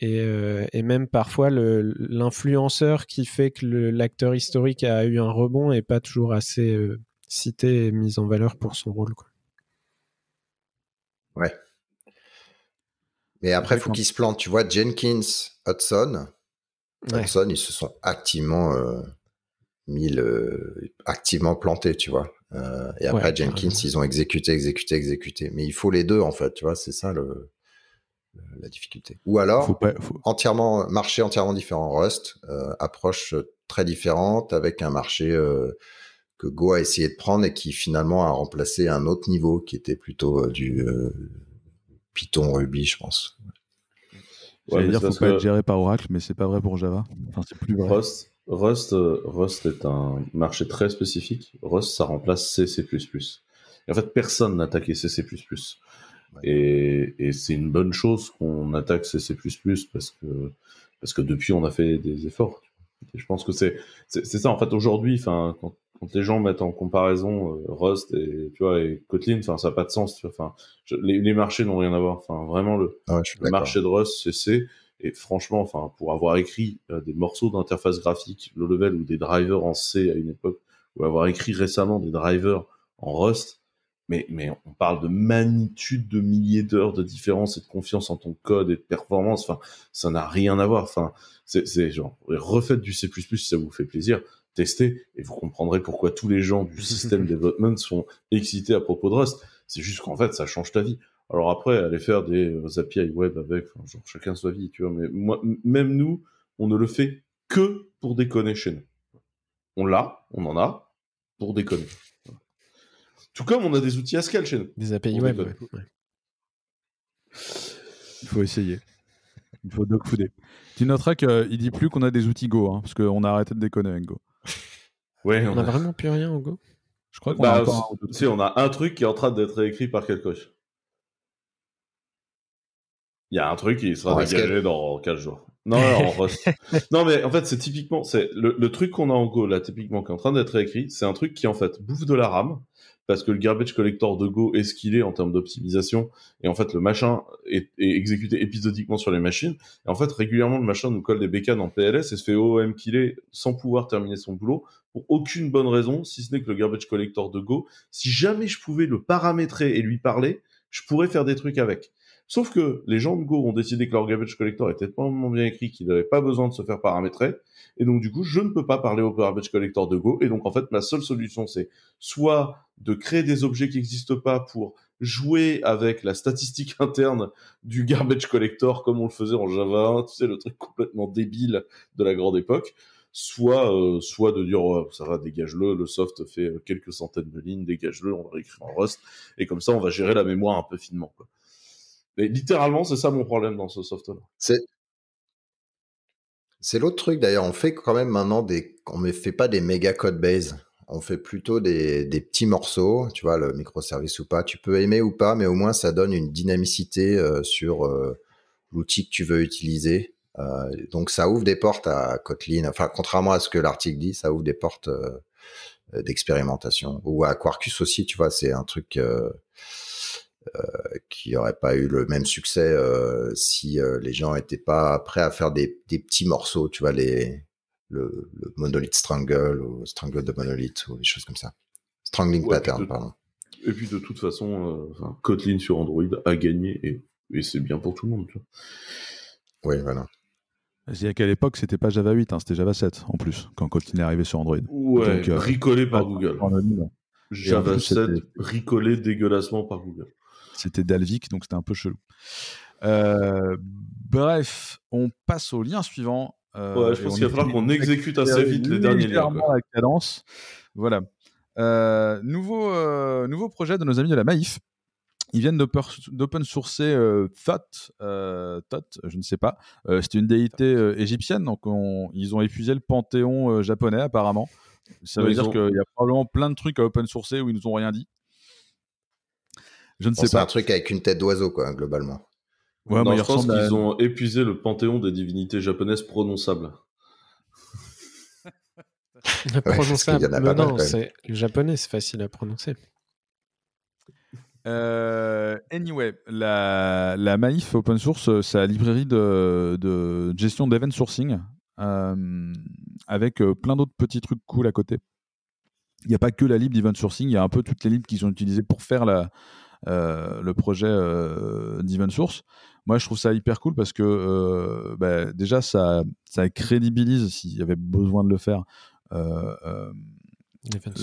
Et, euh, et même parfois, le, l'influenceur qui fait que le, l'acteur historique a eu un rebond n'est pas toujours assez... Euh, cité et mise en valeur pour son rôle. Quoi. Ouais. Mais après, il faut qu'il se plante. Tu vois, Jenkins, Hudson, ouais. Hudson, ils se sont activement euh, mis le... activement plantés, tu vois. Euh, et après, ouais, Jenkins, ouais. ils ont exécuté, exécuté, exécuté. Mais il faut les deux, en fait, tu vois, c'est ça le... la difficulté. Ou alors, faut pas, faut... entièrement, marché entièrement différent. Rust, euh, approche très différente avec un marché... Euh, que Go a essayé de prendre et qui finalement a remplacé un autre niveau qui était plutôt euh, du euh, Python Ruby, je pense. Ouais, J'allais dire qu'il ne faut pas que... être géré par Oracle, mais c'est pas vrai pour Java. Enfin, c'est plus vrai. Rust, Rust, euh, Rust est un marché très spécifique. Rust, ça remplace C, C++. Et en fait, personne n'a attaqué C, C++. Ouais. Et, et c'est une bonne chose qu'on attaque C C plus plus parce que, parce que depuis, on a fait des efforts. Et je pense que c'est, c'est, c'est ça. En fait, aujourd'hui, enfin, quand, quand les gens mettent en comparaison euh, Rust et, tu vois, et Kotlin, enfin, ça n'a pas de sens. Enfin, les, les marchés n'ont rien à voir. Enfin, vraiment, le, ah ouais, le marché de Rust, C C, et franchement, enfin, pour avoir écrit euh, des morceaux d'interface graphique low level ou des drivers en C à une époque, ou avoir écrit récemment des drivers en Rust, mais, mais on parle de magnitude de milliers d'heures de différence et de confiance en ton code et de performance. Enfin, ça n'a rien à voir. Enfin, c'est, c'est genre, refaites du C plus plus si ça vous fait plaisir, testez, et vous comprendrez pourquoi tous les gens du système development sont excités à propos de Rust. C'est juste qu'en fait, ça change ta vie. Alors après, aller faire des A P I web avec, enfin, genre, chacun sa vie, tu vois, mais moi, même nous, on ne le fait que pour déconner chez nous. On l'a, on en a, pour déconner. Tout comme on a des outils à scale chez nous. Des A P I web, ouais. Ouais. Il faut essayer. Il faut dogfooder. Tu noteras qu'il dit plus qu'on a des outils Go, hein, parce qu'on a arrêté de déconner avec Go. Ouais, on, on a, a vraiment plus rien en Go. Je crois qu'on bah, a encore un... Si, on a un truc qui est en train d'être écrit par Cockroach. Il y a un truc qui sera en dégagé escale. Dans quatre jours. Non, non, en Rust. Non, mais en fait, c'est typiquement, c'est le, le truc qu'on a en Go, là, typiquement, qui est en train d'être écrit, c'est un truc qui, en fait, bouffe de la RAM, parce que le garbage collector de Go est ce qu'il est en termes d'optimisation, et en fait, le machin est, est exécuté épisodiquement sur les machines, et en fait, régulièrement, le machin nous colle des bécanes en P L S et se fait O O M qu'il est sans pouvoir terminer son boulot, pour aucune bonne raison, si ce n'est que le garbage collector de Go, si jamais je pouvais le paramétrer et lui parler, je pourrais faire des trucs avec. Sauf que les gens de Go ont décidé que leur garbage collector était tellement bien écrit qu'il n'avait pas besoin de se faire paramétrer. Et donc, du coup, je ne peux pas parler au garbage collector de Go. Et donc, en fait, ma seule solution, c'est soit de créer des objets qui n'existent pas pour jouer avec la statistique interne du garbage collector comme on le faisait en Java un, tu sais, le truc complètement débile de la grande époque. Soit, euh, soit de dire, oh, ça va, dégage-le, le soft fait quelques centaines de lignes, dégage-le, on va l'écrire en Rust. Et comme ça, on va gérer la mémoire un peu finement, quoi. Mais littéralement, c'est ça mon problème dans ce soft-là. C'est... c'est l'autre truc, d'ailleurs. On fait quand même maintenant des... On ne fait pas des méga code base. On fait plutôt des, des petits morceaux, tu vois, le microservice ou pas. Tu peux aimer ou pas, mais au moins, ça donne une dynamicité euh, sur euh, l'outil que tu veux utiliser. Euh, donc, ça ouvre des portes à Kotlin. Enfin, contrairement à ce que l'article dit, ça ouvre des portes euh, d'expérimentation. Ou à Quarkus aussi, tu vois, c'est un truc... Euh... Euh, qui n'aurait pas eu le même succès euh, si euh, les gens n'étaient pas prêts à faire des, des petits morceaux, tu vois, les, le, le monolith strangle ou strangle de monolith ou des choses comme ça. Strangling ouais, pattern, de, pardon. Et puis de toute façon, euh, enfin, Kotlin sur Android a gagné et, et c'est bien pour tout le monde, tu vois. Oui, voilà. C'est-à-dire qu'à l'époque, c'était pas Java huit, hein, c'était Java sept en plus, quand Kotlin est arrivé sur Android. Ouais, donc, euh, bricolé par Google. Java sept, bricolé dégueulassement par Google. C'était Dalvik, donc c'était un peu chelou. Euh, bref, on passe au lien suivant. Euh, ouais, je pense qu'il va falloir qu'on exécute assez vite les derniers liens. Légèrement à cadence. Voilà. Euh, nouveau, euh, nouveau projet de nos amis de la Maïf. Ils viennent d'open sourcer euh, Thoth, euh, Thoth, je ne sais pas. Euh, c'était une déité euh, égyptienne, donc on, ils ont épuisé le panthéon euh, japonais apparemment. Ça veut ils dire ont... qu'il y a probablement plein de trucs à open sourcer où ils nous ont rien dit. Je ne sais bon, c'est pas. C'est un truc avec une tête d'oiseau, quoi, globalement. Ouais, non, je pense qu'ils à... ont épuisé le panthéon des divinités japonaises prononçables. Prononçables, ouais, non, c'est... le japonais, c'est facile à prononcer. Euh, anyway, la, la Maïf open source, sa librairie de, de gestion d'event sourcing, euh, avec plein d'autres petits trucs cool à côté. Il n'y a pas que la lib d'event sourcing, il y a un peu toutes les libs qu'ils ont utilisées pour faire la... Euh, le projet euh, d'Event Source. Moi, je trouve ça hyper cool parce que euh, bah, déjà, ça, ça crédibilise, s'il y avait besoin de le faire, euh, euh,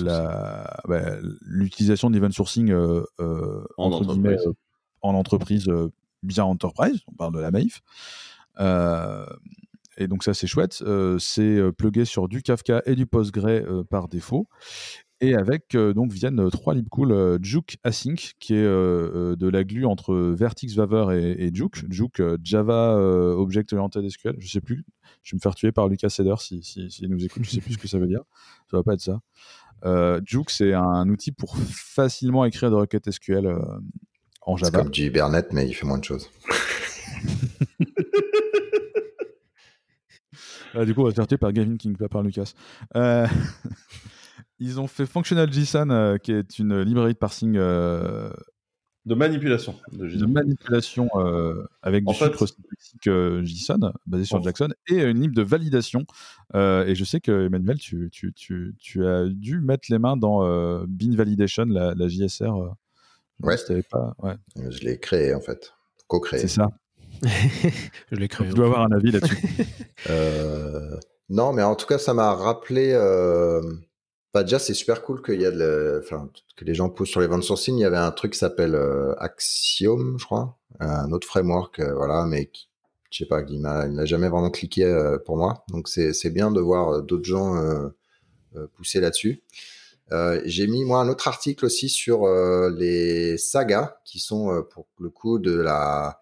la, bah, l'utilisation d'Event Sourcing euh, euh, en, entreprise. Euh, en entreprise, euh, bien enterprise, on parle de la Maïf. Euh, et donc, ça, c'est chouette. Euh, c'est plugué sur du Kafka et du Postgre euh, par défaut. Et avec, euh, donc, viennent trois libcools, euh, Juke Async, qui est euh, de la glue entre Vertix, Waver et, et Juke. Juke, euh, Java euh, Object Oriented S Q L, je ne sais plus. Je vais me faire tuer par Lucas Seder s'il si, si, si nous écoute, je ne sais plus ce que ça veut dire. Ça ne va pas être ça. Euh, Juke, c'est un outil pour facilement écrire des requêtes S Q L euh, en Java. C'est comme du Hibernate, mais il fait moins de choses. euh, du coup, on va se faire tuer par Gavin King, pas par Lucas. Euh... Ils ont fait Functional JSON, euh, qui est une librairie de parsing euh... de manipulation, de, de manipulation euh, avec en du fait... sucre synthétique euh, JSON basé sur oh. Jackson, et une libre de validation. Euh, et je sais que Emmanuel, tu, tu, tu, tu as dû mettre les mains dans euh, Bean Validation, la, la J S R. Euh, ouais. Si t'avais pas, ouais. Je l'ai créé en fait, co-créé. C'est ça. Je l'ai créé. Tu dois avoir un avis là-dessus. euh... Non, mais en tout cas, ça m'a rappelé. Euh... Bah déjà, c'est super cool qu'il y a de le... enfin, que les gens poussent sur les ventes sourcing. Il y avait un truc qui s'appelle euh, Axiom, je crois, un autre framework, euh, voilà, mais qui, je sais pas, qui m'a, il n'a jamais vraiment cliqué euh, pour moi. Donc c'est c'est bien de voir d'autres gens euh, pousser là-dessus. Euh, j'ai mis moi un autre article aussi sur euh, les sagas, qui sont euh, pour le coup de la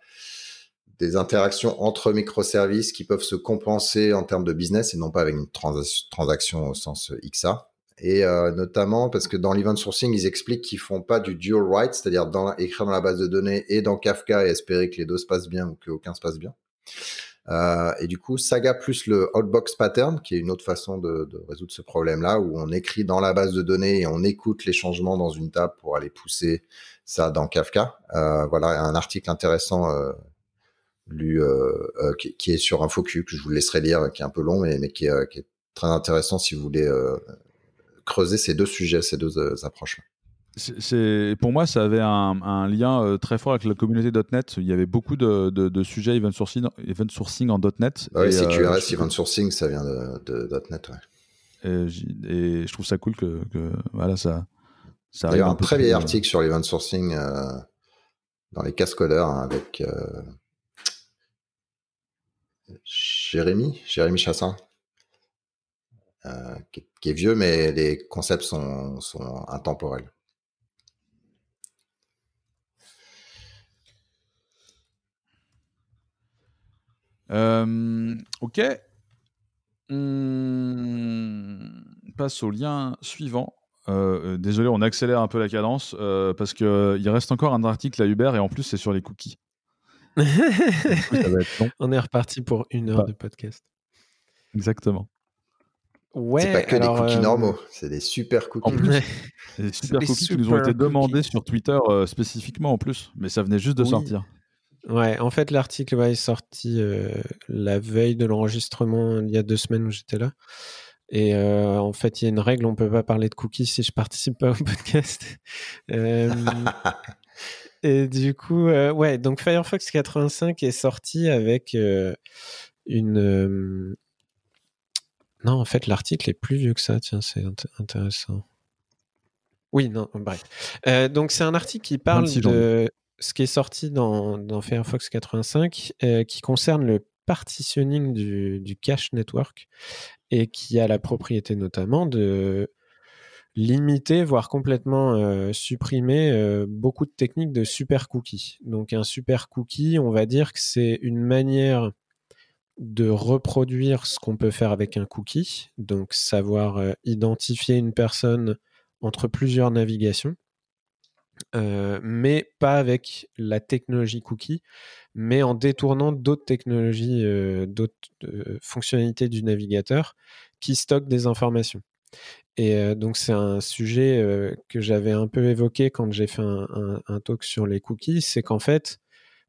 des interactions entre microservices qui peuvent se compenser en termes de business et non pas avec une trans- transaction au sens X A. Et euh, notamment parce que dans l'event sourcing, ils expliquent qu'ils font pas du dual write, c'est-à-dire dans, écrire dans la base de données et dans Kafka et espérer que les deux se passent bien ou qu'aucun se passe bien. Euh, et du coup, Saga plus le outbox pattern, qui est une autre façon de, de résoudre ce problème-là, où on écrit dans la base de données et on écoute les changements dans une table pour aller pousser ça dans Kafka. Euh, voilà, un article intéressant euh, lu euh, euh, qui, qui est sur InfoQ, que je vous laisserai lire, qui est un peu long, mais, mais qui, euh, qui est très intéressant si vous voulez... Euh, creuser ces deux sujets, ces deux euh, approches. C'est, c'est, pour moi, ça avait un, un lien euh, très fort avec la communauté .NET. Il y avait beaucoup de, de, de sujets event sourcing, event sourcing en .NET. Oui, c'est Q R S, euh, event sourcing, ça vient de, de .NET, ouais. Et, et je trouve ça cool que, que voilà, ça, ça arrive. Il y a un, un très plus, vieil euh, article sur l'event sourcing euh, dans les casse-codeurs hein, avec euh, Jérémy, Jérémy Chassin. Euh, qui, est, qui est vieux, mais les concepts sont, sont intemporels. Euh, ok. On passe au lien suivant. Euh, désolé, on accélère un peu la cadence euh, parce qu'il reste encore un article à Hubert et en plus, c'est sur les cookies. Ça va être long. On est reparti pour une heure bah. de podcast. Exactement. Ouais, c'est pas que alors, des cookies euh... normaux, c'est des super cookies. En plus, des super des cookies super qui nous ont été demandés cookies. Sur Twitter euh, spécifiquement en plus, mais ça venait juste de oui. sortir. Ouais, en fait l'article ouais, est sorti euh, la veille de l'enregistrement il y a deux semaines où j'étais là. Et euh, en fait il y a une règle, on peut pas parler de cookies si je participe pas au podcast. Euh... et du coup, euh, ouais, donc Firefox quatre-vingt-cinq est sorti avec euh, une... Euh... Non, en fait, l'article est plus vieux que ça. Tiens, c'est int- intéressant. Oui, non, bref. Euh, donc, c'est un article qui parle de janvier. Ce qui est sorti dans, dans Firefox quatre-vingt-cinq, euh, qui concerne le partitioning du, du cache network et qui a la propriété notamment de limiter, voire complètement euh, supprimer euh, beaucoup de techniques de super cookie. Donc, un super cookie, on va dire que c'est une manière... de reproduire ce qu'on peut faire avec un cookie, donc savoir euh, identifier une personne entre plusieurs navigations, euh, mais pas avec la technologie cookie, mais en détournant d'autres technologies, euh, d'autres euh, fonctionnalités du navigateur qui stockent des informations. Et euh, donc c'est un sujet euh, que j'avais un peu évoqué quand j'ai fait un, un, un talk sur les cookies, c'est qu'en fait,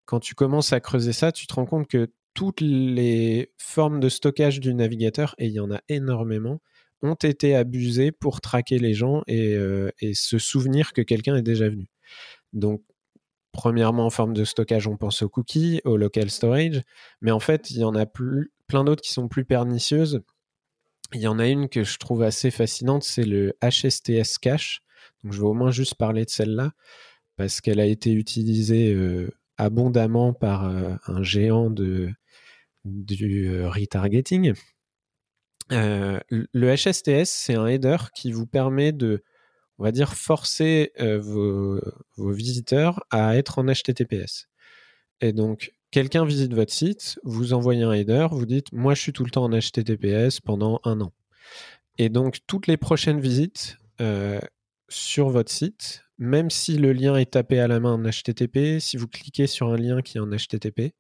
quand tu commences à creuser ça, tu te rends compte que toutes les formes de stockage du navigateur, et il y en a énormément, ont été abusées pour traquer les gens et, euh, et se souvenir que quelqu'un est déjà venu. Donc, premièrement, en forme de stockage, on pense aux cookies, au local storage, mais en fait, il y en a plus, plein d'autres qui sont plus pernicieuses. Il y en a une que je trouve assez fascinante, c'est le H S T S cache. Donc, je vais au moins juste parler de celle-là, parce qu'elle a été utilisée euh, abondamment par euh, un géant de... du euh, retargeting. Euh, le H S T S, c'est un header qui vous permet de, on va dire, forcer euh, vos, vos visiteurs à être en H T T P S. Et donc, quelqu'un visite votre site, vous envoyez un header, vous dites « Moi, je suis tout le temps en H T T P S pendant un an. » Et donc, toutes les prochaines visites euh, sur votre site même si le lien est tapé à la main en H T T P, si vous cliquez sur un lien qui est en H T T P,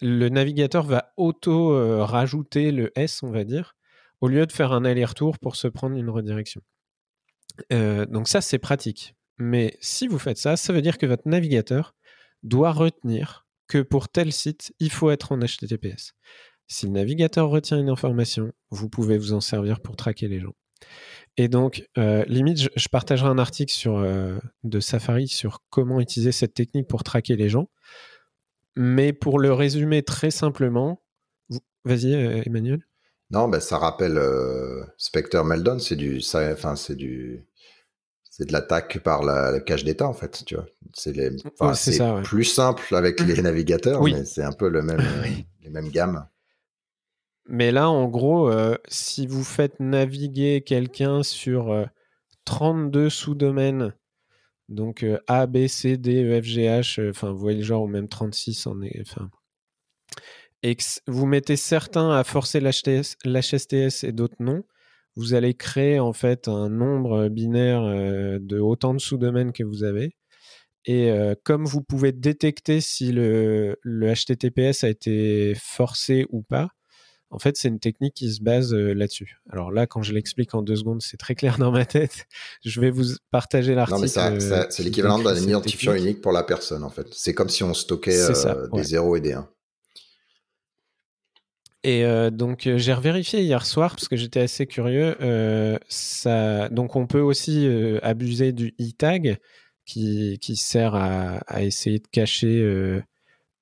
le navigateur va auto-rajouter le S, on va dire, au lieu de faire un aller-retour pour se prendre une redirection. Euh, donc ça, c'est pratique. Mais si vous faites ça, ça veut dire que votre navigateur doit retenir que pour tel site, il faut être en H T T P S. Si le navigateur retient une information, vous pouvez vous en servir pour traquer les gens. Et donc, euh, limite, je, je partagerai un article sur, euh, de Safari sur comment utiliser cette technique pour traquer les gens. Mais pour le résumer très simplement... Vous... Vas-y, euh, Emmanuel. Non, ben, ça rappelle euh, Spectre Meldon. C'est du, ça, enfin, c'est du, c'est de l'attaque par la, la cache d'État, en fait. Tu vois. C'est, les, ouais, c'est, c'est ça, ouais. Plus simple avec les navigateurs, oui. Mais c'est un peu le même, oui. Les mêmes gammes. Mais là, en gros, euh, si vous faites naviguer quelqu'un sur euh, trente-deux sous-domaines, donc euh, A, B, C, D, E, F, G, H, enfin, euh, vous voyez le genre, ou même trente-six, en est, et que vous mettez certains à forcer l'H T S, l'H S T S et d'autres non, vous allez créer en fait un nombre binaire euh, de autant de sous-domaines que vous avez. Et euh, comme vous pouvez détecter si le, le H T T P S a été forcé ou pas, en fait, c'est une technique qui se base euh, là-dessus. Alors là, quand je l'explique en deux secondes, c'est très clair dans ma tête. Je vais vous partager l'article. Non, mais ça, euh, ça, c'est l'équivalent d'un identifiant technique. Unique pour la personne, en fait. C'est comme si on stockait euh, ça, des ouais. zéros et des uns. Et euh, donc, euh, j'ai revérifié hier soir, parce que j'étais assez curieux. Euh, ça... Donc, on peut aussi euh, abuser du e-tag qui, qui sert à, à essayer de cacher... Euh,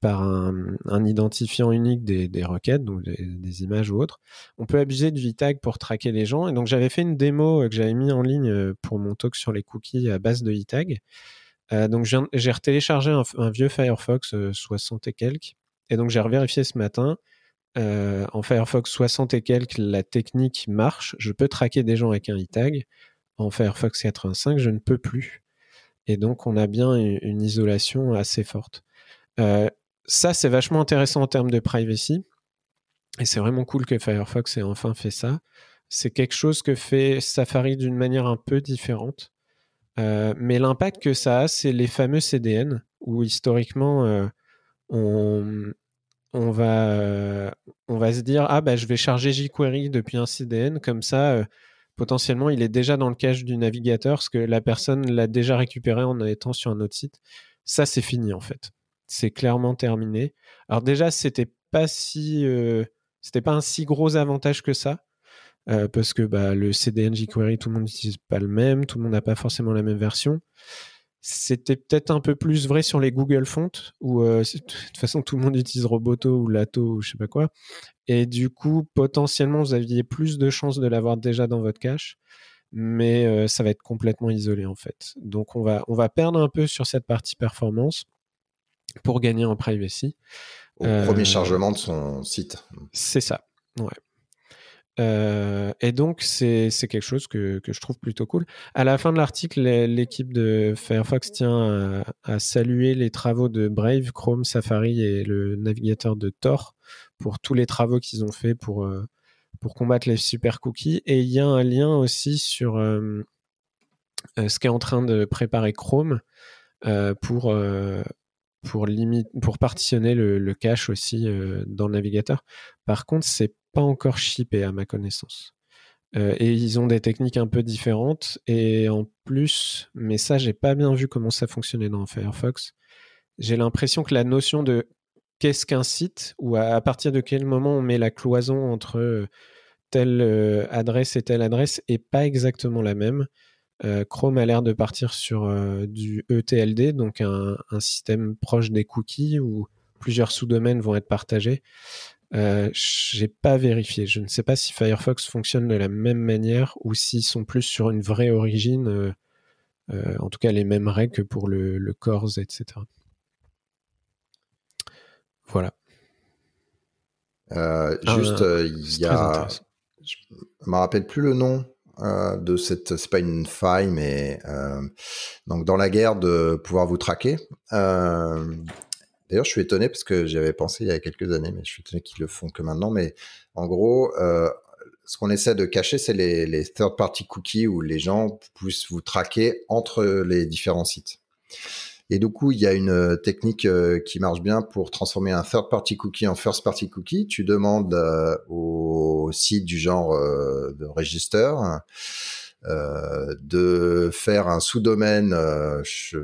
par un, un identifiant unique des, des requêtes, donc des, des images ou autres. On peut abuser du e-tag pour traquer les gens. Et donc, j'avais fait une démo que j'avais mis en ligne pour mon talk sur les cookies à base de e-tag. Euh, donc, j'ai, j'ai retéléchargé un, un vieux Firefox euh, soixante et quelques. Et donc, j'ai revérifié ce matin. Euh, en Firefox soixante et quelques, la technique marche. Je peux traquer des gens avec un e-tag. En Firefox quatre-vingt-cinq, je ne peux plus. Et donc, on a bien une, une isolation assez forte. Euh, Ça, c'est vachement intéressant en termes de privacy. Et c'est vraiment cool que Firefox ait enfin fait ça. C'est quelque chose que fait Safari d'une manière un peu différente. Euh, mais l'impact que ça a, c'est les fameux C D N, où historiquement, euh, on, on, va, euh, on va se dire « Ah, bah, je vais charger jQuery depuis un C D N. » Comme ça, euh, potentiellement, il est déjà dans le cache du navigateur, parce que la personne l'a déjà récupéré en étant sur un autre site. Ça, c'est fini, en fait. C'est clairement terminé. Alors déjà, c'était pas si, euh, c'était pas un si gros avantage que ça, euh, parce que bah, le C D N jQuery, tout le monde n'utilise pas le même, tout le monde n'a pas forcément la même version. C'était peut-être un peu plus vrai sur les Google Fonts, où euh, de toute façon, tout le monde utilise Roboto ou Lato ou je sais pas quoi. Et du coup, potentiellement, vous aviez plus de chances de l'avoir déjà dans votre cache, mais euh, ça va être complètement isolé en fait. Donc on va, on va perdre un peu sur cette partie performance, pour gagner en privacy. Au euh, premier chargement de son site. C'est ça, ouais. Euh, et donc, c'est, c'est quelque chose que, que je trouve plutôt cool. À la fin de l'article, l'équipe de Firefox tient à, à saluer les travaux de Brave, Chrome, Safari et le navigateur de Tor pour tous les travaux qu'ils ont faits pour, pour combattre les super cookies. Et il y a un lien aussi sur euh, ce qu'est en train de préparer Chrome euh, pour... Euh, Pour, limite, pour partitionner le, le cache aussi euh, dans le navigateur. Par contre, c'est pas encore shippé à ma connaissance. Euh, et ils ont des techniques un peu différentes. Et en plus, mais ça, j'ai pas bien vu comment ça fonctionnait dans Firefox. J'ai l'impression que la notion de qu'est-ce qu'un site, ou à, à partir de quel moment on met la cloison entre telle euh, adresse et telle adresse, est pas exactement la même. Euh, Chrome a l'air de partir sur euh, du E T L D, donc un, un système proche des cookies où plusieurs sous-domaines vont être partagés. Euh, j'ai pas vérifié. Je ne sais pas si Firefox fonctionne de la même manière ou s'ils sont plus sur une vraie origine, euh, euh, en tout cas les mêmes règles que pour le, le cors, et cetera. Voilà. Euh, juste, euh, il y a... Je ne me rappelle plus le nom. Euh, de cette, c'est pas une faille, mais euh, donc dans la guerre de pouvoir vous traquer. Euh, d'ailleurs, je suis étonné parce que j'avais pensé il y a quelques années, mais je suis étonné qu'ils le font que maintenant. Mais en gros, euh, ce qu'on essaie de cacher, c'est les, les third-party cookies où les gens puissent vous traquer entre les différents sites. Et du coup, il y a une technique qui marche bien pour transformer un third-party cookie en first-party cookie. Tu demandes euh, au site du genre euh, de register euh, de faire un sous-domaine euh, je,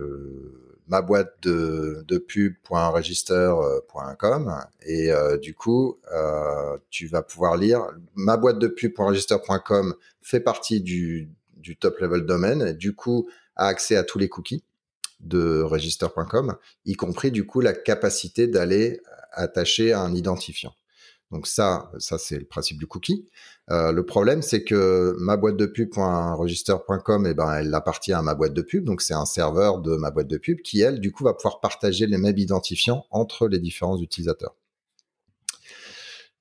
ma boîte de, de pub.register point com et euh, du coup, euh, tu vas pouvoir lire ma boîte de pub.register point com fait partie du, du top-level domaine et du coup, a accès à tous les cookies de register point com, y compris du coup la capacité d'aller attacher un identifiant. Donc ça, ça c'est le principe du cookie. Euh, le problème, c'est que ma boîte de pub.register point com, eh ben, elle appartient à ma boîte de pub, donc c'est un serveur de ma boîte de pub qui, elle, du coup, va pouvoir partager les mêmes identifiants entre les différents utilisateurs.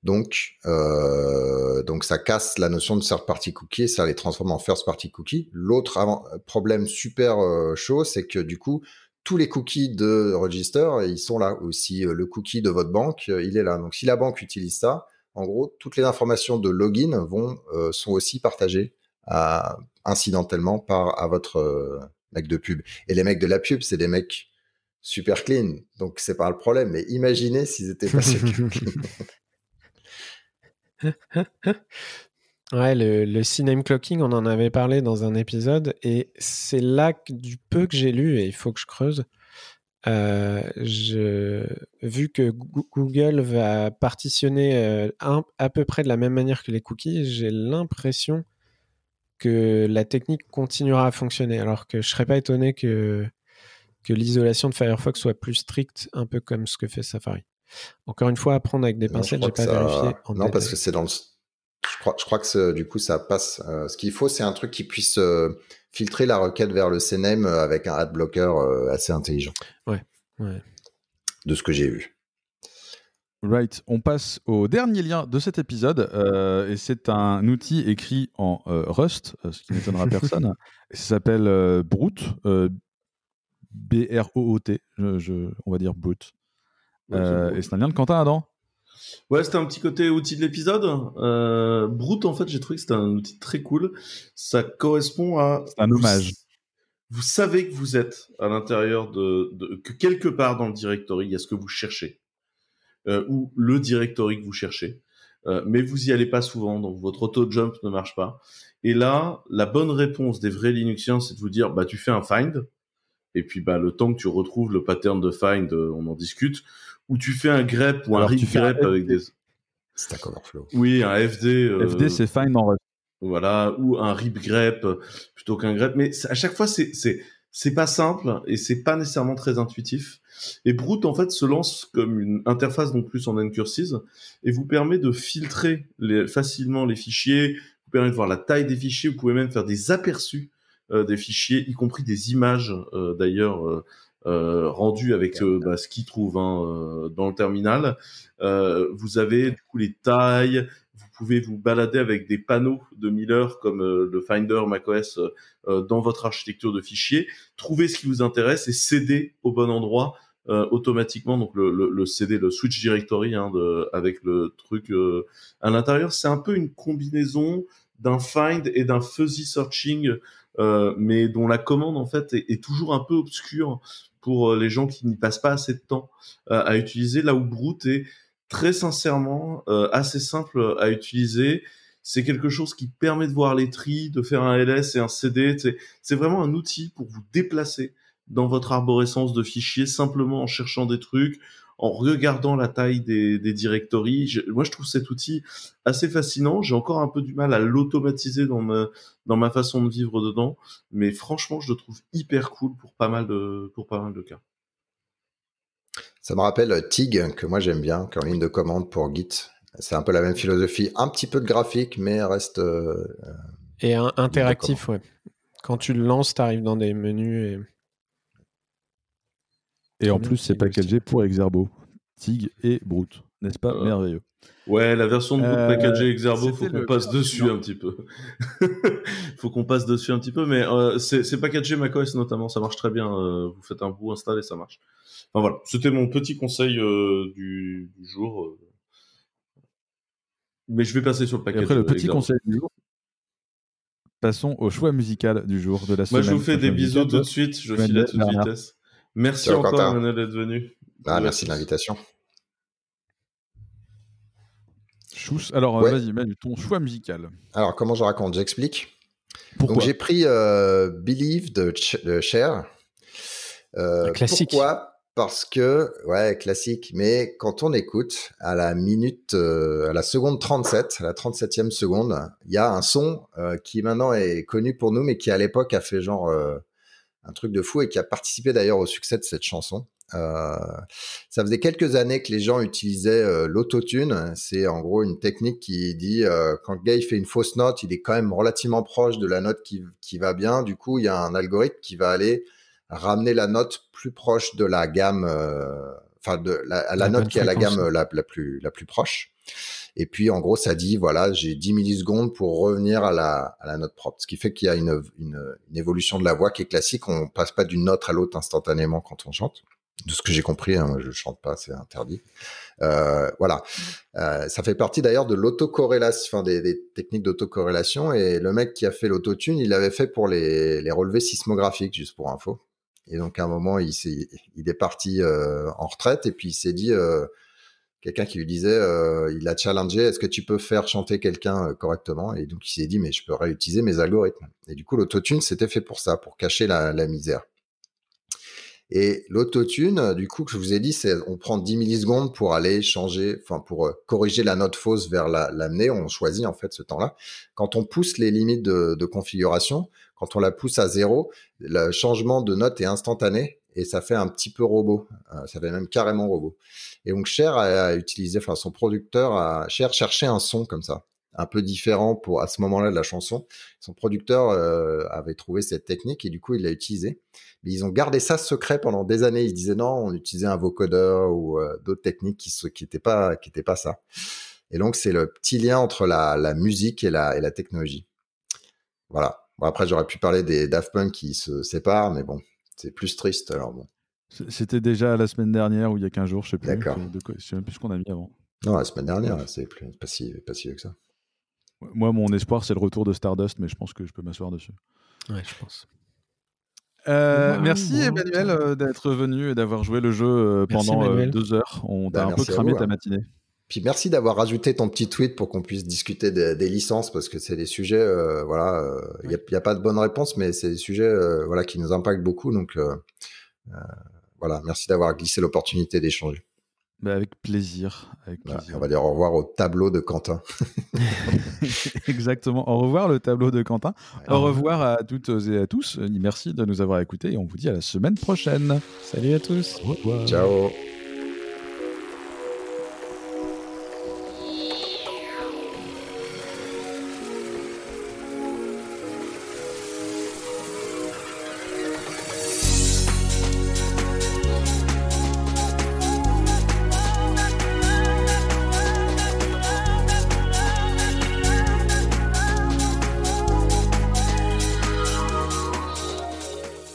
Donc, euh, donc ça casse la notion de third-party cookie, ça les transforme en first-party cookie. L'autre avant- problème super euh, chaud, c'est que du coup, tous les cookies de register, ils sont là. Aussi, euh, le cookie de votre banque, euh, il est là. Donc, si la banque utilise ça, en gros, toutes les informations de login vont euh, sont aussi partagées à, incidentellement par à votre euh, mec de pub. Et les mecs de la pub, c'est des mecs super clean, donc c'est pas le problème. Mais imaginez s'ils étaient pas super clean. Ouais, le, le C-name clocking, on en avait parlé dans un épisode et c'est là que, du peu que j'ai lu et il faut que je creuse euh, je, vu que Google va partitionner euh, un, à peu près de la même manière que les cookies, j'ai l'impression que la technique continuera à fonctionner, alors que je serais pas étonné que, que l'isolation de Firefox soit plus stricte, un peu comme ce que fait Safari. Encore une fois, à prendre avec des pincettes, non, je n'ai pas ça... vérifié. En non, détail. Parce que c'est dans le... Je crois, je crois que du coup, ça passe. Euh, ce qu'il faut, c'est un truc qui puisse euh, filtrer la requête vers le C name avec un ad blocker euh, assez intelligent. Ouais, ouais. De ce que j'ai vu. Right, on passe au dernier lien de cet épisode euh, et c'est un outil écrit en euh, Rust, ce qui n'étonnera personne. Ça s'appelle euh, Brute, euh, B R O O T, je, je, on va dire Brute. Euh, c'est et c'est un lien de Quentin Adam. Ouais, c'était un petit côté outil de l'épisode. Euh, Brute, en fait, j'ai trouvé que c'était un outil très cool. Ça correspond à... C'est un hommage. Vous, vous savez que vous êtes à l'intérieur de, de... que quelque part dans le directory, il y a ce que vous cherchez. Euh, ou le directory que vous cherchez. Euh, mais vous n'y allez pas souvent, donc votre auto-jump ne marche pas. Et là, la bonne réponse des vrais Linuxiens, c'est de vous dire, bah, tu fais un find. Et puis, bah, le temps que tu retrouves le pattern de find, on en discute. Ou tu fais un grep ou alors un regrep avec des... Stack Overflow. Oui, un F D. Euh... F D, c'est find en Rust. Voilà, ou un regrep plutôt qu'un grep. Mais à chaque fois, c'est, c'est, c'est pas simple et c'est pas nécessairement très intuitif. Et Brute, en fait, se lance comme une interface non plus en ncursive et vous permet de filtrer les, facilement les fichiers, vous permet de voir la taille des fichiers, vous pouvez même faire des aperçus Euh, des fichiers, y compris des images euh, d'ailleurs euh, euh, rendues avec euh, bah, ce qu'ils trouvent hein, euh, dans le terminal. Euh, vous avez du coup les tailles, vous pouvez vous balader avec des panneaux de Miller comme euh, le Finder macOS euh, dans votre architecture de fichiers, trouver ce qui vous intéresse et céder au bon endroit euh, automatiquement. Donc le, le, le C D, le switch directory hein, de, avec le truc euh, à l'intérieur, c'est un peu une combinaison d'un find et d'un fuzzy searching. Euh, mais dont la commande en fait est, est toujours un peu obscure pour euh, les gens qui n'y passent pas assez de temps euh, à utiliser, là où Brute est très sincèrement euh, assez simple à utiliser. C'est quelque chose qui permet de voir les tris, de faire un L S et un C D. C'est, c'est vraiment un outil pour vous déplacer dans votre arborescence de fichiers simplement en cherchant des trucs, en regardant la taille des, des directories. Je, moi, je trouve cet outil assez fascinant. J'ai encore un peu du mal à l'automatiser dans ma, dans ma façon de vivre dedans. Mais franchement, je le trouve hyper cool pour pas mal de, pour pas mal de cas. Ça me rappelle Tig, que moi j'aime bien, qui est en ligne de commande pour Git. C'est un peu la même philosophie. Un petit peu de graphique, mais reste... Euh, et un, interactif, ouais. Quand tu le lances, tu arrives dans des menus... Et... Et en plus, c'est packagé pour Exerbo, Tig et Brute. N'est-ce pas euh, merveilleux? Ouais, la version de Brute euh, packagée Exerbo, il faut qu'on passe dessus un petit peu. Il faut qu'on passe dessus un petit peu, mais euh, c'est, c'est packagé macOS notamment, ça marche très bien. Euh, vous faites un bout install et ça marche. Enfin voilà, c'était mon petit conseil euh, du, du jour. Euh, Mais je vais passer sur le package. Et après, le petit conseil du jour. Passons au choix musical du jour de la semaine. Moi, je vous fais des bisous tout de suite. Je file à toute vitesse. Merci Ciao, encore, Emmanuel, d'être venu. Ah, ouais. Merci de l'invitation. Chousse. Alors, ouais. vas-y, Manu, ton choix musical. Alors, comment je raconte ? J'explique. Pourquoi ? Donc, j'ai pris euh, Believe de, Ch- de Cher. Euh, classique. Pourquoi ? Parce que, ouais, classique, mais quand on écoute, à la minute, euh, à la seconde trente-sept, à la trente-septième seconde, il y a un son euh, qui maintenant est connu pour nous, mais qui à l'époque a fait genre euh, un truc de fou et qui a participé d'ailleurs au succès de cette chanson. Euh, ça faisait quelques années que les gens utilisaient euh, l'autotune. C'est en gros une technique qui dit euh, quand le gars il fait une fausse note, il est quand même relativement proche de la note qui, qui va bien. Du coup, il y a un algorithme qui va aller ramener la note plus proche de la gamme, enfin euh, de la, à la, la note qui est à la gamme euh, la, la plus la plus proche. Et puis en gros, ça dit voilà, j'ai dix millisecondes pour revenir à la à la note propre. Ce qui fait qu'il y a une une, une évolution de la voix qui est classique. On passe pas d'une note à l'autre instantanément quand on chante. De ce que j'ai compris, hein, je chante pas, c'est interdit. Euh, voilà, euh, ça fait partie d'ailleurs de l'autocorrélation, enfin des, des techniques d'autocorrélation. Et le mec qui a fait l'autotune, il l'avait fait pour les, les relevés sismographiques, juste pour info. Et donc à un moment, il, s'est, il est parti euh, en retraite et puis il s'est dit, euh, quelqu'un qui lui disait, euh, il a challengé, est-ce que tu peux faire chanter quelqu'un correctement ? Et donc il s'est dit, mais je peux réutiliser mes algorithmes. Et du coup, l'autotune, c'était fait pour ça, pour cacher la, la misère. Et l'autotune, du coup, que je vous ai dit, c'est on prend dix millisecondes pour aller changer, enfin pour euh, corriger la note fausse vers la, l'amener. On choisit en fait ce temps-là. Quand on pousse les limites de, de configuration, quand on la pousse à zéro, le changement de note est instantané et ça fait un petit peu robot. Euh, ça fait même carrément robot. Et donc Cher a utilisé, enfin son producteur a Cher cherchait un son comme ça, un peu différent pour à ce moment-là de la chanson. Son producteur euh, avait trouvé cette technique et du coup il l'a utilisée. Mais ils ont gardé ça secret pendant des années. Ils disaient non, on utilisait un vocodeur ou euh, d'autres techniques qui n'étaient qui pas, qui étaient pas ça. Et donc c'est le petit lien entre la, la musique et la, et la technologie. Voilà. Bon, après j'aurais pu parler des Daft Punk qui se séparent, mais bon, c'est plus triste. Alors bon. C'était déjà la semaine dernière ou il y a quinze jours, je sais plus. D'accord. De quoi, je sais même plus ce qu'on a mis avant. Non, la semaine dernière, ouais. c'est plus, pas si, pas si vieux que ça. Moi, mon espoir, c'est le retour de Stardust, mais je pense que je peux m'asseoir dessus. Ouais, je pense. Euh, wow, merci wow, Emmanuel wow. d'être venu et d'avoir joué le jeu euh, pendant euh, deux heures. On t'a ben, un peu cramé vous, ta matinée. Hein. Puis merci d'avoir rajouté ton petit tweet pour qu'on puisse discuter de, des licences, parce que c'est des sujets, euh, voilà, euh, il ouais. n'y a, a pas de bonne réponse, mais c'est des sujets euh, voilà, qui nous impactent beaucoup. Donc euh, euh, voilà, merci d'avoir glissé l'opportunité d'échanger. Bah avec plaisir. Avec plaisir. Bah, on va dire au revoir au tableau de Quentin. Exactement. Au revoir le tableau de Quentin. Ouais. Au revoir à toutes et à tous. Merci de nous avoir écoutés et on vous dit à la semaine prochaine. Salut à tous. Au revoir. Ciao.